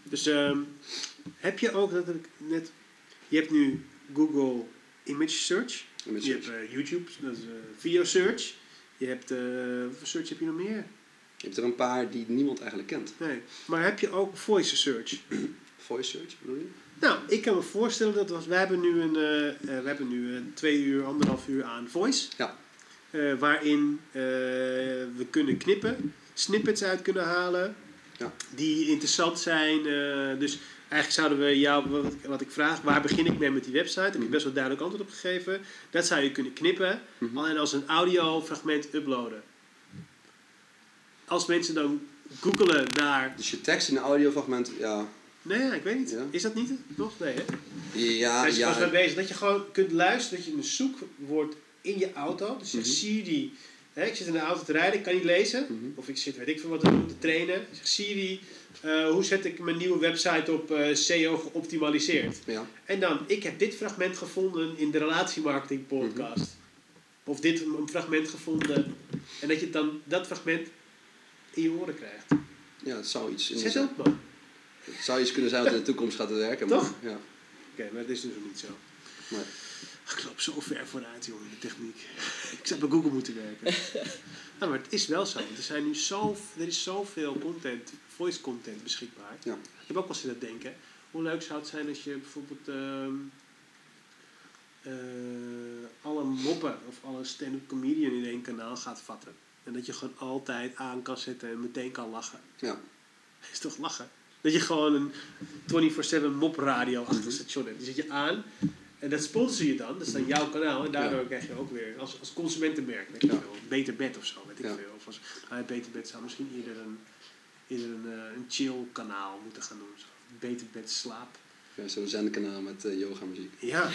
Dus um, heb je ook, dat heb ik net, je hebt nu Google Image Search, Image je search. hebt uh, YouTube, dat is uh, Video Search, je hebt, uh, wat voor search heb je nog meer? Je hebt er een paar die niemand eigenlijk kent. Nee, maar heb je ook Voice Search? Voice Search bedoel je? Nou, ik kan me voorstellen dat, was, we hebben nu, een, uh, uh, we hebben nu een twee uur, anderhalf uur aan Voice, ja. uh, waarin uh, we kunnen knippen, snippets uit kunnen halen. Ja. Die interessant zijn. Uh, dus eigenlijk zouden we jou, wat, wat ik vraag, waar begin ik mee met die website? Daar heb je best wel duidelijk antwoord op gegeven. Dat zou je kunnen knippen. Mm-hmm. Alleen als een audiofragment uploaden. Als mensen dan googelen naar... Dus je tekst in een audiofragment, ja... Nee, ik weet niet. Ja. Is dat niet toch? Nee, hè? Ja, dus je ja. was mee bezig dat je gewoon kunt luisteren, dat je een zoekwoord in je auto... Dus je mm-hmm. ziet die... He, ik zit in de auto te rijden, ik kan niet lezen. Mm-hmm. Of ik zit, weet ik veel wat, te trainen. Ik zeg, Siri, uh, hoe zet ik mijn nieuwe website op uh, S E O geoptimaliseerd? Ja. En dan, ik heb dit fragment gevonden in de Relatiemarketing Podcast. Mm-hmm. Of dit een fragment gevonden. En dat je dan dat fragment in je oren krijgt. Ja, dat zou iets... Zet op, man. Het zou iets kunnen zijn dat in de toekomst gaat het werken. Toch? Ja. Oké, okay, maar dat is dus ook niet zo. Nee. Ik loop zo ver vooruit, jongen, de techniek. Ik zou bij Google moeten werken. Nou, maar het is wel zo. Want er zijn nu zo, er is zoveel content, voice content beschikbaar. Ja. Ik heb ook wel zin aan het denken. Hoe leuk zou het zijn als je bijvoorbeeld um, uh, alle moppen of alle stand-up comedian in één kanaal gaat vatten. En dat je gewoon altijd aan kan zetten en meteen kan lachen. Ja. Dat is toch lachen? Dat je gewoon een vierentwintig zeven mopradio achter station hebt. Die zet je aan... En dat sponsor je dan, dat is dan jouw kanaal. En daardoor ja. krijg je ook weer, als, als consumentenmerk, weet je ja. wel, Beter Bed of zo, weet ik ja. veel. Of als ah, Beter Bed zou misschien eerder een, eerder een, uh, een chill kanaal moeten gaan doen. Zo. Beter Bed Slaap. Ja, zo'n zendkanaal met uh, yoga muziek. Ja,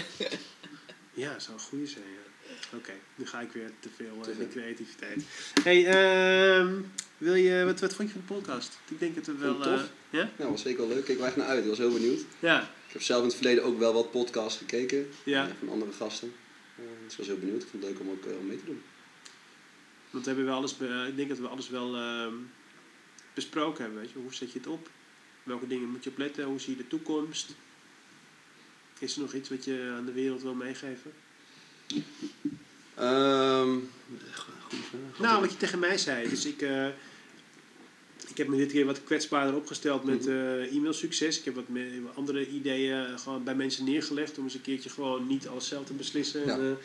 ja, dat zou een goede zijn. Ja. Oké, okay, nu ga ik weer te veel uh, in de creativiteit. Hey, uh, wil je, wat, wat vond je van de podcast? Ik denk dat we wel... Tof. Uh, yeah? Ja, was zeker wel leuk. Kijk er echt naar uit, ik was heel benieuwd. Ja. Ik heb zelf in het verleden ook wel wat podcasts gekeken. Ja. Van andere gasten. Uh, dus ik was heel benieuwd. Ik vond het leuk om ook uh, mee te doen. Want hebben we alles be- ik denk dat we alles wel uh, besproken hebben. Weet je? Hoe zet je het op? Welke dingen moet je op letten? Hoe zie je de toekomst? Is er nog iets wat je aan de wereld wil meegeven? Um, goed, goed. Nou, wat je tegen mij zei. Dus ik... Uh, Ik heb me dit keer wat kwetsbaarder opgesteld met uh, e-mailsucces. Ik heb wat me- andere ideeën gewoon bij mensen neergelegd. Om eens een keertje gewoon niet alles zelf te beslissen. Ja. En,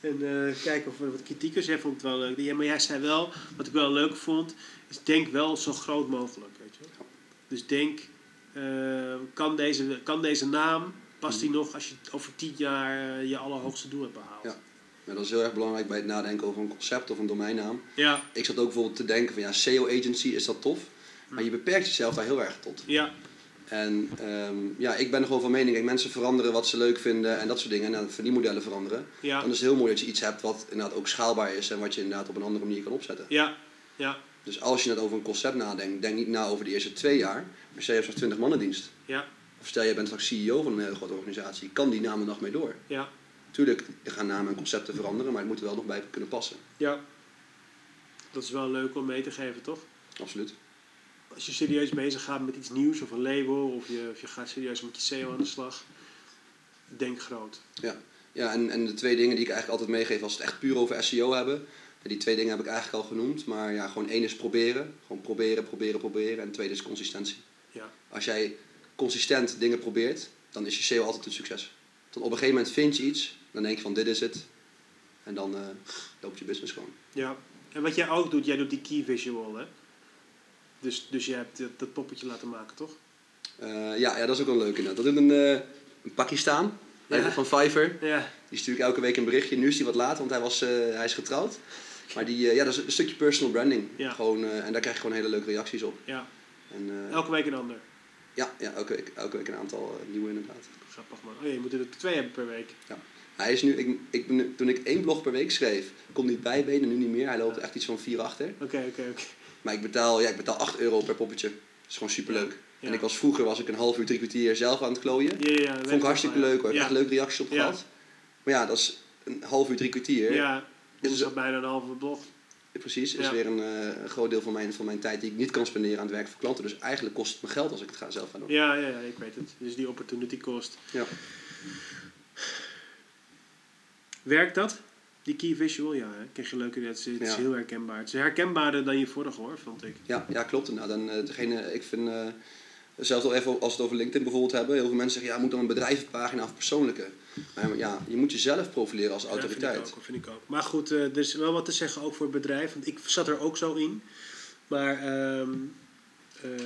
uh, en uh, kijken of er wat kritiekers. Jij vond het wel leuk. Ja, maar jij zei wel, wat ik wel leuk vond. Is denk wel zo groot mogelijk. Weet je? Ja. Dus denk, uh, kan, deze, kan deze naam, past die mm-hmm. nog als je over tien jaar uh, je allerhoogste doel hebt behaald? Ja. Maar dat is heel erg belangrijk bij het nadenken over een concept of een domeinnaam. Ja. Ik zat ook bijvoorbeeld te denken van ja, S E O-agency, is dat tof? Maar je beperkt jezelf daar heel erg tot. Ja. En um, ja, ik ben er gewoon van mening. Kijk, mensen veranderen wat ze leuk vinden en dat soort dingen. En verdienmodellen veranderen. Ja. Dan is het heel mooi dat je iets hebt wat inderdaad ook schaalbaar is. En wat je inderdaad op een andere manier kan opzetten. Ja. Ja. Dus als je net over een concept nadenkt, denk niet na over de eerste twee jaar. Maar stel je hebt straks twintig mannen dienst. Ja. Of stel je bent straks C E O van een hele grote organisatie. Kan die naam er nog mee door? Ja. Tuurlijk gaan namen en concepten veranderen, maar het moet er wel nog bij kunnen passen. Ja, dat is wel leuk om mee te geven, toch? Absoluut. Als je serieus bezig gaat met iets nieuws of een label, of je, of je gaat serieus met je S E O aan de slag, denk groot. Ja, ja en, en de twee dingen die ik eigenlijk altijd meegeef als we het echt puur over S E O hebben, die twee dingen heb ik eigenlijk al genoemd, maar ja, gewoon één is proberen. Gewoon proberen, proberen, proberen. En de tweede is consistentie. Ja. Als jij consistent dingen probeert, dan is je S E O altijd een succes. Dan op een gegeven moment vind je iets, dan denk je van dit is het. En dan uh, loopt je business gewoon. Ja, en wat jij ook doet, jij doet die key visual, hè? Dus, dus jij hebt dat, dat poppetje laten maken, toch? Uh, ja, ja, dat is ook wel leuk inderdaad. Dat doet een, uh, een Pakistan ja. van Fiverr. Ja. Die stuur ik elke week een berichtje. Nu is hij wat later, want hij, was, uh, hij is getrouwd. Maar die, uh, ja, dat is een stukje personal branding. Ja. Gewoon, uh, en daar krijg je gewoon hele leuke reacties op. Ja. En, uh, elke week een ander? Ja, ja elke, week, elke week een aantal uh, nieuwe inderdaad. Grappig man. Oh, je moet er twee hebben per week. Ja. Hij is nu, ik, ik, toen ik één blog per week schreef, kon hij bijbenen, nu niet meer. Hij loopt ja. echt iets van vier achter. Oké, okay, oké, okay, oké. Okay. Maar ik betaal, ja, ik betaal acht euro per poppetje. Dat is gewoon superleuk. Ja. Ja. En ik was, vroeger was ik een half uur, drie kwartier zelf aan het klooien. Ja, ja, vond ik hartstikke wel, ja. leuk hoor. Ja. Echt leuke reacties op ja. gehad. Maar ja, dat is een half uur, drie kwartier. Ja, dat is dat bijna een halve blog. Precies, is ja. weer een uh, groot deel van mijn, van mijn tijd die ik niet kan spenderen aan het werken voor klanten. Dus eigenlijk kost het me geld als ik het ga, zelf ga doen. Ja, ja, ja, ik weet het. Dus die opportunity cost. Ja. Werkt dat? Die key visual, ja. Hè? Krijg je leuke ideeën. Het is ja. heel herkenbaar. Het is herkenbaarder dan je vorige hoor, vond ik. Ja, ja klopt. Nou, dan, uh, degene, ik vind, uh, zelfs al even als we het over LinkedIn bijvoorbeeld hebben. Heel veel mensen zeggen, ja, moet dan een bedrijvenpagina of persoonlijke. Maar ja, je moet jezelf profileren als autoriteit. Ja, vind ik ook, vind ik ook. Maar goed, uh, er is wel wat te zeggen ook voor het bedrijf. Want ik zat er ook zo in. Maar uh, uh,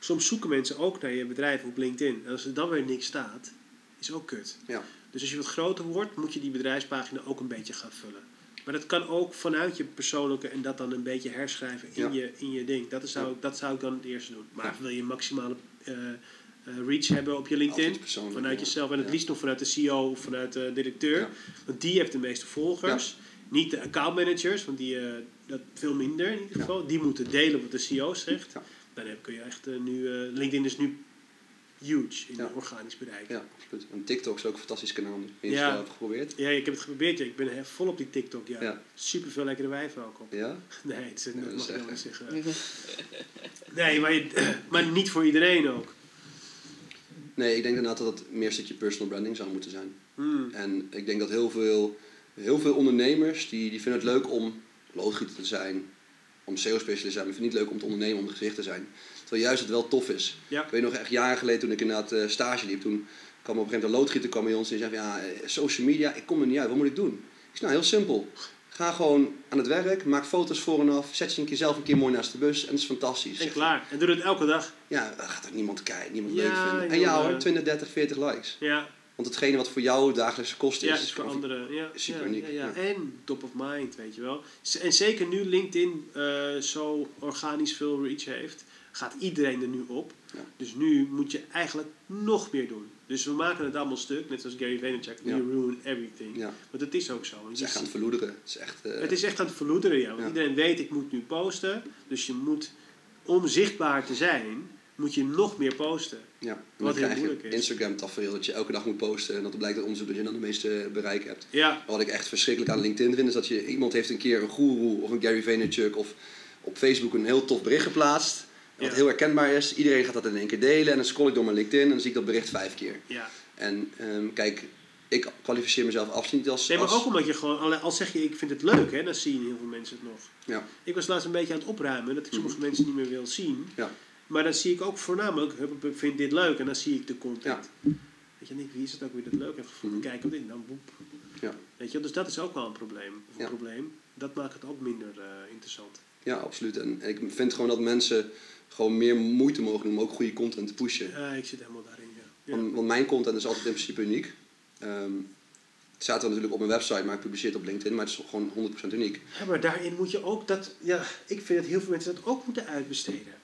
soms zoeken mensen ook naar je bedrijf op LinkedIn. En als er dan weer niks staat, is ook kut. Ja. Dus als je wat groter wordt, moet je die bedrijfspagina ook een beetje gaan vullen. Maar dat kan ook vanuit je persoonlijke en dat dan een beetje herschrijven in, ja. je, in je ding. Dat, is zou, ja. dat zou ik dan het eerste doen. Maar ja. wil je maximale uh, reach hebben op je LinkedIn, vanuit ja. jezelf. En het ja. liefst nog vanuit de C E O of vanuit de directeur. Ja. Want die heeft de meeste volgers. Ja. Niet de accountmanagers, want die, uh, dat veel minder in ieder geval. Ja. Die moeten delen wat de C E O zegt. Ja. Dan heb, kun je echt uh, nu... Uh, LinkedIn is nu... huge in ja. de organisch bereik. Ja, absoluut. En TikTok is ook een fantastisch kanaal. Heb je ja. het geprobeerd? Ja, ik heb het geprobeerd. Ja. Ik ben vol op die TikTok. Ja. Ja. Super veel lekkere wijven ook op. Ja? Nee, het is, ja, dat mag ik wel zeggen. Nee, maar, je, maar niet voor iedereen ook. Nee, ik denk inderdaad dat het meer een stukje personal branding zou moeten zijn. Hmm. En ik denk dat heel veel, heel veel ondernemers, die, die vinden het leuk om loodgieter te zijn, om S E O-specialist te zijn, maar vinden het niet leuk om te ondernemen, om gezicht te zijn. Terwijl juist het wel tof is. Ja. Ik weet nog echt jaren geleden toen ik inderdaad uh, stage liep. Toen kwam op een gegeven moment een loodgieter kwam bij ons. En zei van ja, social media, ik kom er niet uit. Wat moet ik doen? Ik zei nou heel simpel. Ga gewoon aan het werk. Maak foto's voor en af. Zet je een keer zelf een keer mooi naast de bus. En dat is fantastisch. En klaar. En doe het elke dag. Ja, gaat er niemand kijken. Niemand ja, leuk vinden. En ja hoor, twintig, dertig, veertig likes. Ja. Want hetgene wat voor jou dagelijkse kost is. Ja, is voor anderen. Ja, super uniek. Ja, ja, ja. Ja. En top of mind, weet je wel. En zeker nu LinkedIn uh, zo organisch veel reach heeft, gaat iedereen er nu op. Ja. Dus nu moet je eigenlijk nog meer doen. Dus we maken het allemaal stuk. Net zoals Gary Vaynerchuk. We ja. ruin everything. Ja. Want het is ook zo. Het is echt aan het verloederen. Het is echt, uh... het is echt aan het verloederen, ja. Want ja. iedereen weet, ik moet nu posten. Dus je moet, om zichtbaar te zijn, moet je nog meer posten. Ja. Wat heel moeilijk is. Instagram tafereel dat je elke dag moet posten. En dat blijkt uit onderzoek dat je dan de meeste bereik hebt. Ja. Wat ik echt verschrikkelijk aan LinkedIn vind, is dat je iemand heeft een keer een guru of een Gary Vaynerchuk of op Facebook een heel tof bericht geplaatst. Ja. Wat heel herkenbaar is, iedereen gaat dat in één keer delen. En dan scroll ik door mijn LinkedIn en dan zie ik dat bericht vijf keer. Ja. En um, kijk, ik kwalificeer mezelf absoluut niet als... Nee, maar als... ook omdat je gewoon... Al zeg je, ik vind het leuk, hè, dan zien heel veel mensen het nog. Ja. Ik was laatst een beetje aan het opruimen, dat ik sommige mm-hmm. mensen niet meer wil zien. Ja. Maar dan zie ik ook voornamelijk, ik vind dit leuk. En dan zie ik de content. Ja. Weet je, en ik, wie is het ook weer dat leuk heeft gevonden? Mm-hmm. Kijk op dit, dan boep. Ja. Weet je, dus dat is ook wel een probleem. Of een ja. probleem. Dat maakt het ook minder uh, interessant. Ja, absoluut. En ik vind gewoon dat mensen gewoon meer moeite mogen doen om ook goede content te pushen. Ja, ik zit helemaal daarin, ja. Ja. Want, want mijn content is altijd in principe uniek. Um, het staat dan natuurlijk op mijn website, maar ik publiceer het op LinkedIn. Maar het is gewoon honderd procent uniek. Ja, maar daarin moet je ook dat... Ja, ik vind dat heel veel mensen dat ook moeten uitbesteden.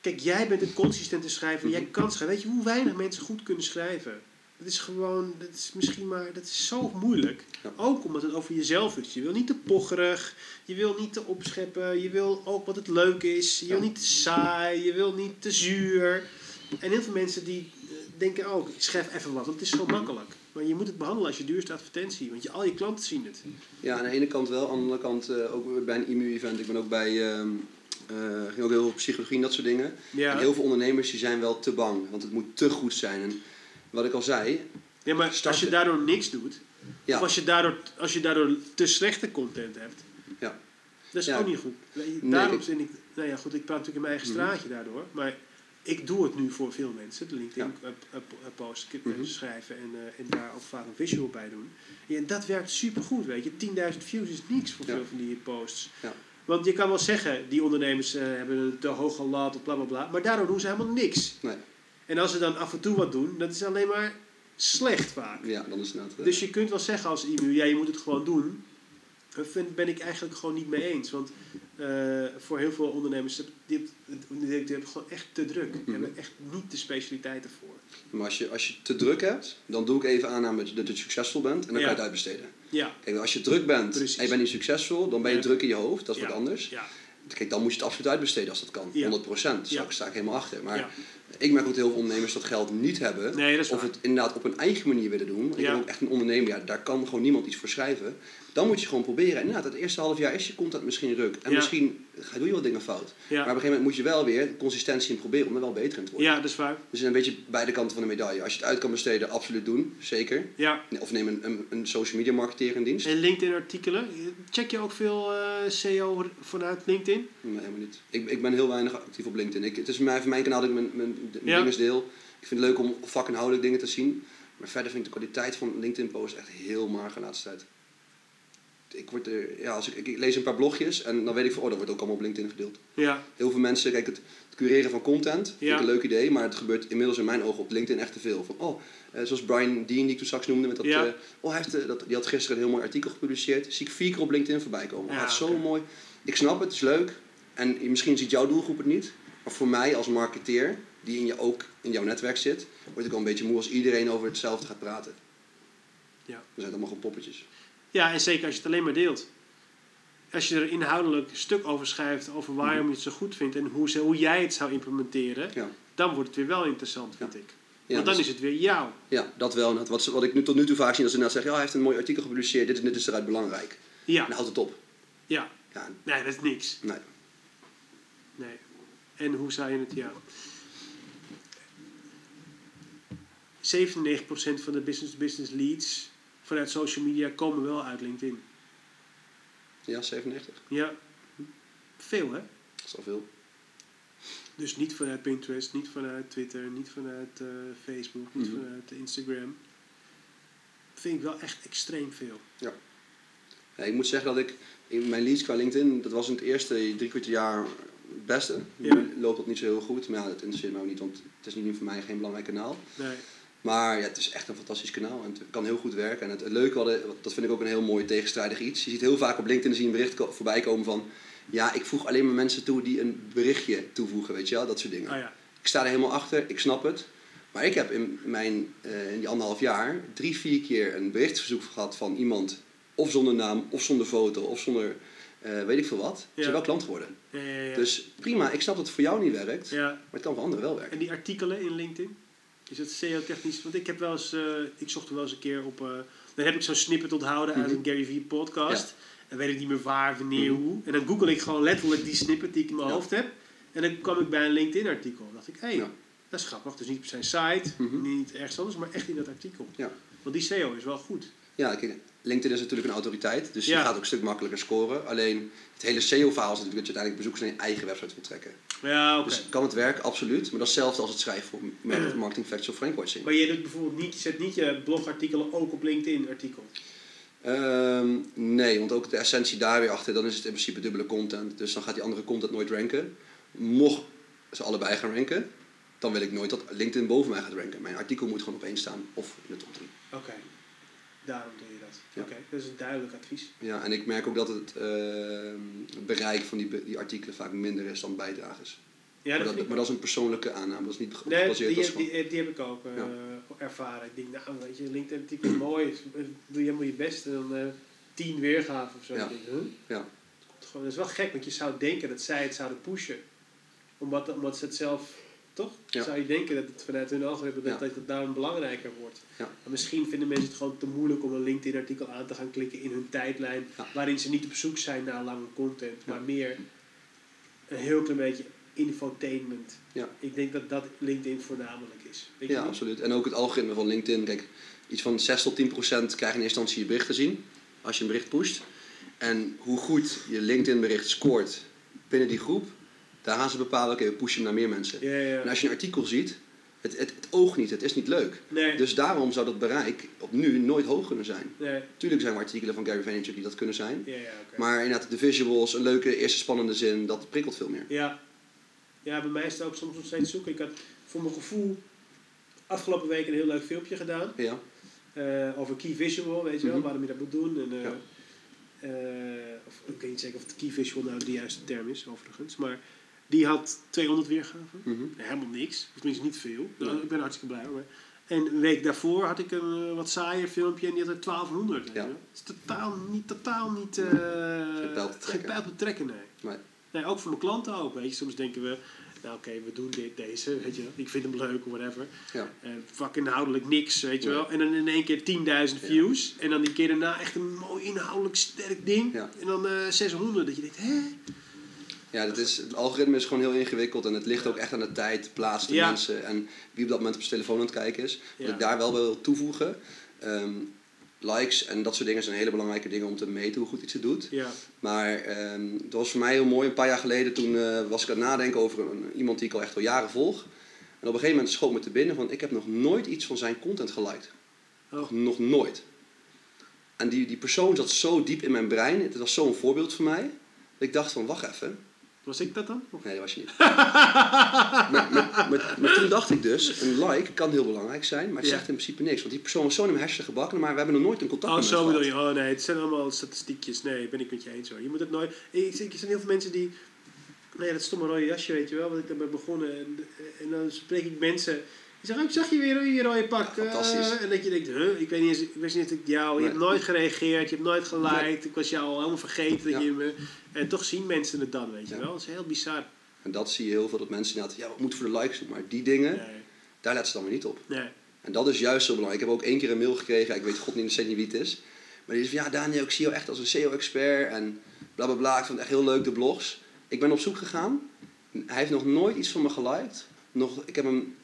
Kijk, jij bent een consistente schrijver. Jij kan schrijven. Weet je hoe weinig mensen goed kunnen schrijven? Dat is gewoon... Dat is misschien maar... Dat is zo moeilijk. Ja. Ook omdat het over jezelf is. Je wil niet te pocherig. Je wil niet te opscheppen. Je wil ook wat het leuk is. Je ja. wil niet te saai. Je wil niet te zuur. En heel veel mensen die denken ook... Oh, ik schrijf even wat. Want het is zo makkelijk. Maar je moet het behandelen als je duurste advertentie. Want je, al je klanten zien het. Ja, aan de ene kant wel. Aan de andere kant uh, ook bij een I M U-event. Ik ben ook bij... Um... Uh, ging ook heel veel psychologie en dat soort dingen. Ja. En heel veel ondernemers die zijn wel te bang. Want het moet te goed zijn. En wat ik al zei... Ja, maar starten. Als je daardoor niks doet... Ja. Of als je, daardoor, als je daardoor te slechte content hebt... Ja. Dat is ja. ook niet goed. Daarom nee, ik... vind ik... Nou ja, goed, ik praat natuurlijk in mijn eigen straatje mm-hmm. daardoor. Maar Ik doe het nu voor veel mensen, de LinkedIn-post ja. mm-hmm. schrijven en, uh, en daar ook vaak een visual bij doen. Ja, en dat werkt supergoed, weet je. tienduizend views is niks voor ja. veel van die posts. Ja. Want je kan wel zeggen, die ondernemers uh, hebben de hoge lat of blablabla, bla, bla, maar daardoor doen ze helemaal niks. Nee. En als ze dan af en toe wat doen, dat is alleen maar slecht vaak. Ja, dan is het net, uh... Dus je kunt wel zeggen als I M U, ja, je moet het gewoon doen. Daar ben ik eigenlijk gewoon niet mee eens. Want uh, voor heel veel ondernemers, die, die, die hebben gewoon echt te druk. Die mm-hmm. hebben echt niet de specialiteiten voor. Maar als je, als je te druk hebt, dan doe ik even aanname dat je succesvol bent. En dan ja. kan je het uitbesteden. Ja. Kijk, als je druk bent Precies. en je bent niet succesvol, dan ben je ja. druk in je hoofd. Dat is ja. wat anders. Ja. Kijk, dan moet je het absoluut uitbesteden als dat kan. Ja. honderd procent. Dus daar ja. sta ik helemaal achter. Maar ja. ik merk dat heel veel ondernemers dat geld niet hebben. Nee, of het inderdaad op hun eigen manier willen doen. Ik ja. ben ook echt een ondernemer, ja, daar kan gewoon niemand iets voor schrijven. Dan moet je gewoon proberen. En inderdaad, het eerste half jaar is je content misschien ruk. En ja. misschien doe je wel dingen fout. Ja. Maar op een gegeven moment moet je wel weer consistentie in proberen om er wel beter in te worden. Ja, dat is waar. Dus een beetje beide kanten van de medaille. Als je het uit kan besteden, absoluut doen. Zeker. Ja. Of neem een, een, een social media marketeer in dienst. En LinkedIn artikelen. Check je ook veel uh, S E O vanuit LinkedIn? Nee, helemaal niet. Ik, ik ben heel weinig actief op LinkedIn. Ik, het is mijn, voor mijn kanaal dat ik mijn, mijn ja. dingensdeel. Ik vind het leuk om vakinhoudelijk dingen te zien. Maar verder vind ik de kwaliteit van LinkedIn posts echt heel mager de laatste tijd. Ik, word er, ja, als ik, ik lees een paar blogjes en dan weet ik van, oh, dat wordt ook allemaal op LinkedIn gedeeld. Ja. Heel veel mensen, kijk, het, het cureren van content, ja. vind ik een leuk idee, maar het gebeurt inmiddels in mijn ogen op LinkedIn echt te veel. Van, oh, eh, zoals Brian Dean, die ik toen straks noemde, met dat, ja. uh, oh, hij heeft, dat, die had gisteren een heel mooi artikel gepubliceerd, zie ik vier keer op LinkedIn voorbij komen. Ja, ah, het is zo okay. mooi. Ik snap het, het is leuk en misschien ziet jouw doelgroep het niet, maar voor mij als marketeer, die in je, ook in jouw netwerk zit, word ik al een beetje moe als iedereen over hetzelfde gaat praten. Ja. Dan zijn het allemaal gewoon poppetjes. Ja, en zeker als je het alleen maar deelt. Als je er inhoudelijk een stuk over schrijft, over waarom je het zo goed vindt en hoe, ze, hoe jij het zou implementeren, ja. dan wordt het weer wel interessant, vind ja. ik. Want ja, dan is het weer jou. Ja, dat wel. Wat, wat ik nu, tot nu toe vaak zie, als ze nou zeggen, ja, hij heeft een mooi artikel gepubliceerd, dit, dit is eruit belangrijk. Ja. En dan houdt het op. Ja. ja. Nee, dat is niks. Nee. Nee. En hoe zou je het jou? zevenennegentig procent van de business-to-business leads vanuit social media komen wel uit LinkedIn. Ja, zevenennegentig? Ja. Veel, hè? Dat is al veel. Dus niet vanuit Pinterest, niet vanuit Twitter, niet vanuit uh, Facebook, niet mm-hmm. vanuit Instagram. Vind ik wel echt extreem veel. Ja. ja. Ik moet zeggen dat ik, in mijn leads qua LinkedIn, dat was in het eerste drie kwart jaar het beste. Ja. Nu loopt dat niet zo heel goed, maar ja, dat interesseert me ook niet, want het is niet voor mij geen belangrijk kanaal. Nee. Maar ja, het is echt een fantastisch kanaal en het kan heel goed werken. En het leuke, hadden, dat vind ik ook een heel mooi tegenstrijdig iets. Je ziet heel vaak op LinkedIn zien bericht voorbij komen van, ja, ik voeg alleen maar mensen toe die een berichtje toevoegen, weet je wel, dat soort dingen. Oh ja. Ik sta er helemaal achter, ik snap het. Maar ik heb in, mijn, uh, in die anderhalf jaar drie, vier keer een berichtverzoek gehad van iemand, of zonder naam, of zonder foto, of zonder uh, weet ik veel wat. Ze ja. zijn wel klant geworden. Ja, ja, ja. Dus prima, ik snap dat het voor jou niet werkt, ja. maar het kan voor anderen wel werken. En die artikelen in LinkedIn? Is dat S E O-technisch? Want ik heb wel eens, uh, ik zocht er wel eens een keer op. Uh, dan heb ik zo'n snippet onthouden uit mm-hmm. een Gary Vee podcast. Ja. En weet ik niet meer waar, wanneer, mm-hmm. hoe. En dan google ik gewoon letterlijk die snippet die ik in mijn ja. hoofd heb. En dan kwam ik bij een LinkedIn-artikel. Dan dacht ik, hé, hey, ja. dat is grappig. Dus niet op zijn site, mm-hmm. niet ergens anders, maar echt in dat artikel. Ja. Want die S E O is wel goed. Ja, kijk, LinkedIn is natuurlijk een autoriteit. Dus ja. je gaat ook een stuk makkelijker scoren. Alleen het hele S E O-verhaal is natuurlijk dat je uiteindelijk bezoekers naar je eigen website wil trekken. Ja, okay. Dus kan het werken, absoluut. Maar dat is hetzelfde als het schrijven voor uh-huh. Marketingfacts of Frankwatching. Maar je doet bijvoorbeeld niet, zet niet je blogartikelen ook op LinkedIn-artikel? Um, nee, want ook de essentie daar weer achter, dan is het in principe dubbele content. Dus dan gaat die andere content nooit ranken. Mocht ze allebei gaan ranken, dan wil ik nooit dat LinkedIn boven mij gaat ranken. Mijn artikel moet gewoon op één staan of in de top drie. Oké. Okay. Daarom doe je dat. Ja. Oké, okay, dat is een duidelijk advies. Ja, en ik merk ook dat het, uh, het bereik van die, die artikelen vaak minder is dan bijdragers. Ja, dat maar, dat, maar dat is een persoonlijke aanname, dat is niet gebaseerd op... Nee, die, die, die, die heb ik ook uh, ja. ervaren. Ik denk, nou, weet je, LinkedIn-artikel is mooi. Doe je helemaal je best en dan uh, tien weergaven of zo. Ja. Huh? Ja. Dat is wel gek, want je zou denken dat zij het zouden pushen. Omdat, omdat ze het zelf... Toch? Ja. Zou je denken dat het vanuit hun algoritme ja. dat het daarom belangrijker wordt. Ja. Maar misschien vinden mensen het gewoon te moeilijk om een LinkedIn-artikel aan te gaan klikken in hun tijdlijn. Ja. Waarin ze niet op zoek zijn naar lange content. Ja. Maar meer een heel klein beetje infotainment. Ja. Ik denk dat dat LinkedIn voornamelijk is. Weet ja, je absoluut. En ook het algoritme van LinkedIn. Kijk, iets van zes tot tien procent krijg in eerste instantie je bericht te zien. Als je een bericht pusht. En hoe goed je LinkedIn-bericht scoort binnen die groep, Daar gaan ze bepalen, oké, okay, we pushen hem naar meer mensen. Ja, ja. En als je een artikel ziet, het, het, het oogt niet, het is niet leuk. Nee. Dus daarom zou dat bereik op nu nooit hoog kunnen zijn. Nee. Tuurlijk zijn er artikelen van Gary Vaynerchuk die dat kunnen zijn. Ja, ja, okay. Maar inderdaad, de visuals, een leuke eerste spannende zin, dat prikkelt veel meer. Ja, ja, bij mij is het ook soms nog steeds zoeken. Ik had voor mijn gevoel afgelopen week een heel leuk filmpje gedaan. Ja. Uh, over key visual, weet je wel, mm-hmm. waarom je dat moet doen. En, uh, ja. Uh, of, ik weet niet zeker of het key visual nou de juiste term is, overigens. Maar die had tweehonderd weergaven. Mm-hmm. Helemaal niks. Tenminste niet veel. Ja. Ik ben hartstikke blij hoor. En een week daarvoor had ik een uh, wat saaier filmpje en die had er twaalfhonderd. Ja. Het is totaal niet, totaal niet uh, geen pijl te trekken. Nee. Nee. Nee, ook voor mijn klanten ook. Weet je. Soms denken we, nou oké, okay, we doen dit, deze. Weet je. Ik vind hem leuk, whatever. Ja. Uh, vak inhoudelijk niks, weet je ja. wel. En dan in één keer tienduizend views. Ja. En dan die keer daarna echt een mooi inhoudelijk sterk ding. Ja. En dan uh, zeshonderd. Dat je denkt, hè? Ja, dat is, het algoritme is gewoon heel ingewikkeld. En het ligt ja. ook echt aan de tijd, plaats, de ja. mensen. En wie op dat moment op zijn telefoon aan het kijken is. Wat ja. ik daar wel wil toevoegen. Um, likes en dat soort dingen zijn hele belangrijke dingen om te meten hoe goed iets het doet. Ja. Maar um, dat was voor mij heel mooi. Een paar jaar geleden toen uh, was ik aan het nadenken over een, iemand die ik al echt al jaren volg. En op een gegeven moment schoot me te binnen van ik heb nog nooit iets van zijn content geliked. Oh. Nog nooit. En die, die persoon zat zo diep in mijn brein. Het was zo'n voorbeeld voor mij. Dat ik dacht van wacht even. Was ik dat dan? Of? Nee, dat was je niet. maar, maar, maar, maar toen dacht ik dus, een like kan heel belangrijk zijn, maar het ja. zegt in principe niks. Want die persoon was zo in mijn hersenen gebakken, maar we hebben nog nooit een contact oh, met elkaar. Oh, zo bedoel je. Oh nee, het zijn allemaal statistiekjes. Nee, ben ik met je eens hoor. Je moet het nooit... Ik, ik, er zijn heel veel mensen die... Nee, dat stomme rode jasje, weet je wel, want ik heb begonnen. En, en dan spreek ik mensen... Die zeggen, oh, ik zag je weer in je rode pak. Ja, fantastisch. Uh, en dat je denkt, huh, ik weet niet eens, ik wist niet dat ik jou... Je nee. hebt nooit gereageerd, je hebt nooit geliked. Nee. Ik was jou al helemaal vergeten. Dat ja. je me, en toch zien mensen het dan, weet je ja. wel. Dat is heel bizar. En dat zie je heel veel, dat mensen inderdaad... Ja, we moeten voor de likes doen, maar die dingen... Nee. Daar letten ze dan weer niet op. Nee. En dat is juist zo belangrijk. Ik heb ook één keer een mail gekregen. Ik weet god niet, niet wie het is. Maar die is van, ja, Daniël, ik zie jou echt als een S E O-expert. En bla, bla, bla. Ik vond het echt heel leuk, de blogs. Ik ben op zoek gegaan. Hij heeft nog nooit iets van me geliked. Nog, ik heb hem...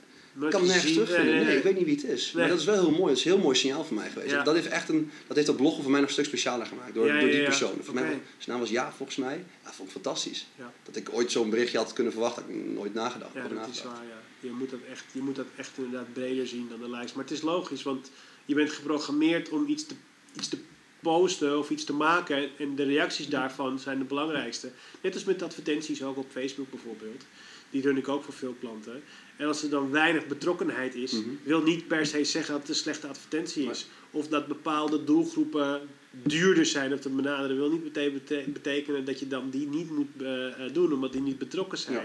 Ik kan nergens terugvinden. Nee, nee, nee. nee, ik weet niet wie het is. Nee. Maar dat is wel heel mooi. Dat is een heel mooi signaal voor mij geweest. Ja. Dat heeft echt een, dat heeft dat bloggen voor mij nog een stuk specialer gemaakt. Door, ja, ja, door die ja. persoon. Voor okay. mij, zijn naam was Ja, volgens mij. Dat vond ik fantastisch. Ja. Dat ik ooit zo'n berichtje had kunnen verwachten. Had ik nooit nagedacht. Ja, dat nagedacht. Is waar. Ja. Je, moet dat echt, je moet dat echt inderdaad breder zien dan de lijst. Maar het is logisch. Want je bent geprogrammeerd om iets te, iets te posten of iets te maken. En de reacties daarvan zijn de belangrijkste. Net als met advertenties ook op Facebook bijvoorbeeld. Die run ik ook voor veel klanten. En als er dan weinig betrokkenheid is... Mm-hmm. wil niet per se zeggen dat het een slechte advertentie is. Maar. Of dat bepaalde doelgroepen duurder zijn op te benaderen... wil niet bete- betekenen dat je dan die niet moet uh, doen... omdat die niet betrokken zijn. Ja.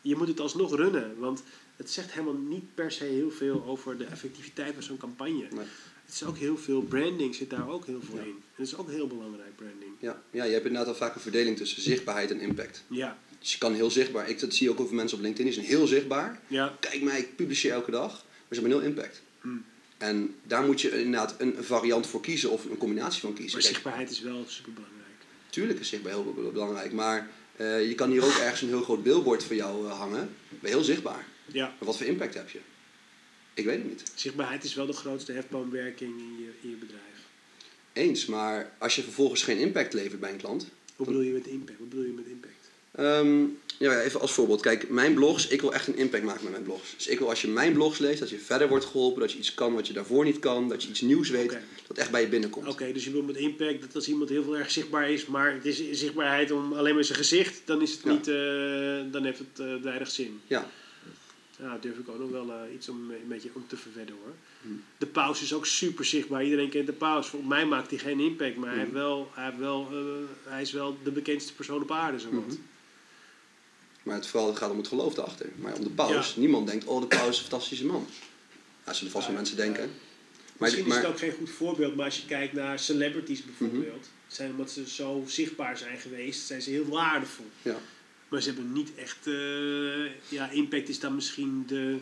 Je moet het alsnog runnen. Want het zegt helemaal niet per se heel veel... over de effectiviteit van zo'n campagne. Nee. Het is ook heel veel branding, zit daar ook heel veel ja. in. En dat is ook heel belangrijk, branding. Ja. ja, je hebt inderdaad al vaak een verdeling tussen zichtbaarheid en impact. Ja. Dus je kan heel zichtbaar... Ik dat zie ook over mensen op LinkedIn. Die zijn heel zichtbaar. Ja. Kijk mij, ik publiceer elke dag. Maar ze hebben nul impact. Mm. En daar moet je inderdaad een variant voor kiezen. Of een combinatie van kiezen. Maar Kijk, zichtbaarheid is wel superbelangrijk. Tuurlijk is zichtbaar heel belangrijk. Maar uh, je kan hier ook ergens een heel groot billboard voor jou uh, hangen. Ben je heel zichtbaar. Ja. Maar wat voor impact heb je? Ik weet het niet. Zichtbaarheid is wel de grootste hefboomwerking in je, in je bedrijf. Eens, maar als je vervolgens geen impact levert bij een klant... Hoe bedoel je met impact? Wat bedoel je met impact? Um, ja, even als voorbeeld. Kijk, mijn blogs, ik wil echt een impact maken met mijn blogs. Dus ik wil als je mijn blogs leest, dat je verder wordt geholpen, dat je iets kan wat je daarvoor niet kan, dat je iets nieuws weet, okay. dat echt bij je binnenkomt. Oké, okay, dus je wil met impact dat als iemand heel veel erg zichtbaar is, maar het is zichtbaarheid om alleen maar zijn gezicht, dan is het ja. niet, uh, dan heeft het uh, weinig zin. Ja. Nou, durf ik ook nog wel uh, iets om een beetje om te verwedden hoor. Hmm. De paus is ook super zichtbaar. Iedereen kent de paus. Volgens mij maakt hij geen impact, maar hmm. hij, heeft wel, hij, heeft wel, uh, hij is wel de bekendste persoon op aarde, zo wat. Hmm. Maar het vooral gaat om het geloof daarachter. Maar om de paus. Ja. Niemand denkt, oh de paus is een fantastische man. Dat zullen vast wel ja, mensen denken. Ja. Maar misschien maar... is het ook geen goed voorbeeld. Maar als je kijkt naar celebrities bijvoorbeeld. Mm-hmm. Zijn, omdat ze zo zichtbaar zijn geweest. Zijn ze heel waardevol. Ja. Maar ze hebben niet echt... Uh, ja, impact is dan misschien de,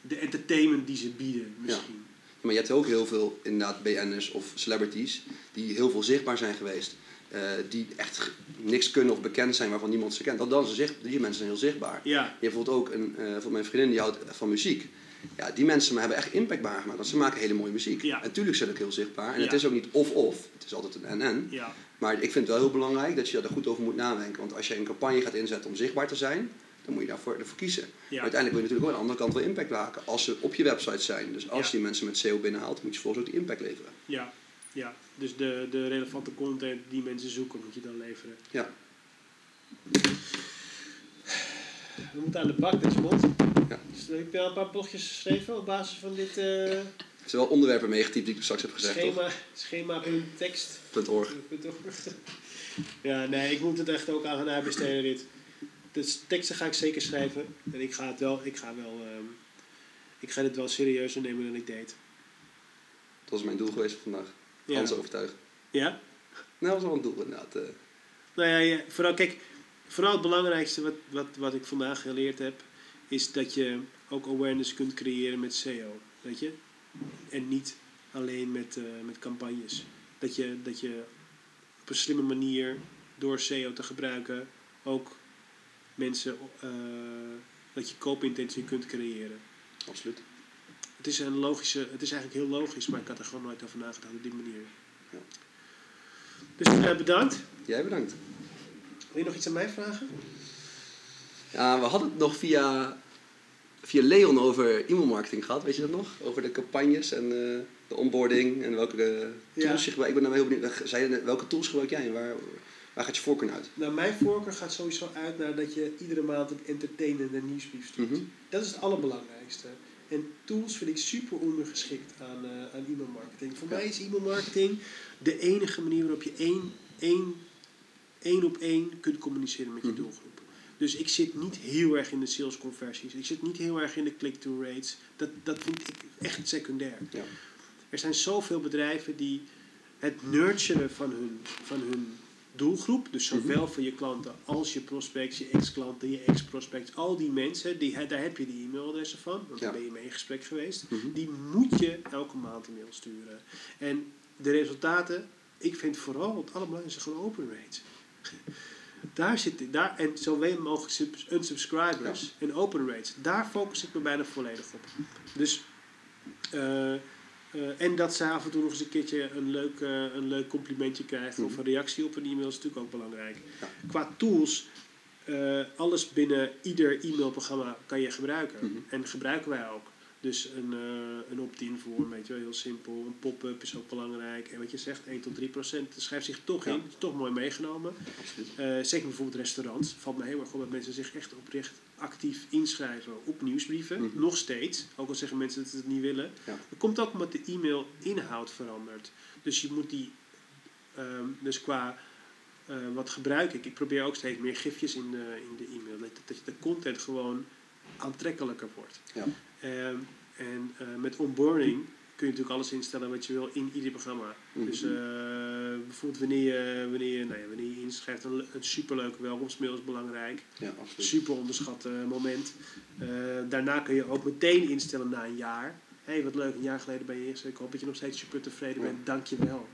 de entertainment die ze bieden. Misschien. Ja. Maar je hebt ook heel veel inderdaad B N'ers of celebrities. Die heel veel zichtbaar zijn geweest. Uh, die echt niks kunnen of bekend zijn waarvan niemand ze kent. Dat dan ze zicht, die mensen zijn heel zichtbaar. Ja. Je hebt bijvoorbeeld ook een, uh, van mijn vriendin die houdt van muziek. Ja, die mensen hebben echt impactbaar gemaakt. Want ze maken hele mooie muziek. Ja. Natuurlijk zijn ook heel zichtbaar. En ja. Het is ook niet of-of. Het is altijd een en-en. Ja. Maar ik vind het wel heel belangrijk dat je daar goed over moet nadenken. Want als je een campagne gaat inzetten om zichtbaar te zijn, dan moet je daarvoor ervoor kiezen. Ja. Uiteindelijk wil je natuurlijk ook aan de andere kant wel impact maken. Als ze op je website zijn. Dus als je ja. die mensen met S E O binnenhaalt, moet je volgens ook die impact leveren. Ja, ja. Dus de, de relevante content die mensen zoeken, moet je dan leveren. Ja. We moeten aan de bak, dat is bot. Ja. Dus heb je al een paar blogjes geschreven op basis van dit? Uh... Er zijn wel onderwerpen meegetypt die ik straks heb gezegd. Schema.tekst.org. Ja, nee, ik moet het echt ook aan gaan uitbesteden dit. Dus teksten ga ik zeker schrijven. En ik ga het wel, ik ga wel, um, ik ga dit wel serieuzer nemen dan ik deed. Dat was mijn doel geweest vandaag. Ja. Hans overtuigen. Ja? Nou, dat was wel een doel inderdaad. Uh... Nou ja, ja, vooral kijk, vooral het belangrijkste wat, wat, wat ik vandaag geleerd heb, is dat je ook awareness kunt creëren met S E O. Weet je? En niet alleen met, uh, met campagnes. Dat je, dat je op een slimme manier door S E O te gebruiken ook mensen, uh, dat je koopintentie kunt creëren. Absoluut. Het is, een logische, het is eigenlijk heel logisch, maar ik had er gewoon nooit over nagedacht op die manier. Ja. Dus uh, bedankt. Jij bedankt. Wil je nog iets aan mij vragen? Ja, we hadden het nog via, via Leon over e-mailmarketing gehad, weet je dat nog? Over de campagnes en uh, de onboarding en welke uh, tools ja. je gebruikt. Ik ben nou heel benieuwd, zei, welke tools gebruik jij en waar, waar gaat je voorkeur uit? Nou, mijn voorkeur gaat sowieso uit naar dat je iedere maand een entertainende nieuwsbrief stuurt. Mm-hmm. Dat is het allerbelangrijkste. En tools vind ik super ondergeschikt aan, uh, aan e-mailmarketing. Voor ja. mij is e-mailmarketing de enige manier waarop je één, één, één op één kunt communiceren met je mm-hmm. doelgroep. Dus ik zit niet heel erg in de salesconversies. Ik zit niet heel erg in de click-through rates. Dat, dat vind ik echt secundair. Ja. Er zijn zoveel bedrijven die het nurturen van hun, van hun doelgroep, dus zowel van je klanten als je prospects, je ex-klanten, je ex-prospects, al die mensen, die, daar heb je die e-mailadressen van, want ja. daar ben je mee in gesprek geweest. Mm-hmm. Die moet je elke maand een mail sturen. En de resultaten, ik vind vooral het allerbelangrijkste gewoon open rates. Daar zit ik, daar, en zoveel mogelijk unsubscribers ja. en open rates. Daar focus ik me bijna volledig op. Dus, uh, uh, en dat ze af en toe nog eens een keertje een leuk, uh, een leuk complimentje krijgt mm-hmm. of een reactie op een e-mail is natuurlijk ook belangrijk. Ja. Qua tools, uh, alles binnen ieder e-mailprogramma kan je gebruiken. Mm-hmm. En gebruiken wij ook. Dus een, uh, een opt-in vorm, weet je wel, heel simpel. Een pop-up is ook belangrijk. En wat je zegt, één tot drie procent schrijft zich toch ja. in. Is toch mooi meegenomen. Uh, zeker bijvoorbeeld restaurants. Valt me heel erg op dat mensen zich echt oprecht actief inschrijven op nieuwsbrieven. Mm-hmm. Nog steeds. Ook al zeggen mensen dat ze het niet willen. Ja. Dat komt ook omdat de e-mail inhoud verandert. Dus je moet die... Um, dus qua... Uh, wat gebruik ik? Ik probeer ook steeds meer gifjes in de, in de e-mail. Dat, dat je de content gewoon aantrekkelijker wordt. Ja. Um, en uh, met onboarding kun je natuurlijk alles instellen wat je wil in ieder programma. Mm-hmm. Dus uh, bijvoorbeeld wanneer je, wanneer, je, nou ja, wanneer je inschrijft, een, een superleuke welkomstmail is belangrijk. Ja, super onderschat uh, moment. Uh, daarna kun je ook meteen instellen na een jaar. Hé, hey, wat leuk, een jaar geleden ben je ingeschreven. Ik hoop dat je nog steeds super tevreden ja. bent. Dank je wel.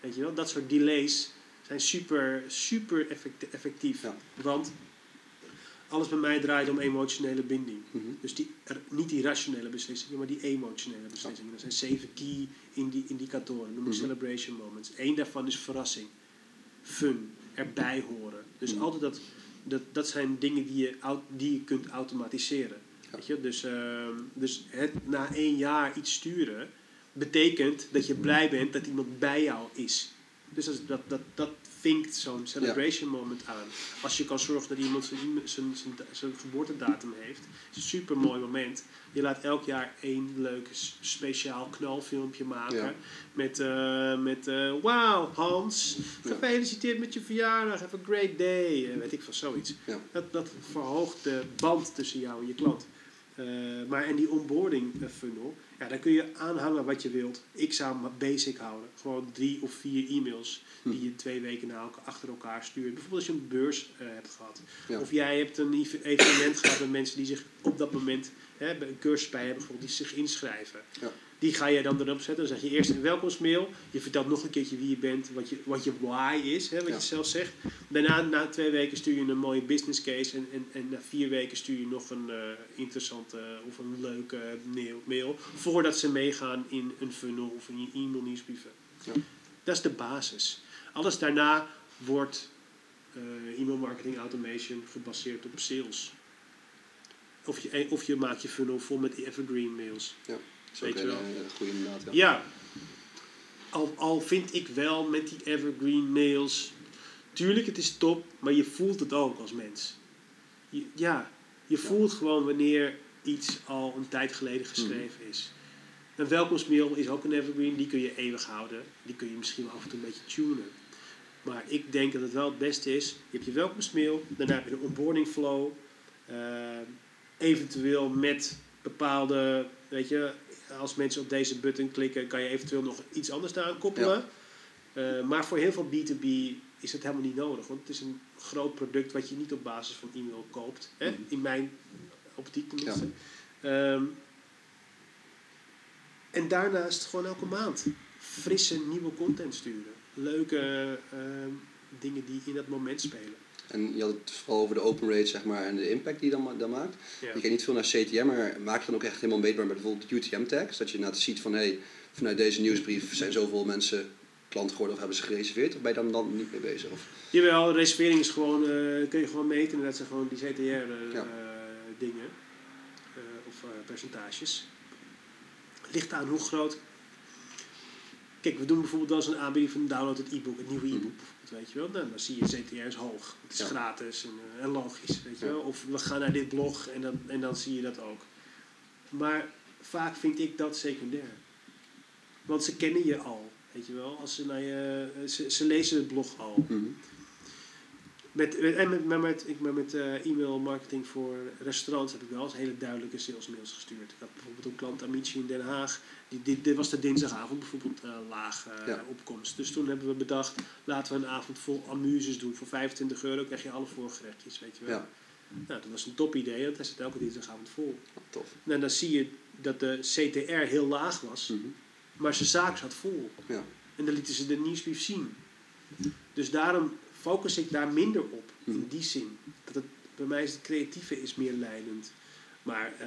Weet je wel, dat soort delays zijn super, super effectief. Ja. Want... alles bij mij draait om emotionele binding. Mm-hmm. Dus die, niet die rationele beslissingen, maar die emotionele beslissingen. Er zijn zeven key indi- indicatoren, noem ik mm-hmm. celebration moments. Eén daarvan is verrassing, fun, erbij horen. Dus mm-hmm. altijd dat, dat, dat zijn dingen die je, die je kunt automatiseren. Ja. Weet je? Dus, uh, dus het na één jaar iets sturen, betekent dat je blij bent dat iemand bij jou is. Dus dat, dat, dat, dat vinkt zo'n celebration ja. moment aan. Als je kan zorgen dat iemand zijn, zijn, zijn, zijn geboortedatum heeft. Is een super mooi moment. Je laat elk jaar één leuk speciaal knalfilmpje maken. Ja. Met, uh, met uh, wauw Hans, gefeliciteerd met je verjaardag. Have a great day. Uh, weet ik veel, zoiets. Ja. Dat, dat verhoogt de band tussen jou en je klant. Uh, maar en die onboarding funnel. Ja, dan kun je aanhangen wat je wilt. Ik zou me basic houden. Gewoon drie of vier e-mails die hm. je twee weken na elkaar, achter elkaar stuurt. Bijvoorbeeld als je een beurs uh, hebt gehad. Ja. Of jij hebt een evenement gehad met mensen die zich op dat moment hè, een cursus bij hebben, bijvoorbeeld, die zich inschrijven. Ja. Die ga je dan erop zetten. Dan zeg je eerst een welkomstmail. Je vertelt nog een keertje wie je bent, wat je, wat je why is, hè, wat ja. je zelf zegt. Daarna, na twee weken stuur je een mooie business case. En, en, en na vier weken stuur je nog een uh, interessante of een leuke mail, mail. Voordat ze meegaan in een funnel of in je e-mail nieuwsbrieven. Ja. Dat is de basis. Alles daarna wordt uh, e-mail marketing automation gebaseerd op sales. Of je, of je maakt je funnel vol met evergreen mails. Ja. Weet je wel. Goede inderdaad, ja. ja. Al, al vind ik wel met die evergreen mails... Tuurlijk, het is top, maar je voelt het ook als mens. Je, ja, je ja. voelt gewoon wanneer iets al een tijd geleden geschreven mm. is. Een welkomstmail is ook een evergreen. Die kun je eeuwig houden. Die kun je misschien af en toe een beetje tunen. Maar ik denk dat het wel het beste is. Je hebt je welkomstmail. Daarna heb je de onboarding flow. Uh, eventueel met bepaalde... Weet je... Als mensen op deze button klikken, kan je eventueel nog iets anders daaraan koppelen. Ja. Uh, maar voor heel veel B to B is dat helemaal niet nodig. Want het is een groot product wat je niet op basis van e-mail koopt. Hè? Mm-hmm. In mijn optiek tenminste. Ja. Um, en daarnaast gewoon elke maand frisse nieuwe content sturen. Leuke uh, dingen die in dat moment spelen. En je had het vooral over de open rate, zeg maar, en de impact die je dan, dan maakt. Ja. Je kijkt niet veel naar C T M, maar maak je dan ook echt helemaal meetbaar met bijvoorbeeld U T M-tags. Dat je inderdaad ziet van, hé, hey, vanuit deze nieuwsbrief zijn zoveel mensen klant geworden of hebben ze gereserveerd. Of ben je dan, dan niet mee bezig? Of? Jawel, reservering is gewoon, uh, kun je gewoon meten. En dat zijn gewoon die C T R-dingen uh, ja. uh, uh, of uh, percentages. Ligt aan hoe groot... Kijk, we doen bijvoorbeeld als een aanbieding van download het e-book, het nieuwe e-book. Weet je wel, nou, dan zie je C T R is hoog. Het is ja. gratis en, en logisch, weet je ja. wel. Of we gaan naar dit blog en dan, en dan zie je dat ook. Maar vaak vind ik dat secundair. Want ze kennen je al, weet je wel. Als ze, naar je, ze, ze lezen het blog al. Mm-hmm. Met, met, en met, met, met, ik ben met uh, e-mail marketing voor restaurants heb ik wel eens hele duidelijke salesmails gestuurd. Ik had bijvoorbeeld een klant Amici in Den Haag. Die, dit, dit was de dinsdagavond bijvoorbeeld uh, laag uh, ja. opkomst. Dus toen hebben we bedacht, laten we een avond vol amuses doen. Voor vijfentwintig euro krijg je alle voorgerechtjes, weet je wel. Ja. Nou, dat was een top idee, want hij zit elke dinsdagavond vol. Tof. En dan zie je dat de C T R heel laag was, mm-hmm. maar zijn zaak zat vol. Ja. En dan lieten ze de nieuwsbrief zien. Dus daarom... focus ik daar minder op, in die zin. Dat het, bij mij is het creatieve is meer leidend. Maar uh,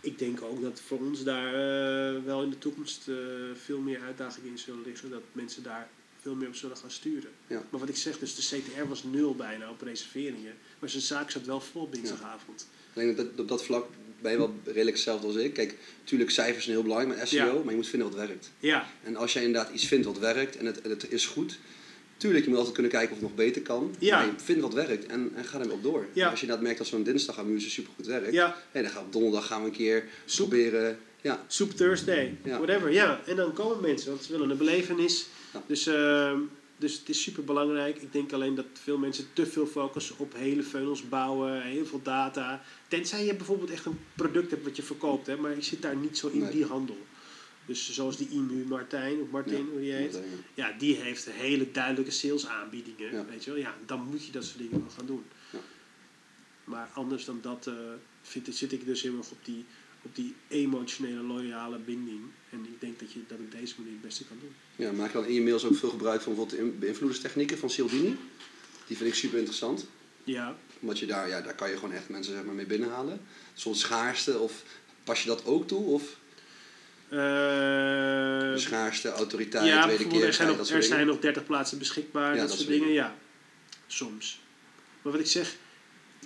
ik denk ook dat voor ons daar uh, wel in de toekomst uh, veel meer uitdagingen in zullen liggen. Zodat mensen daar veel meer op zullen gaan sturen. Ja. Maar wat ik zeg, dus de C T R was nul bijna op reserveringen. Maar zijn zaak zat wel vol dinsdagavond. Ja. Ik denk dat op dat vlak ben je wel redelijk hetzelfde als ik. Kijk, natuurlijk cijfers zijn heel belangrijk met S E O, ja. maar je moet vinden wat werkt. Ja. En als jij inderdaad iets vindt wat werkt en het, het is goed... Tuurlijk, je moet altijd kunnen kijken of het nog beter kan. Ja. Maar je vindt wat werkt en, en ga er op door. Ja. Als je dat merkt dat zo'n dinsdag amuse supergoed werkt. Ja. Hey, dan gaan we op donderdag gaan we een keer Soep. proberen. Ja. Soep Thursday, ja. whatever. Ja. En dan komen mensen, want ze willen een belevenis. Ja. Dus, uh, dus het is superbelangrijk. Ik denk alleen dat veel mensen te veel focussen op hele funnels bouwen. Heel veel data. Tenzij je bijvoorbeeld echt een product hebt wat je verkoopt. Hè, maar je zit daar niet zo in nee. die handel. Dus zoals die I M U Martijn, of Martin, ja, hoe die heet. Martijn, ja. ja, die heeft hele duidelijke salesaanbiedingen. Ja. Weet je wel? Ja, dan moet je dat soort dingen wel gaan doen. Ja. Maar anders dan dat uh, vind, zit ik dus heel erg op die, op die emotionele, loyale binding. En ik denk dat je dat op deze manier het beste kan doen. Ja, maak dan in je mails ook veel gebruik van bijvoorbeeld beïnvloederstechnieken van Cialdini. Die vind ik super interessant. Ja. Omdat je daar, ja, daar kan je gewoon echt mensen zeg maar, mee binnenhalen. Soms schaarste, of pas je dat ook toe? Of... Uh, de schaarste, autoriteit, ja, tweede keer. Er zijn, nog, er zijn nog dertig plaatsen beschikbaar, ja, dat, dat soort dingen. dingen. Ja, soms. Maar wat ik zeg,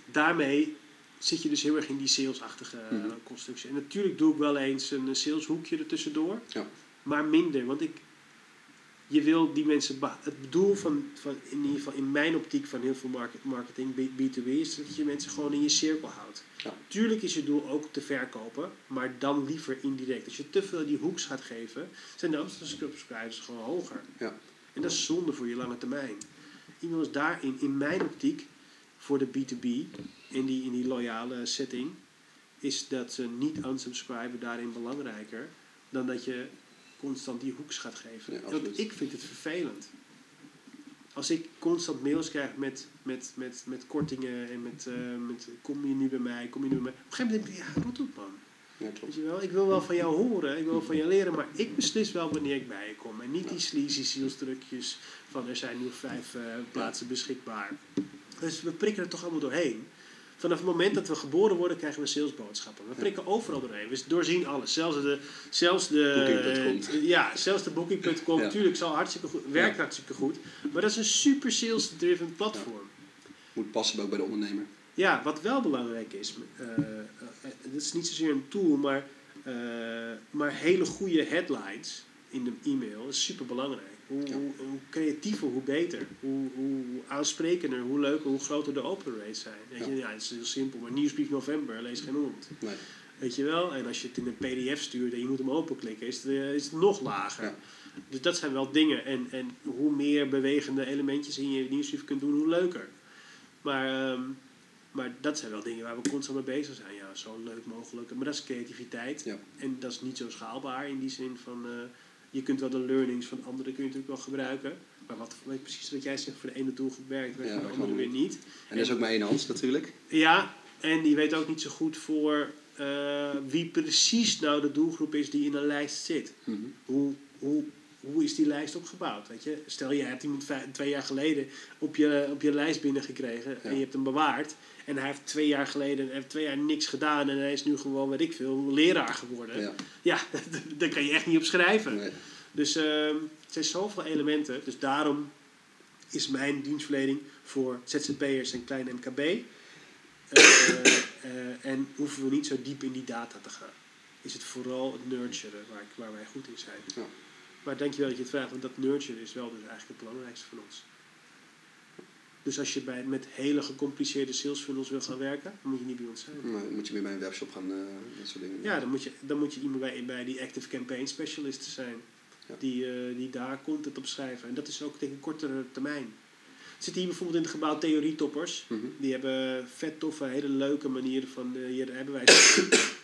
daarmee zit je dus heel erg in die salesachtige mm-hmm. constructie. En natuurlijk doe ik wel eens een saleshoekje ertussendoor, ja. maar minder. Want ik, je wil die mensen... Ba- het doel van, van, in ieder geval in mijn optiek van heel veel market, marketing, B twee B, is dat je mensen gewoon in je cirkel houdt. Ja. Tuurlijk is je doel ook te verkopen, maar dan liever indirect. Als je te veel die hoeks gaat geven, zijn de aantal subscribers gewoon hoger. Ja. En dat is zonde voor je lange termijn. E-mail is daarin, in mijn optiek, voor de B twee B, in die, in die loyale setting, is dat ze niet unsubscriben daarin belangrijker dan dat je constant die hoeks gaat geven. Ja, want ik vind het vervelend. Als ik constant mails krijg met, met, met, met kortingen en met, uh, met kom je nu bij mij, kom je nu bij mij. Op een gegeven moment denk ik, ja, rot op man. Ja, klopt. Weet je wel? Ik wil wel van jou horen, ik wil wel van jou leren, maar ik beslis wel wanneer ik bij je kom. En niet die sleazy zielsdrukjes van er zijn nu vijf uh, plaatsen beschikbaar. Dus we prikken er toch allemaal doorheen. Vanaf het moment dat we geboren worden, krijgen we salesboodschappen. We prikken ja. overal doorheen. We doorzien alles. Zelfs de... Zelfs de uh, ja, zelfs de Booking punt com. Ja. Natuurlijk, zal hartstikke goed, werkt ja. hartstikke goed. Maar dat is een super sales-driven platform. Ja. Moet passen ook bij de ondernemer. Ja, wat wel belangrijk is. Uh, uh, dat is niet zozeer een tool, maar, uh, maar hele goede headlines in de e-mail is super belangrijk. Hoe, ja. hoe, hoe creatiever, hoe beter. Hoe, hoe aansprekender, hoe leuker, hoe groter de open rates zijn. Weet je, ja. ja, het is heel simpel. Maar nieuwsbrief november, lees geen hond. Nee. Weet je wel? En als je het in een P D F stuurt en je moet hem openklikken, is het, is het nog lager. Ja. Dus dat zijn wel dingen. En, en hoe meer bewegende elementjes in je nieuwsbrief kunt doen, hoe leuker. Maar, um, maar dat zijn wel dingen waar we constant mee bezig zijn. Ja, zo leuk mogelijk. Maar dat is creativiteit. Ja. En dat is niet zo schaalbaar in die zin van... Uh, je kunt wel de learnings van anderen kun je natuurlijk wel gebruiken. Maar wat, weet precies wat jij zegt, voor de ene doel werkt, werkt ja, voor de andere weer niet. En, en er is ook maar één Hans natuurlijk. Ja, en die weet ook niet zo goed voor uh, wie precies nou de doelgroep is die in een lijst zit. Mm-hmm. Hoe, hoe, hoe is die lijst opgebouwd? Weet je? Stel je hebt iemand vijf, twee jaar geleden op je, op je lijst binnengekregen ja. en je hebt hem bewaard. En hij heeft twee jaar geleden hij heeft twee jaar niks gedaan en hij is nu gewoon, weet ik veel, leraar geworden. Ja, ja daar kan je echt niet op schrijven. Nee. Dus uh, er zijn zoveel elementen. Dus daarom is mijn dienstverlening voor Z Z P'ers en klein M K B. Uh, uh, en hoeven we niet zo diep in die data te gaan. Is het vooral het nurturen waar, ik, waar wij goed in zijn. Ja. Maar dankjewel dat je het vraagt, want dat nurturen is wel dus eigenlijk het belangrijkste van ons. Dus als je bij, met hele gecompliceerde sales funnels wil gaan werken, dan moet je niet bij ons zijn. Nee, dan moet je weer bij een webshop gaan, uh, dat soort dingen. Ja, dan moet je, dan moet je iemand bij, bij die ActiveCampaign specialisten zijn. Ja. Die, uh, die daar content op schrijven. En dat is ook tegen kortere termijn. Er zitten hier bijvoorbeeld in het gebouw theorietoppers. Mm-hmm. Die hebben vet toffe, hele leuke manieren van uh, hier hebben wij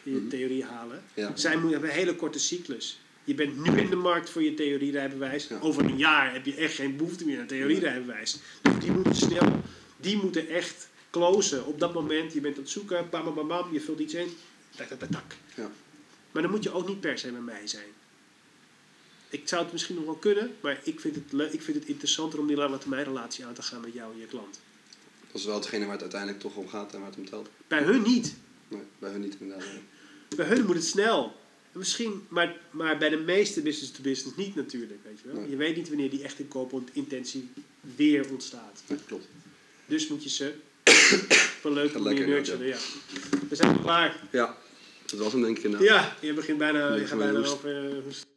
je theorie halen. Ja. Zij ja. hebben een hele korte cyclus. Je bent nu in de markt voor je theorierijbewijs. Ja. Over een jaar heb je echt geen behoefte meer aan theorierijbewijs. Dus die moeten snel, die moeten echt closen. Op dat moment, je bent aan het zoeken, bam, bam, bam, je vult iets in. Tak, tak, tak. Ja. Maar dan moet je ook niet per se bij mij zijn. Ik zou het misschien nog wel kunnen, maar ik vind het, le- ik vind het interessanter om die lange termijn relatie aan te gaan met jou en je klant. Dat is wel hetgene waar het uiteindelijk toch om gaat en waar het om telt. Bij hun niet. Nee, bij hun niet inderdaad. Nee. Bij hun moet het snel. Misschien, maar, maar bij de meeste business-to-business niet natuurlijk, weet je wel. Nee. Je weet niet wanneer die echte koopintentie weer ontstaat. Nee, klopt. Dus moet je ze van leuke manier nurturen. Ja. We zijn klaar. Ja, dat was hem denk ik inderdaad. Ja, je begint bijna, je gaat bijna over...